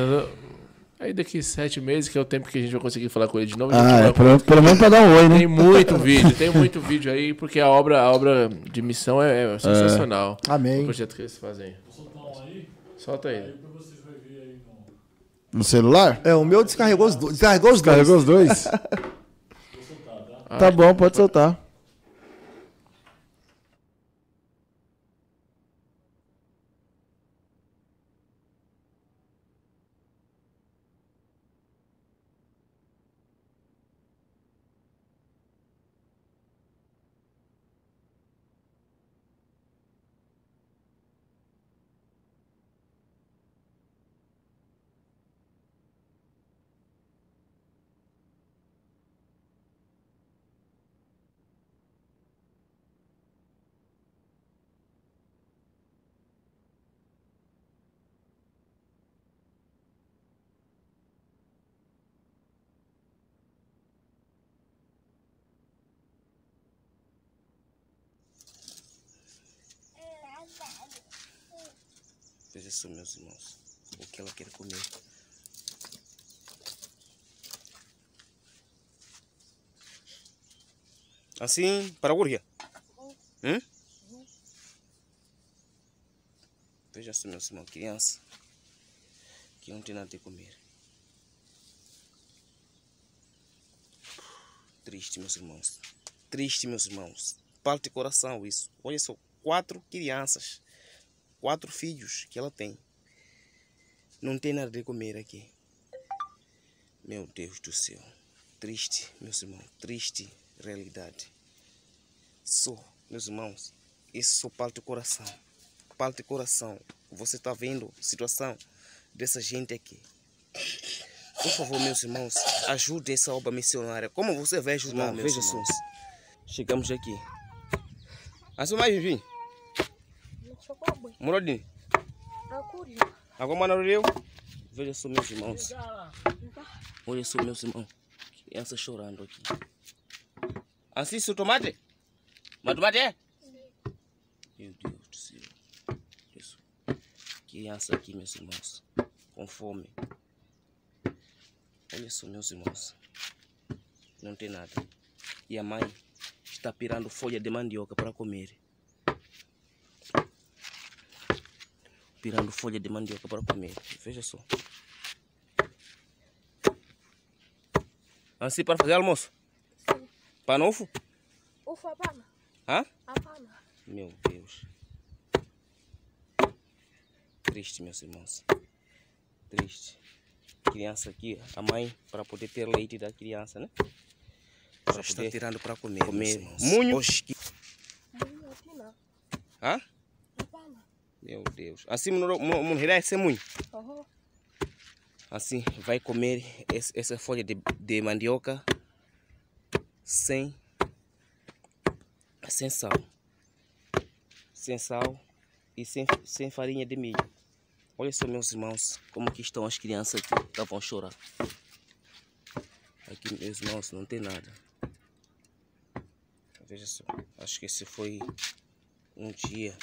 Aí daqui sete meses, que é o tempo que a gente vai conseguir falar com ele de novo. Ah, é, pelo, pelo menos para dar um oi, né? Tem muito vídeo, tem muito vídeo aí, porque a obra, a obra de missão é, é sensacional. É. Amém. O projeto que eles fazem. Vou soltar um aí. Solta aí. Aí vocês vão ver aí no... no celular? É, o meu descarregou os dois. Descarregou os dois. Descarregou os dois? Vou soltar, tá? Tá bom, pode soltar. Veja só, meus irmãos, o que ela quer comer. Assim, para a guria. Hum? Veja só, meus irmãos, criança que não tem nada de comer. Triste, meus irmãos. Triste, meus irmãos. Parte do coração isso. Olha só, quatro crianças, quatro filhos que ela tem. Não tem nada de comer aqui. Meu Deus do céu. Triste, meus irmãos. Triste realidade. Só, meus irmãos, isso só parte do coração. Parte do coração. Você está vendo a situação dessa gente aqui. Por favor, meus irmãos, ajude essa obra missionária. Como você vai ajudar, meus irmãos? Veja só. Chegamos aqui. Assim mais, Vivi? Moradinho. Agora, mano, eu. Veja só, meus irmãos. Olha só, meus irmãos. Criança chorando aqui. Assim, seu tomate? Mas tomate é? Meu Deus do céu. Isso. Criança aqui, meus irmãos. Com fome. Olha só, meus irmãos, não tem nada. E a mãe está pirando folha de mandioca para comer. Pirando folha de mandioca para comer. Veja só. Assim para fazer almoço? Sim. Pano ufo? Ufo a pana. Hã? A pana. Meu Deus. Triste, meus irmãos. Triste. Criança aqui, a mãe, para poder ter leite da criança, né? Para Já está tirando para comer. comer. Munho. Hã? Meu Deus. Assim, mulher, esse é munho. Assim, vai comer esse, essa folha de, de mandioca sem, sem sal. Sem sal e sem, sem farinha de milho. Olha só, meus irmãos, como que estão as crianças aqui, que vão chorar. Aqui, meus irmãos, não tem nada. Veja só, acho que esse foi um dia.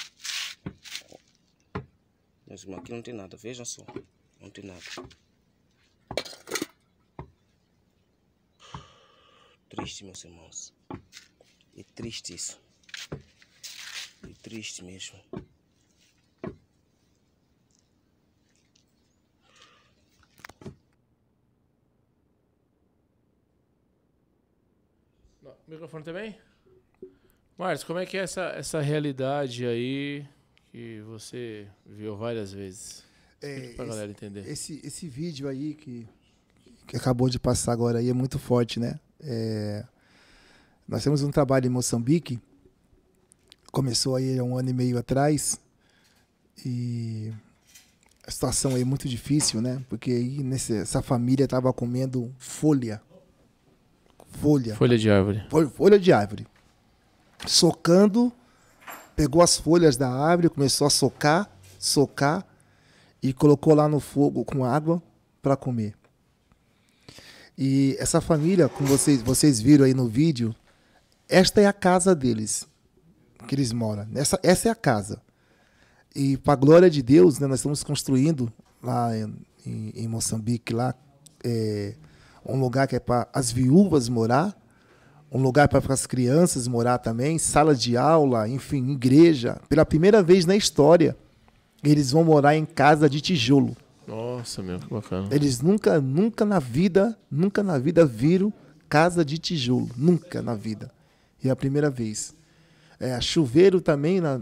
Meus irmãos, aqui não tem nada, vejam só, não tem nada. Triste, meus irmãos. É triste isso. É triste mesmo. O microfone também? Márcio, como é que é essa, essa realidade aí que você viu várias vezes? É, para a galera entender. Esse, esse vídeo aí que, que acabou de passar agora aí é muito forte, né? É, nós temos um trabalho em Moçambique, começou aí há um ano e meio atrás, e a situação aí é muito difícil, né? Porque aí nesse, essa família estava comendo folha. Folha. Folha de árvore. Folha de árvore. Socando, pegou as folhas da árvore, começou a socar, socar e colocou lá no fogo com água para comer. E essa família, como vocês, vocês viram aí no vídeo, esta é a casa deles, que eles moram. Essa, essa é a casa. E para a glória de Deus, né, nós estamos construindo lá em, em, em Moçambique, lá... É, um lugar que é para as viúvas morar, um lugar para as crianças morar também, sala de aula, enfim, igreja. Pela primeira vez na história, eles vão morar em casa de tijolo. Nossa, meu, que bacana. Eles nunca, nunca na vida, nunca na vida viram casa de tijolo. Nunca na vida. E é a primeira vez. É, chuveiro também, na...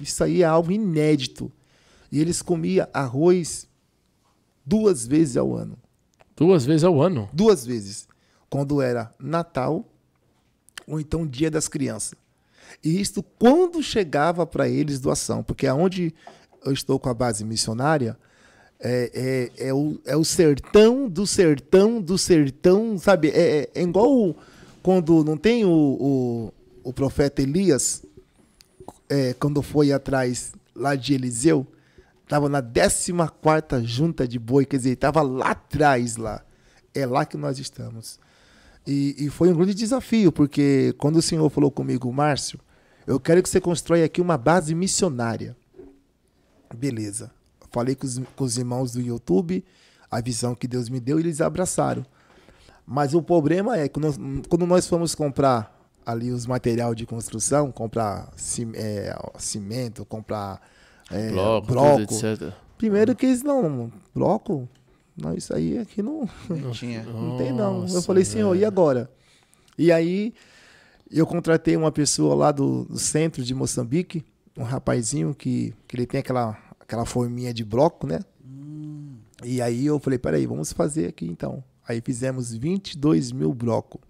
isso aí é algo inédito. E eles comiam arroz duas vezes ao ano. Duas vezes ao ano? Duas vezes. Quando era Natal ou então Dia das Crianças. E isto quando chegava para eles doação. Porque aonde eu estou com a base missionária é, é, é, o, é o sertão do sertão do sertão, sabe? É, é igual quando não tem o, o, o profeta Elias, é, quando foi atrás lá de Eliseu. Estava na décima quarta junta de boi, quer dizer, estava lá atrás, lá. É lá que nós estamos. E, e foi um grande desafio, porque quando o Senhor falou comigo, Márcio, eu quero que você constrói aqui uma base missionária. Beleza. falei com os, com os irmãos do YouTube a visão que Deus me deu e eles abraçaram. Mas o problema é que nós, quando nós fomos comprar ali os material de construção, comprar é, cimento, comprar é, bloco, bloco. etcétera. Primeiro que eles não, bloco, não, isso aí aqui não, não tinha, não tem não. Nossa, eu falei, senhor, velho. E agora? E aí eu contratei uma pessoa lá do, do centro de Moçambique, um rapazinho que, que ele tem aquela, aquela forminha de bloco, né? Hum. E aí eu falei, peraí, vamos fazer aqui então. Aí fizemos vinte e dois mil blocos,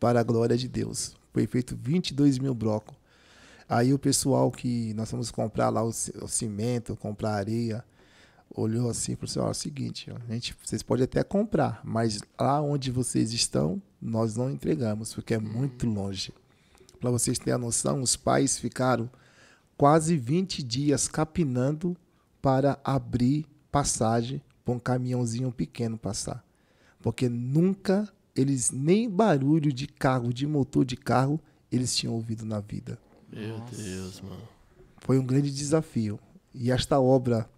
para a glória de Deus. Foi feito vinte e dois mil blocos. Aí o pessoal que nós fomos comprar lá o cimento, comprar areia, olhou assim e falou assim, ó, é o seguinte, ó, a gente, vocês podem até comprar, mas lá onde vocês estão, nós não entregamos, porque é muito longe. Para vocês terem a noção, os pais ficaram quase vinte dias capinando para abrir passagem para um caminhãozinho pequeno passar. Porque nunca eles, nem barulho de carro, de motor de carro, eles tinham ouvido na vida. Meu Nossa. Deus, mano. Foi um grande desafio. E esta obra,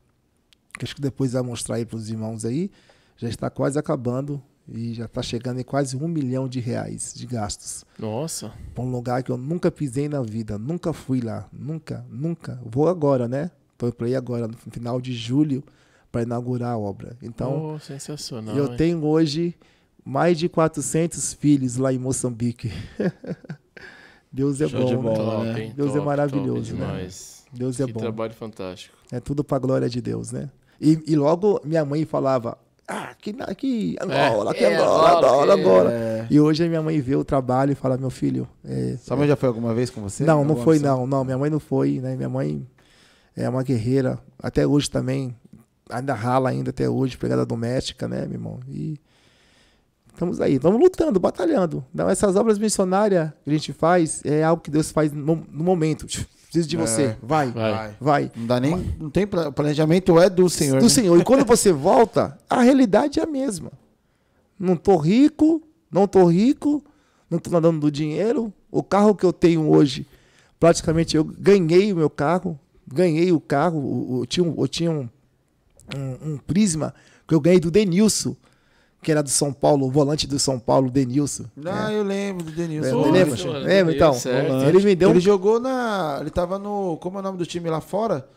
que acho que depois vai mostrar aí para os irmãos aí, já está quase acabando e já está chegando em quase um milhão de reais de gastos. Nossa. Para um lugar que eu nunca pisei na vida, nunca fui lá, nunca, nunca. Vou agora, né? Estou para ir agora, no final de julho, para inaugurar a obra. Então, oh, sensacional, eu hein? tenho hoje mais de quatrocentos filhos lá em Moçambique. Deus é Show bom, de bola, né? Top, Deus top, é maravilhoso, top, né? Deus que é bom. Trabalho fantástico. É tudo para a glória de Deus, né? E, e logo minha mãe falava, ah, que aqui, Angola, aqui, Angola, Angola, Angola. É. E hoje a minha mãe vê o trabalho e fala, meu filho... É, Sua mãe é... já foi alguma vez com você? Não, não foi, não. não. Minha mãe não foi, né? Minha mãe é uma guerreira, até hoje também... ainda rala ainda até hoje, pegada doméstica, né, meu irmão? E estamos aí, estamos lutando, batalhando. Então, essas obras missionárias que a gente faz é algo que Deus faz no, no momento. Preciso de é, você, vai, vai, vai. Não dá nem, vai. Não tem planejamento, é do Senhor. Do né? Senhor. E quando você volta, a realidade é a mesma. Não tô rico, não tô rico, não tô nadando do dinheiro. O carro que eu tenho hoje, praticamente eu ganhei o meu carro, ganhei o carro, eu tinha um... Eu tinha um Um, um prisma que eu ganhei do Denílson, que era do São Paulo, o volante do São Paulo, Denílson. Ah, é. eu lembro do Denílson. É, oh, lembra? Lembra, lembra então? Ele me deu. Ele um... jogou na, ele tava no, como é o nome do time lá fora?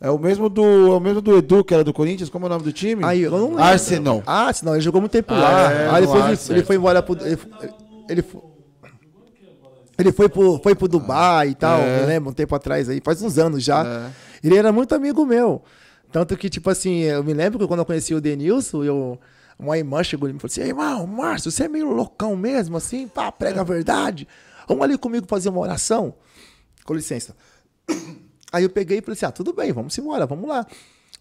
É o mesmo do, é o mesmo do Edu, que era do Corinthians, como é o nome do time? Aí, eu não lembro. Arsenal. Ah, Arsenal, ele jogou muito tempo ah, lá. É, Aí depois ar, ele, foi, ele foi embora pro ele, ele foi Ele foi pro, foi pro Dubai e tal, é. eu lembro, um tempo atrás aí, faz uns anos já. É. Ele era muito amigo meu. Tanto que, tipo assim, eu me lembro que quando eu conheci o Denílson, eu, uma irmã chegou e me falou assim, irmão, Márcio, você é meio loucão mesmo, assim, pá, prega a verdade. Vamos ali comigo fazer uma oração? Com licença. Aí eu peguei e falei assim, ah, tudo bem, vamos embora, vamos lá.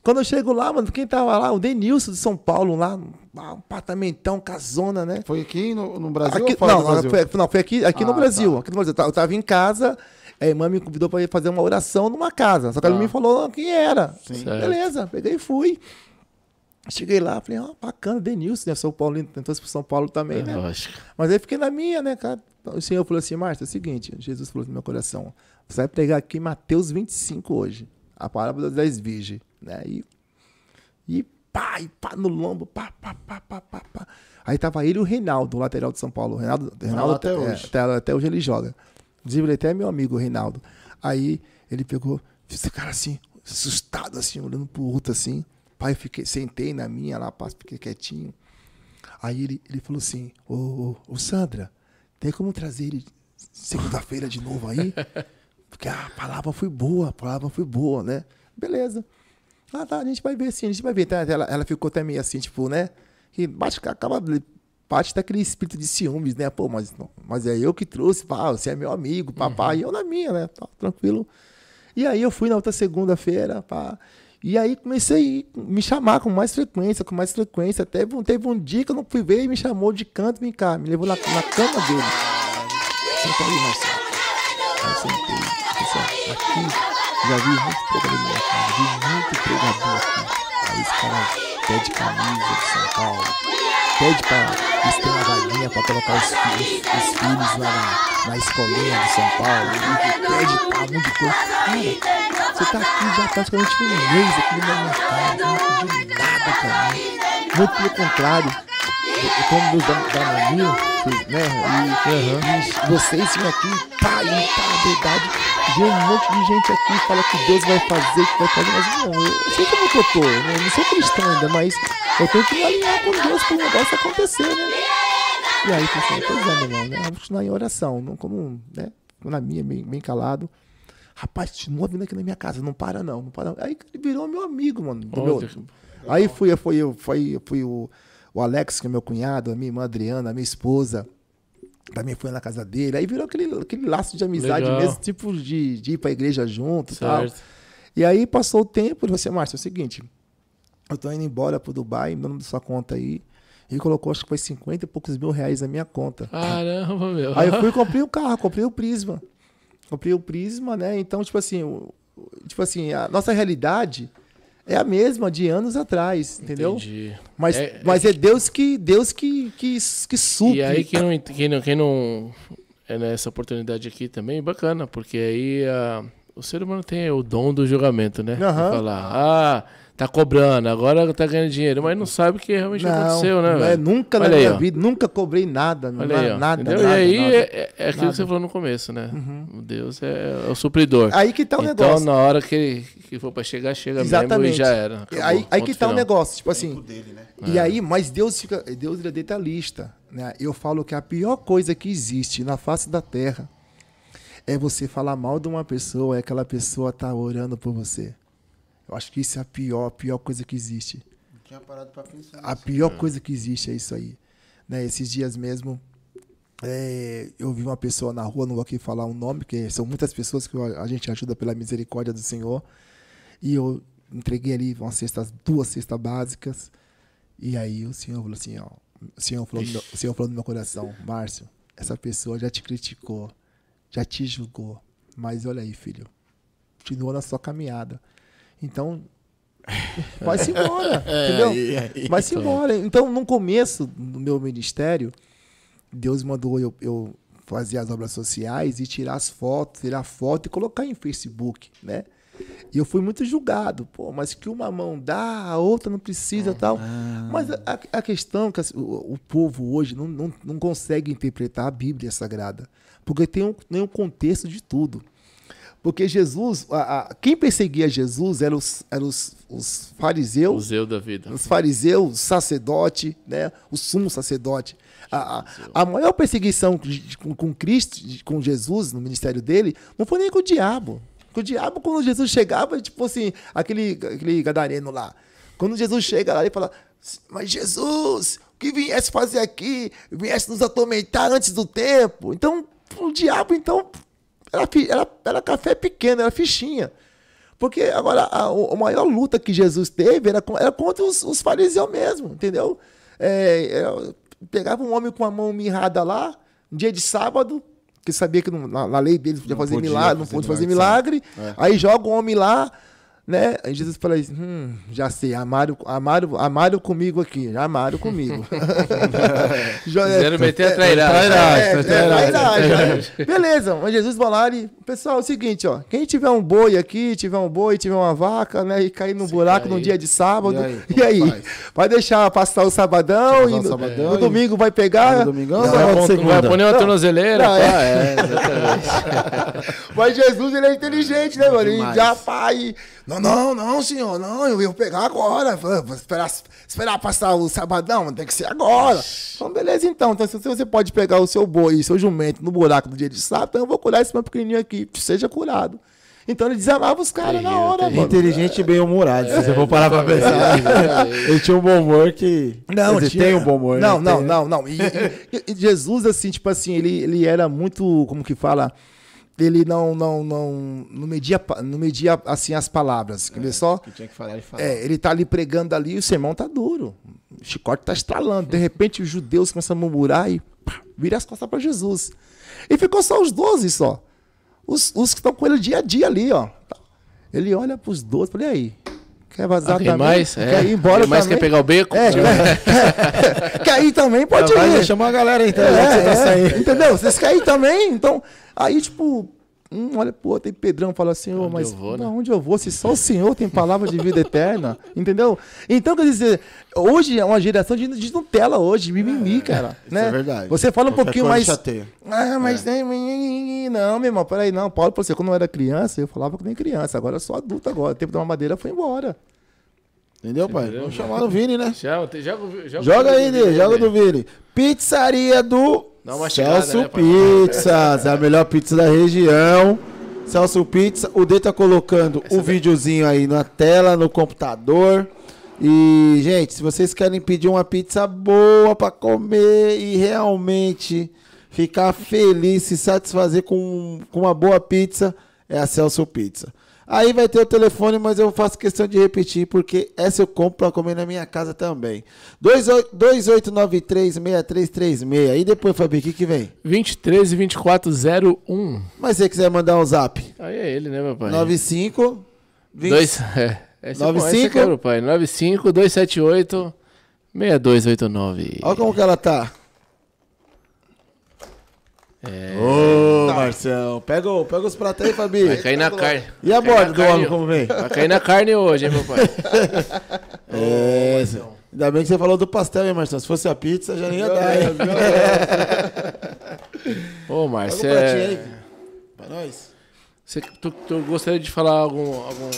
Quando eu chego lá, mano, quem tava lá? O Denílson de São Paulo, lá, um apartamentão, casona, né? Foi aqui no, no Brasil aqui, ou fora não, do Brasil? Foi, não, foi aqui, aqui, ah, no Brasil, tá. aqui no Brasil. Eu tava em casa... A irmã me convidou para ir fazer uma oração numa casa. Só que ah. ela me falou quem era. Sim. Beleza, peguei e fui. Cheguei lá, falei, ó, oh, bacana, Denílson, né? São Paulino, tentou ir para São Paulo também, é, né? Lógico. Mas aí fiquei na minha, né, cara? O Senhor falou assim, Márcio, é o seguinte, Jesus falou no meu coração, você vai pregar aqui Mateus vinte e cinco hoje, a parábola das dez virgens, né? E, e pá, e pá no lombo, pá, pá, pá, pá, pá, pá. Aí tava ele e o Reinaldo, o lateral de São Paulo. O Reinaldo, o Reinaldo ah, até, hoje. É, até, até hoje ele joga. Inclusive, ele até é meu amigo, o Reinaldo. Aí ele pegou, fez o cara assim, assustado, assim, olhando pro outro assim. Pai, eu fiquei, sentei na minha lá, fiquei quietinho. Aí ele, ele falou assim, ô, ô, ô Sandra, tem como trazer ele segunda-feira de novo aí? Porque a palavra foi boa, a palavra foi boa, né? Beleza. Ah, tá, a gente vai ver sim, a gente vai ver. Então, ela, ela ficou até meio assim, tipo, né? Que bate, acaba... Parte daquele espírito de ciúmes, né? Pô, mas, mas é eu que trouxe, pá, você é meu amigo, papai, uhum. E eu na minha, né? Tá, tranquilo. E aí eu fui na outra segunda-feira, pá. E aí comecei a me chamar com mais frequência, com mais frequência. Até teve, teve um dia que eu não fui ver e me chamou de canto, vem cá, me levou na, na cama dele. Senta aí, Marcelo. Eu sentei. Pessoal, aqui já vi muito pregador aqui, vi muito pregador aqui. Aí esse cara pede camisa de São Paulo. Pede para eles terem uma vaguinha para colocar os filhos, os filhos lá na, na escolinha de São Paulo. Pede para um monte de coisa. Cara, Você tá aqui já praticamente um mês aqui no meu mercado, não pediu nada pra mim. Muito pelo contrário, eu como meus danoninhos, né? E, uhum. e vocês vêm aqui, tá aí, tá a verdade. Vem um monte de gente aqui, fala que Deus vai fazer, que vai fazer, mas não, eu sei como que eu tô, né? Eu não sou cristão ainda, mas eu tenho que me alinhar com Deus pro negócio acontecer, né? E aí, pessoal, pois é, meu irmão, né? Vamos continuar em oração, não como, né? Na minha, bem, bem calado. Rapaz, continua vindo aqui na minha casa, não para não, não para não. Aí ele virou meu amigo, mano. Oh, meu... Aí fui, foi eu, foi, foi o, o Alex, que é meu cunhado, a minha irmã Adriana, a minha esposa, também foi na casa dele. Aí virou aquele, aquele laço de amizade Legal. mesmo, tipo de, de ir pra igreja junto e tal. E aí passou o tempo, ele falou assim, Márcio, é o seguinte, eu tô indo embora pro Dubai, me dando sua conta aí. Ele colocou, acho que foi cinquenta e poucos mil reais na minha conta. Caramba, meu. Aí eu fui e comprei o carro, comprei o Prisma. Comprei o Prisma, né? Então, tipo assim, o, tipo assim, a nossa realidade é a mesma de anos atrás, entendeu? Entendi. Mas é, mas é Deus que, Deus que, que, que supre. E aí, quem não, quem não, quem não é nessa oportunidade aqui também, bacana, porque aí a, o ser humano tem o dom do julgamento, né? Uhum. Falar, ah... Tá cobrando, agora tá ganhando dinheiro, mas não sabe o que realmente não, aconteceu, né? Não é, nunca Olha na aí, minha ó. vida, nunca cobrei nada, não, nada, aí, nada, nada. E aí nada, é, é aquilo nada. que você falou no começo, né? Uhum. Deus é, é o supridor. Aí que tá o então, negócio. Então, na hora que, que for pra chegar, chega Exatamente. mesmo e já era. Acabou, aí aí que tá final. o negócio, tipo assim. Tempo dele, né? E é. aí, mas Deus fica. Deus é detalhista, né? Eu falo que a pior coisa que existe na face da terra é você falar mal de uma pessoa, é aquela pessoa tá orando por você. Eu acho que isso é a pior, a pior coisa que existe. Não tinha parado pra pensar. A pior coisa que existe é isso aí. Né? Esses dias mesmo, é, eu vi uma pessoa na rua, não vou aqui falar o nome, porque são muitas pessoas que a gente ajuda pela misericórdia do Senhor. E eu entreguei ali umas cestas, duas cestas básicas. E aí o Senhor falou assim, ó, o Senhor falou, meu, o Senhor falou no meu coração, Márcio, essa pessoa já te criticou, já te julgou, mas olha aí, filho, continua na sua caminhada. Então, vai-se embora, entendeu? Vai-se embora. Então, no começo do meu ministério, Deus mandou eu, eu fazer as obras sociais e tirar as fotos, tirar foto e colocar em Facebook, né? E eu fui muito julgado. Pô, mas que uma mão dá, a outra não precisa e tal. Mas a, a questão que o, o povo hoje não, não, não consegue interpretar a Bíblia Sagrada, porque tem um, tem um contexto de tudo. Porque Jesus, a, a, quem perseguia Jesus eram os, era os, os fariseus, Museu da vida. os fariseus, os sacerdotes, né? O sumo sacerdote. A, a, a maior perseguição com, com Cristo, com Jesus, no ministério dele, não foi nem com o diabo. Porque o diabo, quando Jesus chegava, tipo assim, aquele, aquele gadareno lá. Quando Jesus chega lá, ele fala, mas Jesus, o que viesse fazer aqui? Viesse nos atormentar antes do tempo? Então, o diabo, então... Era, era, era café pequeno, era fichinha. Porque agora a, a maior luta que Jesus teve era, era contra os, os fariseus mesmo, entendeu? É, era, pegava um homem com a mão mirrada lá, um dia de sábado, que sabia que não, na, na lei deles podia não fazer podia milagre, fazer não podia fazer milagre, milagre. É. Aí joga o homem lá, né? Aí Jesus fala assim, hum, já sei, amaram, amaram, amaram comigo aqui, já amaram comigo. Fizeram meter a trairagem. Beleza, mas Jesus vai lá e... Pessoal, é o seguinte, ó, quem tiver um boi aqui, tiver um boi, tiver uma vaca, né, e cair num Se buraco cair. num dia de sábado, e aí? E aí? Vai deixar passar o sabadão, e no, o sabadão, no, no domingo vai pegar... No domingo vai pôr uma tornozeleira. Mas Jesus, ele é inteligente, né, mano? E já pai... Não, não, não, senhor, não, eu ia pegar agora. Vou esperar, esperar passar o sabadão, tem que ser agora. Então, beleza, então. Então, se você pode pegar o seu boi e seu jumento no buraco do dia de sábado, então eu vou curar esse meu pequenininho aqui, seja curado. Então, ele desamava os caras na hora, mano. Inteligente e bem-humorado, se você for parar pra pensar. Ele tinha um bom humor que... Não, ele tem um bom humor. Não, não, não, não. E, e, e Jesus, assim, tipo assim, ele, ele era muito, como que fala... Ele não, não, não, não media, não media assim, as palavras. Quer ver só? Que tinha que falar e falar. É, ele tá ali pregando ali e o sermão tá duro. O chicote tá estralando. De repente, os judeus começam a murmurar e pá, vira as costas para Jesus. E ficou só os doze só. Os, os que estão com ele dia a dia ali, ó. Ele olha pros doze e fala, e aí? Quer vazar ah, também? Mais? Quer é. ir embora mais também? Quer pegar o beco? É, é, é. Quer ir também? Pode Já ir. Chamar a galera, então. É, é, você tá é. Entendeu? Vocês querem ir também? Então... Aí, tipo, Um olha pro outro, tem Pedrão, fala, Senhor, onde mas para né? onde eu vou? Se só o Senhor tem palavra de vida eterna, entendeu? Então, quer dizer, hoje é uma geração de, de Nutella hoje, mimimi, é, cara. Isso né? é verdade. Você fala um Qualquer pouquinho mais... Chateia. Ah, mas é. nem... Não, meu irmão, peraí, não. Paulo, você, quando eu era criança, eu falava que nem criança. Agora eu sou adulto agora. O tempo da mamadeira foi embora. Entendeu, pai? Vamos chamar o Vini, né? Já, já, já, joga aí, Vini, joga do Vini. Pizzaria do... Dá uma chegada, Celso né, Pizzas, é a melhor pizza da região. Celso Pizza, o D tá colocando Essa o daí. videozinho aí na tela, no computador. E, gente, se vocês querem pedir uma pizza boa pra comer e realmente ficar feliz, se satisfazer com, com uma boa pizza, é a Celso Pizza. Aí vai ter o telefone, mas eu faço questão de repetir, porque essa eu compro para comer na minha casa também. dois oito nove três, seis três três seis. E depois, Fabi, o que que vem? dois três, dois quatro zero um. Mas se você quiser mandar um zap. Aí é ele, né, meu pai? nove cinco, dois... É, esse é caro, pai. nove cinco, dois sete oito, seis dois oito nove. Olha como que ela tá. É... Ô, tá. Marcelo, pega, pega os pratos aí, Fabi. Vai cair na carne. E a borda do homem, como vem? Vai cair na carne hoje, hein, meu pai? É, Marcelo. Ainda bem que você falou do pastel, hein, Marcelo? Se fosse a pizza, já nem ia dar, hein? Ô, Marcelo. Pega um pratinho aí, pra nós. Você, tu, tu gostaria de falar algum... algum...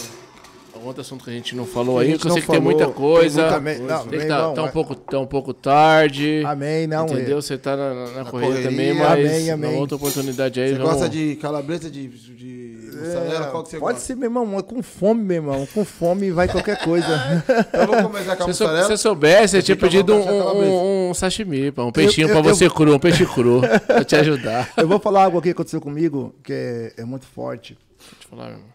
outro assunto que a gente não falou que aí, que eu sei que falou, tem muita coisa. Tem muita, não, tem que tá, irmão, tá, um pouco, tá um pouco tarde. Amém, não. Entendeu? Você tá na, na, na correria, correria também, mas amém, amém. Outra oportunidade aí. Você vamos... gosta de calabresa, de... de... É, qual que você pode gosta? Ser, meu irmão, com fome, meu irmão. Com fome vai qualquer coisa. Eu vou começar com a mussarela. Se você soubesse, eu tinha pedido um, um sashimi, um peixinho eu, eu, pra você eu... cru, um peixe cru, pra te ajudar. Eu vou falar algo aqui que aconteceu comigo, que é, é muito forte. Deixa eu te falar, meu irmão.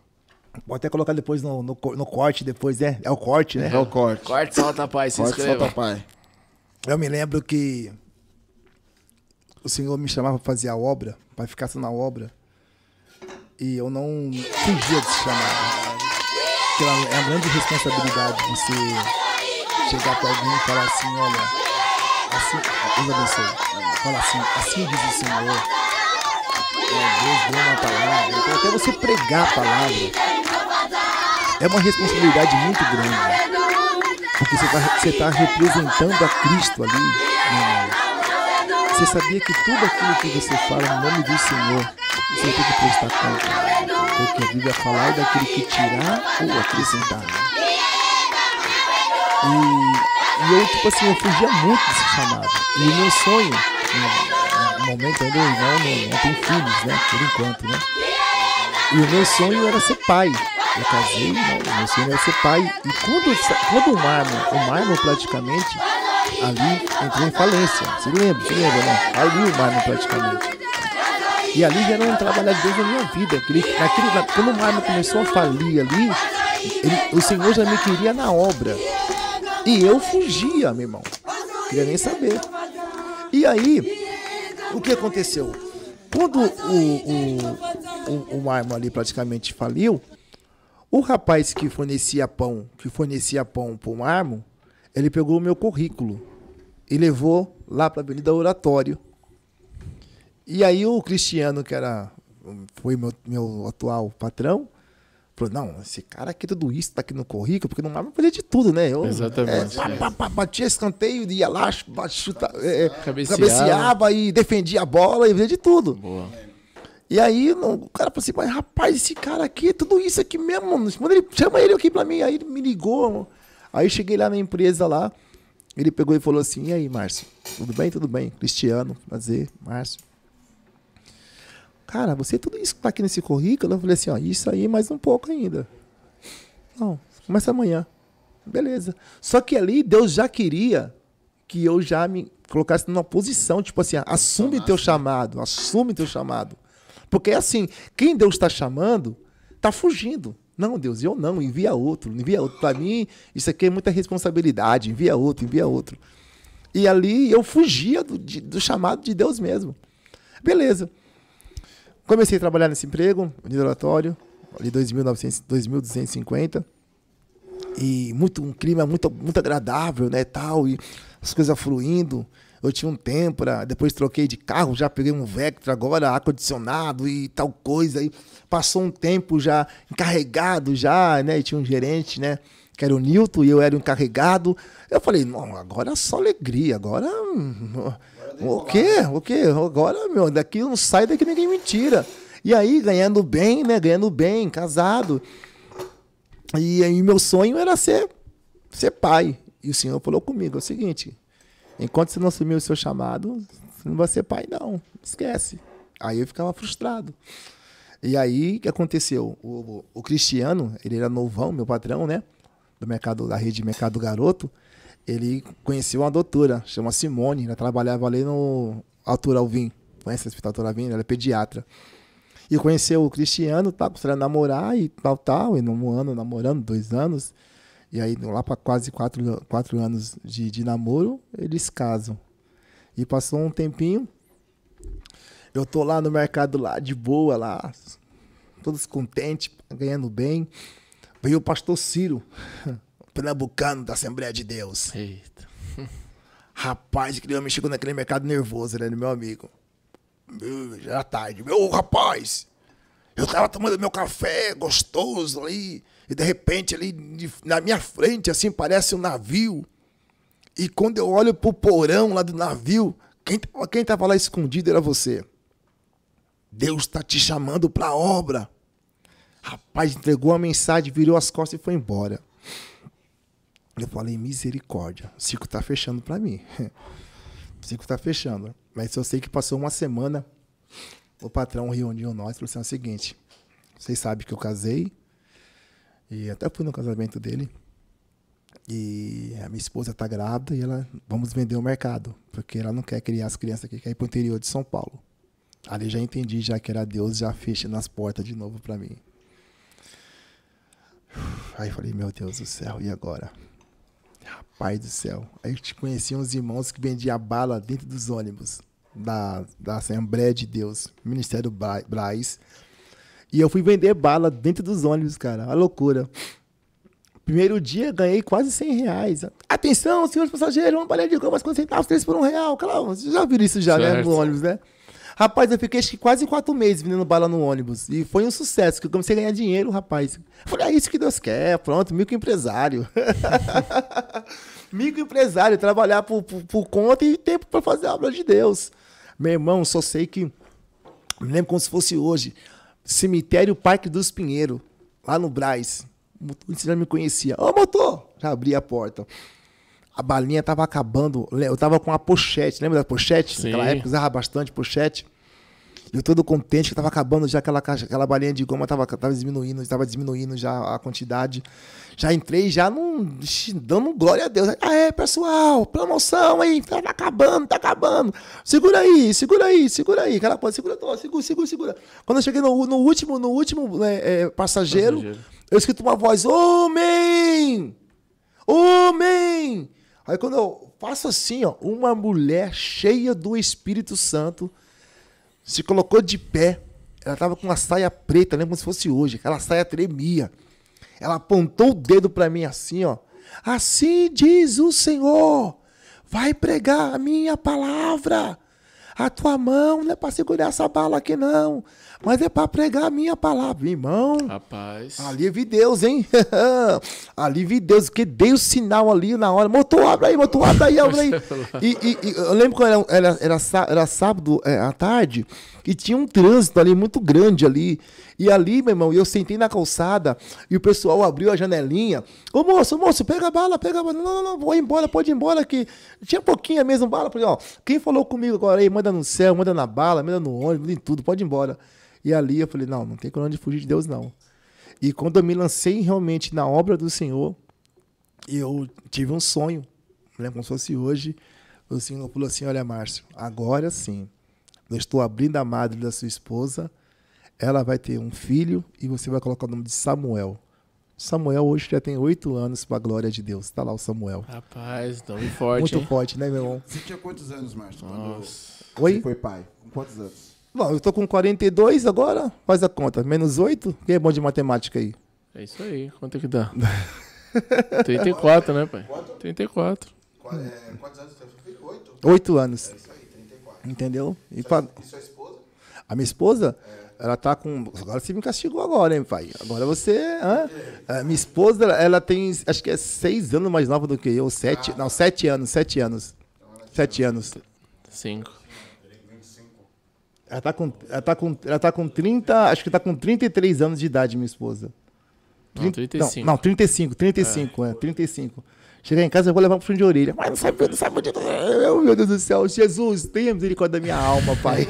Pode até colocar depois no, no, no corte, depois, né? É o corte, né? É o corte. Corte, solta, pai, se corte, inscreva. Solta, pai. Eu me lembro que o Senhor me chamava para fazer a obra, para ficar só na obra, e eu não fugia de se chamar. Porque é uma grande responsabilidade você chegar para alguém e falar assim, olha, assim, Deus abençoe. Fala assim, assim diz o Senhor. Deus deu uma palavra, então até você pregar a palavra é uma responsabilidade muito grande, porque você está tá representando a Cristo ali, né? Você sabia que tudo aquilo que você fala no nome do Senhor, você tem que prestar conta, porque a Bíblia fala é daquele que tirar ou acrescentar, né? e, e eu tipo assim, eu fugia muito desse chamado, e o meu sonho, né? Momento ainda não, não, não tem filhos, né? Por enquanto, né? E o meu sonho era ser pai. Eu casei, né? O meu sonho era ser pai. E quando, quando o Marlon, o Marlon praticamente, ali entrou em falência. Você lembra? Você lembra, né? Ali o Marlon praticamente. E ali já era um trabalho de Deus na minha vida. Ele, naquele, na, quando o Marlon começou a falir ali, ele, o Senhor já me queria na obra. E eu fugia, meu irmão. Não queria nem saber. E aí... o que aconteceu? Quando o, o, o, o Marmo ali praticamente faliu, o rapaz que fornecia pão, que fornecia pão para o Marmo, ele pegou o meu currículo e levou lá para a Avenida Oratório. E aí o Cristiano, que era, foi meu, meu atual patrão, falou, não, esse cara aqui, tudo isso tá aqui no currículo, porque não dava pra fazer de tudo, né? Eu, exatamente. É, pá, pá, pá, batia escanteio, ia lá, chuta, é, cabeceava. cabeceava e defendia a bola e fazia de tudo. Boa. E aí não, o cara falou assim, mas rapaz, esse cara aqui, tudo isso aqui mesmo, mano, ele, chama ele aqui pra mim. Aí ele me ligou, mano. Aí eu cheguei lá na empresa lá, ele pegou e falou assim, e aí, Márcio, tudo bem, tudo bem? Cristiano, prazer, Márcio. Cara, você tudo isso que tá aqui nesse currículo, eu falei assim, ó, isso aí mais um pouco ainda. Não, começa amanhã. Beleza. Só que ali Deus já queria que eu já me colocasse numa posição, tipo assim, assume teu chamado, assume teu chamado. Porque é assim, quem Deus está chamando, tá fugindo. Não, Deus, eu não, envia outro, envia outro. Para mim, isso aqui é muita responsabilidade, envia outro, envia outro. E ali eu fugia do, de, do chamado de Deus mesmo. Beleza. Comecei a trabalhar nesse emprego, no laboratório, ali dois mil e duzentos e cinquenta, e muito, um clima muito, muito agradável, né, tal, e as coisas fluindo. Eu tinha um tempo, depois troquei de carro, já peguei um Vectra agora, ar-condicionado e tal coisa. E passou um tempo já encarregado, já, né? E tinha um gerente, né? Que era o Nilton, e eu era o encarregado. Eu falei, não, agora é só alegria, agora... O quê? O quê? Agora, meu, daqui eu não saio, daqui ninguém me tira. E aí, ganhando bem, né? Ganhando bem, casado. E aí, meu sonho era ser, ser pai. E o Senhor falou comigo, é o seguinte... Enquanto você não assumiu o seu chamado, você não vai ser pai, não. Esquece. Aí eu ficava frustrado. E aí, o que aconteceu? O, o Cristiano, ele era novão, meu patrão, né? Do mercado, da rede Mercado Garoto. Ele conheceu uma doutora, chama Simone. Ela trabalhava ali no Altura Alvim. Conhece a hospital Altura Alvim? Ela é pediatra. E conheceu o Cristiano, tá? Começou a namorar e tal, tal. E num ano namorando, dois anos... E aí, lá para quase quatro, quatro anos de, de namoro, eles casam. E passou um tempinho, eu tô lá no mercado, lá de boa, lá, todos contentes, ganhando bem. Veio o pastor Ciro, pernambucano da Assembleia de Deus. Eita. Rapaz, aquele homem chegou naquele mercado nervoso, né, meu amigo? Já era tarde. Meu rapaz, eu tava tomando meu café gostoso ali. E de repente, ali na minha frente, assim, parece um navio. E quando eu olho pro porão lá do navio, quem, quem tava lá escondido era você. Deus tá te chamando pra obra. Rapaz, entregou a mensagem, virou as costas e foi embora. Eu falei, misericórdia, o circo tá fechando pra mim. O circo tá fechando. Mas eu sei que passou uma semana, o patrão reuniu nós e falou assim, o seguinte, vocês sabem que eu casei, e até fui no casamento dele. E a minha esposa está grávida e ela vamos vender o mercado, porque ela não quer criar as crianças aqui, quer ir para o interior de São Paulo. Ali já entendi, já que era Deus, já fechando as portas de novo para mim. Aí falei, meu Deus do céu, e agora? Rapaz do céu. Aí eu te conheci uns irmãos que vendiam bala dentro dos ônibus da, da Assembleia de Deus, Ministério Braz. E eu fui vender bala dentro dos ônibus, cara. A loucura. Primeiro dia, ganhei quase cem reais. Atenção, senhores passageiros, uma balinha de goma, cinquenta centavos, três por um real. Claro, vocês já viram isso já, certo, né? No ônibus, né? Rapaz, eu fiquei acho que quase quatro meses vendendo bala no ônibus. E foi um sucesso, que eu comecei a ganhar dinheiro, rapaz. Falei, é isso que Deus quer. Pronto, microempresário. Microempresário, trabalhar por, por, por conta e tempo para fazer a obra de Deus. Meu irmão, só sei que... Me lembro como se fosse hoje... Cemitério Parque dos Pinheiros, lá no Brás. O motor já me conhecia. Ô, motor! Já abri a porta. A balinha tava acabando. Eu tava com uma pochete. Lembra da pochete? Sim. Naquela época usava bastante pochete. Eu todo contente que tava acabando já aquela, aquela balinha de goma. Tava, tava diminuindo, estava diminuindo já a quantidade. Já entrei, já num, dando glória a Deus. Ah, é, pessoal, promoção aí. Tá acabando, tá acabando. Segura aí, segura aí, segura aí. Aquela coisa, segura, segura, segura, segura. Quando eu cheguei no, no último, no último né, é, passageiro, passageiro, eu escutei uma voz, homem! Homem! Aí quando eu faço assim, ó, uma mulher cheia do Espírito Santo... Se colocou de pé, ela estava com uma saia preta, lembra como se fosse hoje, aquela saia tremia. Ela apontou o dedo para mim assim, ó. Assim diz o Senhor, vai pregar a minha palavra. A tua mão não é para segurar essa bala aqui não, mas é para pregar a minha palavra. Irmão, rapaz, ali vi Deus, hein? Ali vi Deus, porque dei o sinal ali na hora. Motor, abre aí, motor, abre aí, abre aí. E, e, e eu lembro que era, era, era, era sábado é, à tarde e tinha um trânsito ali muito grande ali. E ali, meu irmão, eu sentei na calçada e o pessoal abriu a janelinha. Ô moço, moço, pega a bala, pega a bala. Não, não, não, vou embora, pode ir embora aqui. Tinha pouquinha mesmo bala. Falei, ó, quem falou comigo agora aí, manda no céu, manda na bala, manda no ônibus, manda em tudo, pode ir embora. E ali eu falei, não, não tem coragem de fugir de Deus, não. E quando eu me lancei realmente na obra do Senhor, eu tive um sonho, né, como se fosse hoje. O Senhor falou assim, olha, Márcio, agora sim, eu estou abrindo a madre da sua esposa, ela vai ter um filho e você vai colocar o nome de Samuel. Samuel hoje já tem oito anos, para a glória de Deus. Tá lá o Samuel. Rapaz, nome forte, muito hein? Forte, né, meu irmão? Você tinha quantos anos, Márcio? Nossa. Oi? Você foi pai. Com quantos anos? Não, eu tô com quarenta e dois agora. Faz a conta. Menos oito. Quem é bom de matemática aí? É isso aí. Quanto é que dá? trinta e quatro, né, pai? trinta e quatro. Qual, é, quantos anos tem o seu filho? Oito? Oito anos. É isso aí, trinta e quatro. Entendeu? E, sua, pra... e sua esposa? A minha esposa? É. Ela tá com... Agora você me castigou agora, hein, pai? Agora você... Hã? É. Minha esposa, ela, ela tem... Acho que é seis anos mais nova do que eu. Sete... Ah. Não, sete anos. Sete anos. Então, sete anos. Cinco. Ela tá com, ela tá com, ela tá com trinta... Acho que tá com trinta e três anos de idade, minha esposa. trinta, não, trinta e cinco. Não, não, trinta e cinco. trinta e cinco, é. é trinta e cinco. Chegar em casa, eu vou levar um frio de orelha. Mas não sabe, não sabe onde eu tô. Meu Deus do céu. Jesus, tenha misericórdia da minha alma, pai.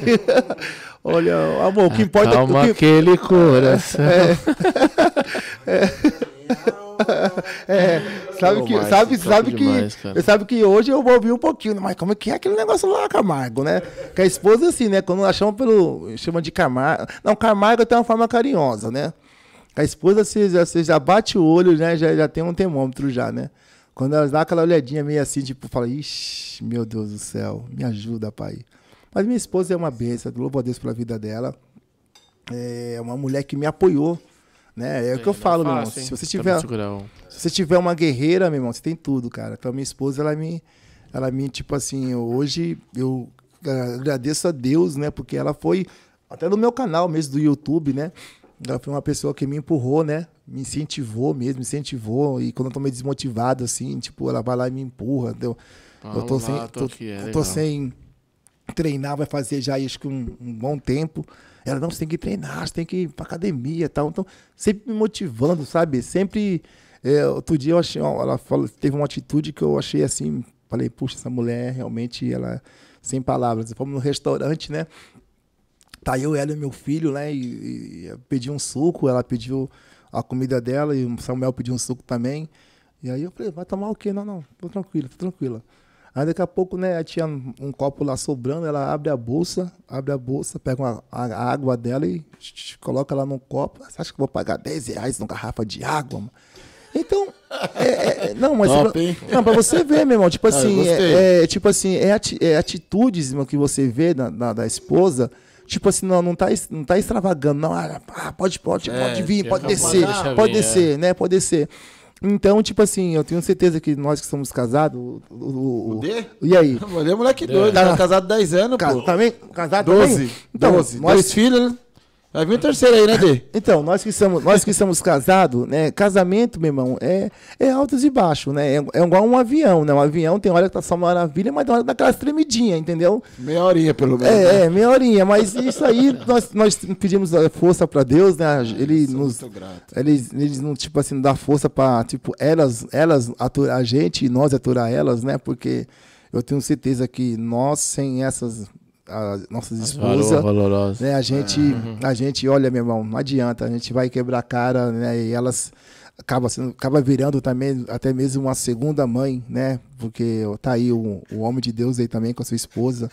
Olha, amor, o que importa... Calma que... aquele coração. É. é. é. Sabe, oh, que, mais, sabe, sabe, demais, que, sabe que hoje eu vou ouvir um pouquinho. Mas como é que é aquele negócio lá, Camargo, né? Que a esposa, assim, né? Quando nós chamamos pelo... Chama de Camargo. Não, Camargo até uma forma carinhosa, né? A esposa, você já, você já bate o olho, né? Já, já tem um termômetro já, né? Quando elas dão aquela olhadinha meio assim, tipo, fala, ixi, meu Deus do céu, me ajuda, pai. Mas minha esposa é uma bênção, louvo a Deus pela vida dela. É uma mulher que me apoiou, né? É o que eu falo, meu irmão. Se você tiver, se você tiver uma guerreira, meu irmão, você tem tudo, cara. Então, minha esposa, ela me, ela me tipo assim, hoje eu agradeço a Deus, né? Porque ela foi, até no meu canal mesmo do YouTube, né? Ela foi uma pessoa que me empurrou, né? Me incentivou mesmo, me incentivou. E quando eu tô meio desmotivado, assim, tipo, ela vai lá e me empurra. Entendeu? Eu tô, sem, lá, tô, tô, aqui, é tô sem treinar, vai fazer já acho que um, um bom tempo. Ela, não, você tem que treinar, você tem que ir pra academia e tal. Então, sempre me motivando, sabe? Sempre, é, outro dia eu achei, ela falou, teve uma atitude que eu achei assim, falei, puxa, essa mulher realmente, ela, sem palavras. Fomos no restaurante, né? Tá eu, ela e meu filho, né? E, e pedi um suco, ela pediu a comida dela e o Samuel pediu um suco também. E aí eu falei, vai tomar o quê? Não, não, tô tranquila, tô tranquila. Aí daqui a pouco, né, tinha um, um copo lá sobrando, ela abre a bolsa, abre a bolsa, pega uma, a, a água dela e sh, coloca lá num copo. Você acha que eu vou pagar dez reais numa garrafa de água, mano? Então, é, é, não, mas top, pra, não, pra você ver, meu irmão, tipo assim, ah, é, é, tipo assim, é, ati, é atitudes, meu, que você vê na, na, da esposa. Tipo assim, não, não tá, não tá extravagando, não, ah, pode, pode, é, pode vir, pode descer, pode, pode descer, é. né, pode descer. Então, tipo assim, eu tenho certeza que nós que somos casados, o... o, o D? E aí? O D é moleque doido, tá casado dez anos, Ca pô. Também? Casado doze, também? Então, doze, nós... dois filhos, né? Vai vir o terceiro aí, né, D? Então, nós que somos, nós que somos casados, né, casamento, meu irmão, é, é altos e baixos, né? É, é igual um avião, né? Um avião tem hora que tá só uma maravilha, mas tem hora que dá aquelas tremidinhas, entendeu? Meia horinha, pelo menos. É, né? é, meia horinha, mas isso aí, nós, nós pedimos força pra Deus, né? Ele nos, muito grato. Eles, eles não, tipo assim, não dá força pra, tipo, elas, elas aturar a gente e nós aturar elas, né? Porque eu tenho certeza que nós, sem essas... As nossas esposas, né, a gente, uhum. a gente, olha, meu irmão, não adianta, a gente vai quebrar a cara, né, e elas acabam sendo, acaba virando também, até mesmo uma segunda mãe, né, porque tá aí o, o homem de Deus aí também com a sua esposa,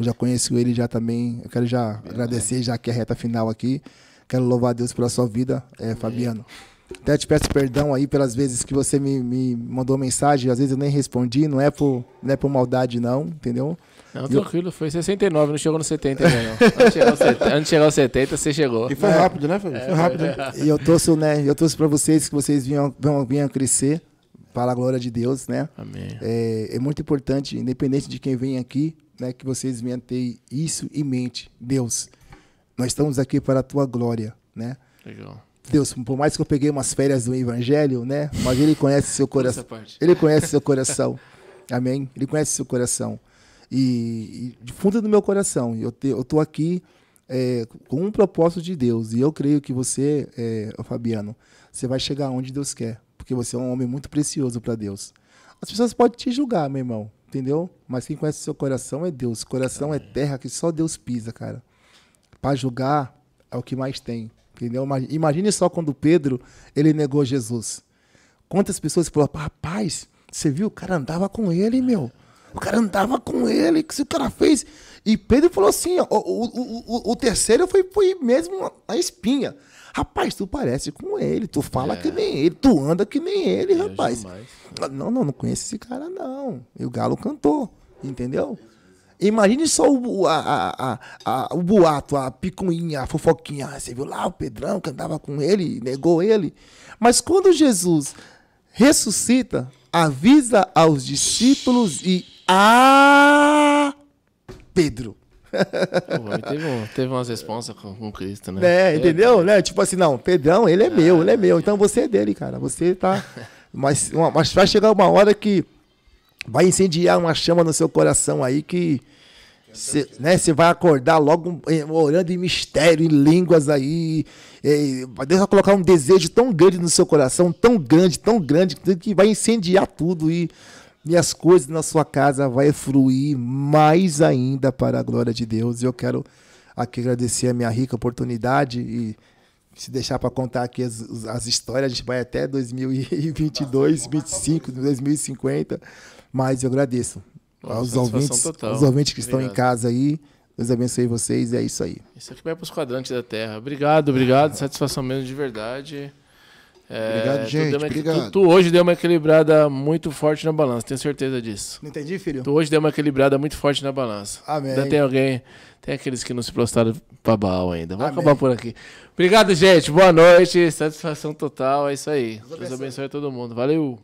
eu já conheço ele já também, eu quero já é, agradecer, já que é a reta final aqui, quero louvar a Deus pela sua vida, é, Fabiano. Até te peço perdão aí pelas vezes que você me, me mandou mensagem, às vezes eu nem respondi, não é por, não é por maldade não, entendeu? Não, tranquilo, foi sessenta e nove, não chegou no setenta ainda não. Antes de chegar aos setenta, você chegou. E foi rápido, né, Fabio? Foi rápido. E eu torço, né, eu torço pra vocês, que vocês vinham, vinham crescer, para a glória de Deus, né? Amém. É, é muito importante, independente de quem vem aqui, né, que vocês venham ter isso em mente. Deus, nós estamos aqui para a tua glória, né? Legal. Deus, por mais que eu peguei umas férias do Evangelho, né? Mas Ele conhece seu coração. Ele conhece seu coração. Amém? Ele conhece seu coração. E, e de fundo do meu coração, eu te, eu tô aqui é, com um propósito de Deus. E eu creio que você, é, Fabiano, você vai chegar onde Deus quer. Porque você é um homem muito precioso para Deus. As pessoas podem te julgar, meu irmão, entendeu? Mas quem conhece seu coração é Deus. Coração é terra que só Deus pisa, cara. Para julgar é o que mais tem. Entendeu? Imagine só quando Pedro, ele negou Jesus. Quantas pessoas falaram, rapaz, você viu? O cara andava com ele, meu. O cara andava com ele, o que o cara fez? E Pedro falou assim, ó, o, o, o, o terceiro foi, foi mesmo a espinha. Rapaz, tu parece com ele, tu fala é. que nem ele, tu anda que nem ele, é, rapaz. Demais. Não, não, não conheço esse cara, não. E o galo cantou, entendeu? Imagine só o, a, a, a, a, o boato, a picuinha, a fofoquinha. Você viu lá o Pedrão que andava com ele, negou ele. Mas quando Jesus ressuscita, avisa aos discípulos e a Pedro. Pô, teve, um, teve umas responsas com, com Cristo, né? É, entendeu? É, né? Tipo assim, não, Pedrão, ele é ah, meu, ele é meu. Então você é dele, cara. Você tá... Mas, uma, mas vai chegar uma hora que vai incendiar uma chama no seu coração aí que... Você, né, vai acordar logo orando em mistério, em línguas aí. E Deus vai colocar um desejo tão grande no seu coração, tão grande, tão grande, que vai incendiar tudo e, e as coisas na sua casa vai fruir mais ainda para a glória de Deus. E eu quero aqui agradecer a minha rica oportunidade e se deixar para contar aqui as, as histórias, a gente vai até dois mil e vinte e dois, vinte e cinco, dois mil e cinquenta, mas eu agradeço. Aos ouvintes, aos ouvintes que obrigado. Estão em casa aí, Deus abençoe vocês e é isso aí. Isso aqui vai para os quadrantes da terra. Obrigado, obrigado, satisfação mesmo, de verdade. É, obrigado, gente, tu, uma, obrigado. Tu, tu hoje deu uma equilibrada muito forte na balança, tenho certeza disso. Não entendi, filho? Tu hoje deu uma equilibrada muito forte na balança. Amém. Ainda tem alguém, tem aqueles que não se prostraram para Baal ainda. Vamos acabar por aqui. Obrigado, gente, boa noite, satisfação total, é isso aí. Deus abençoe, Deus abençoe a todo mundo, valeu.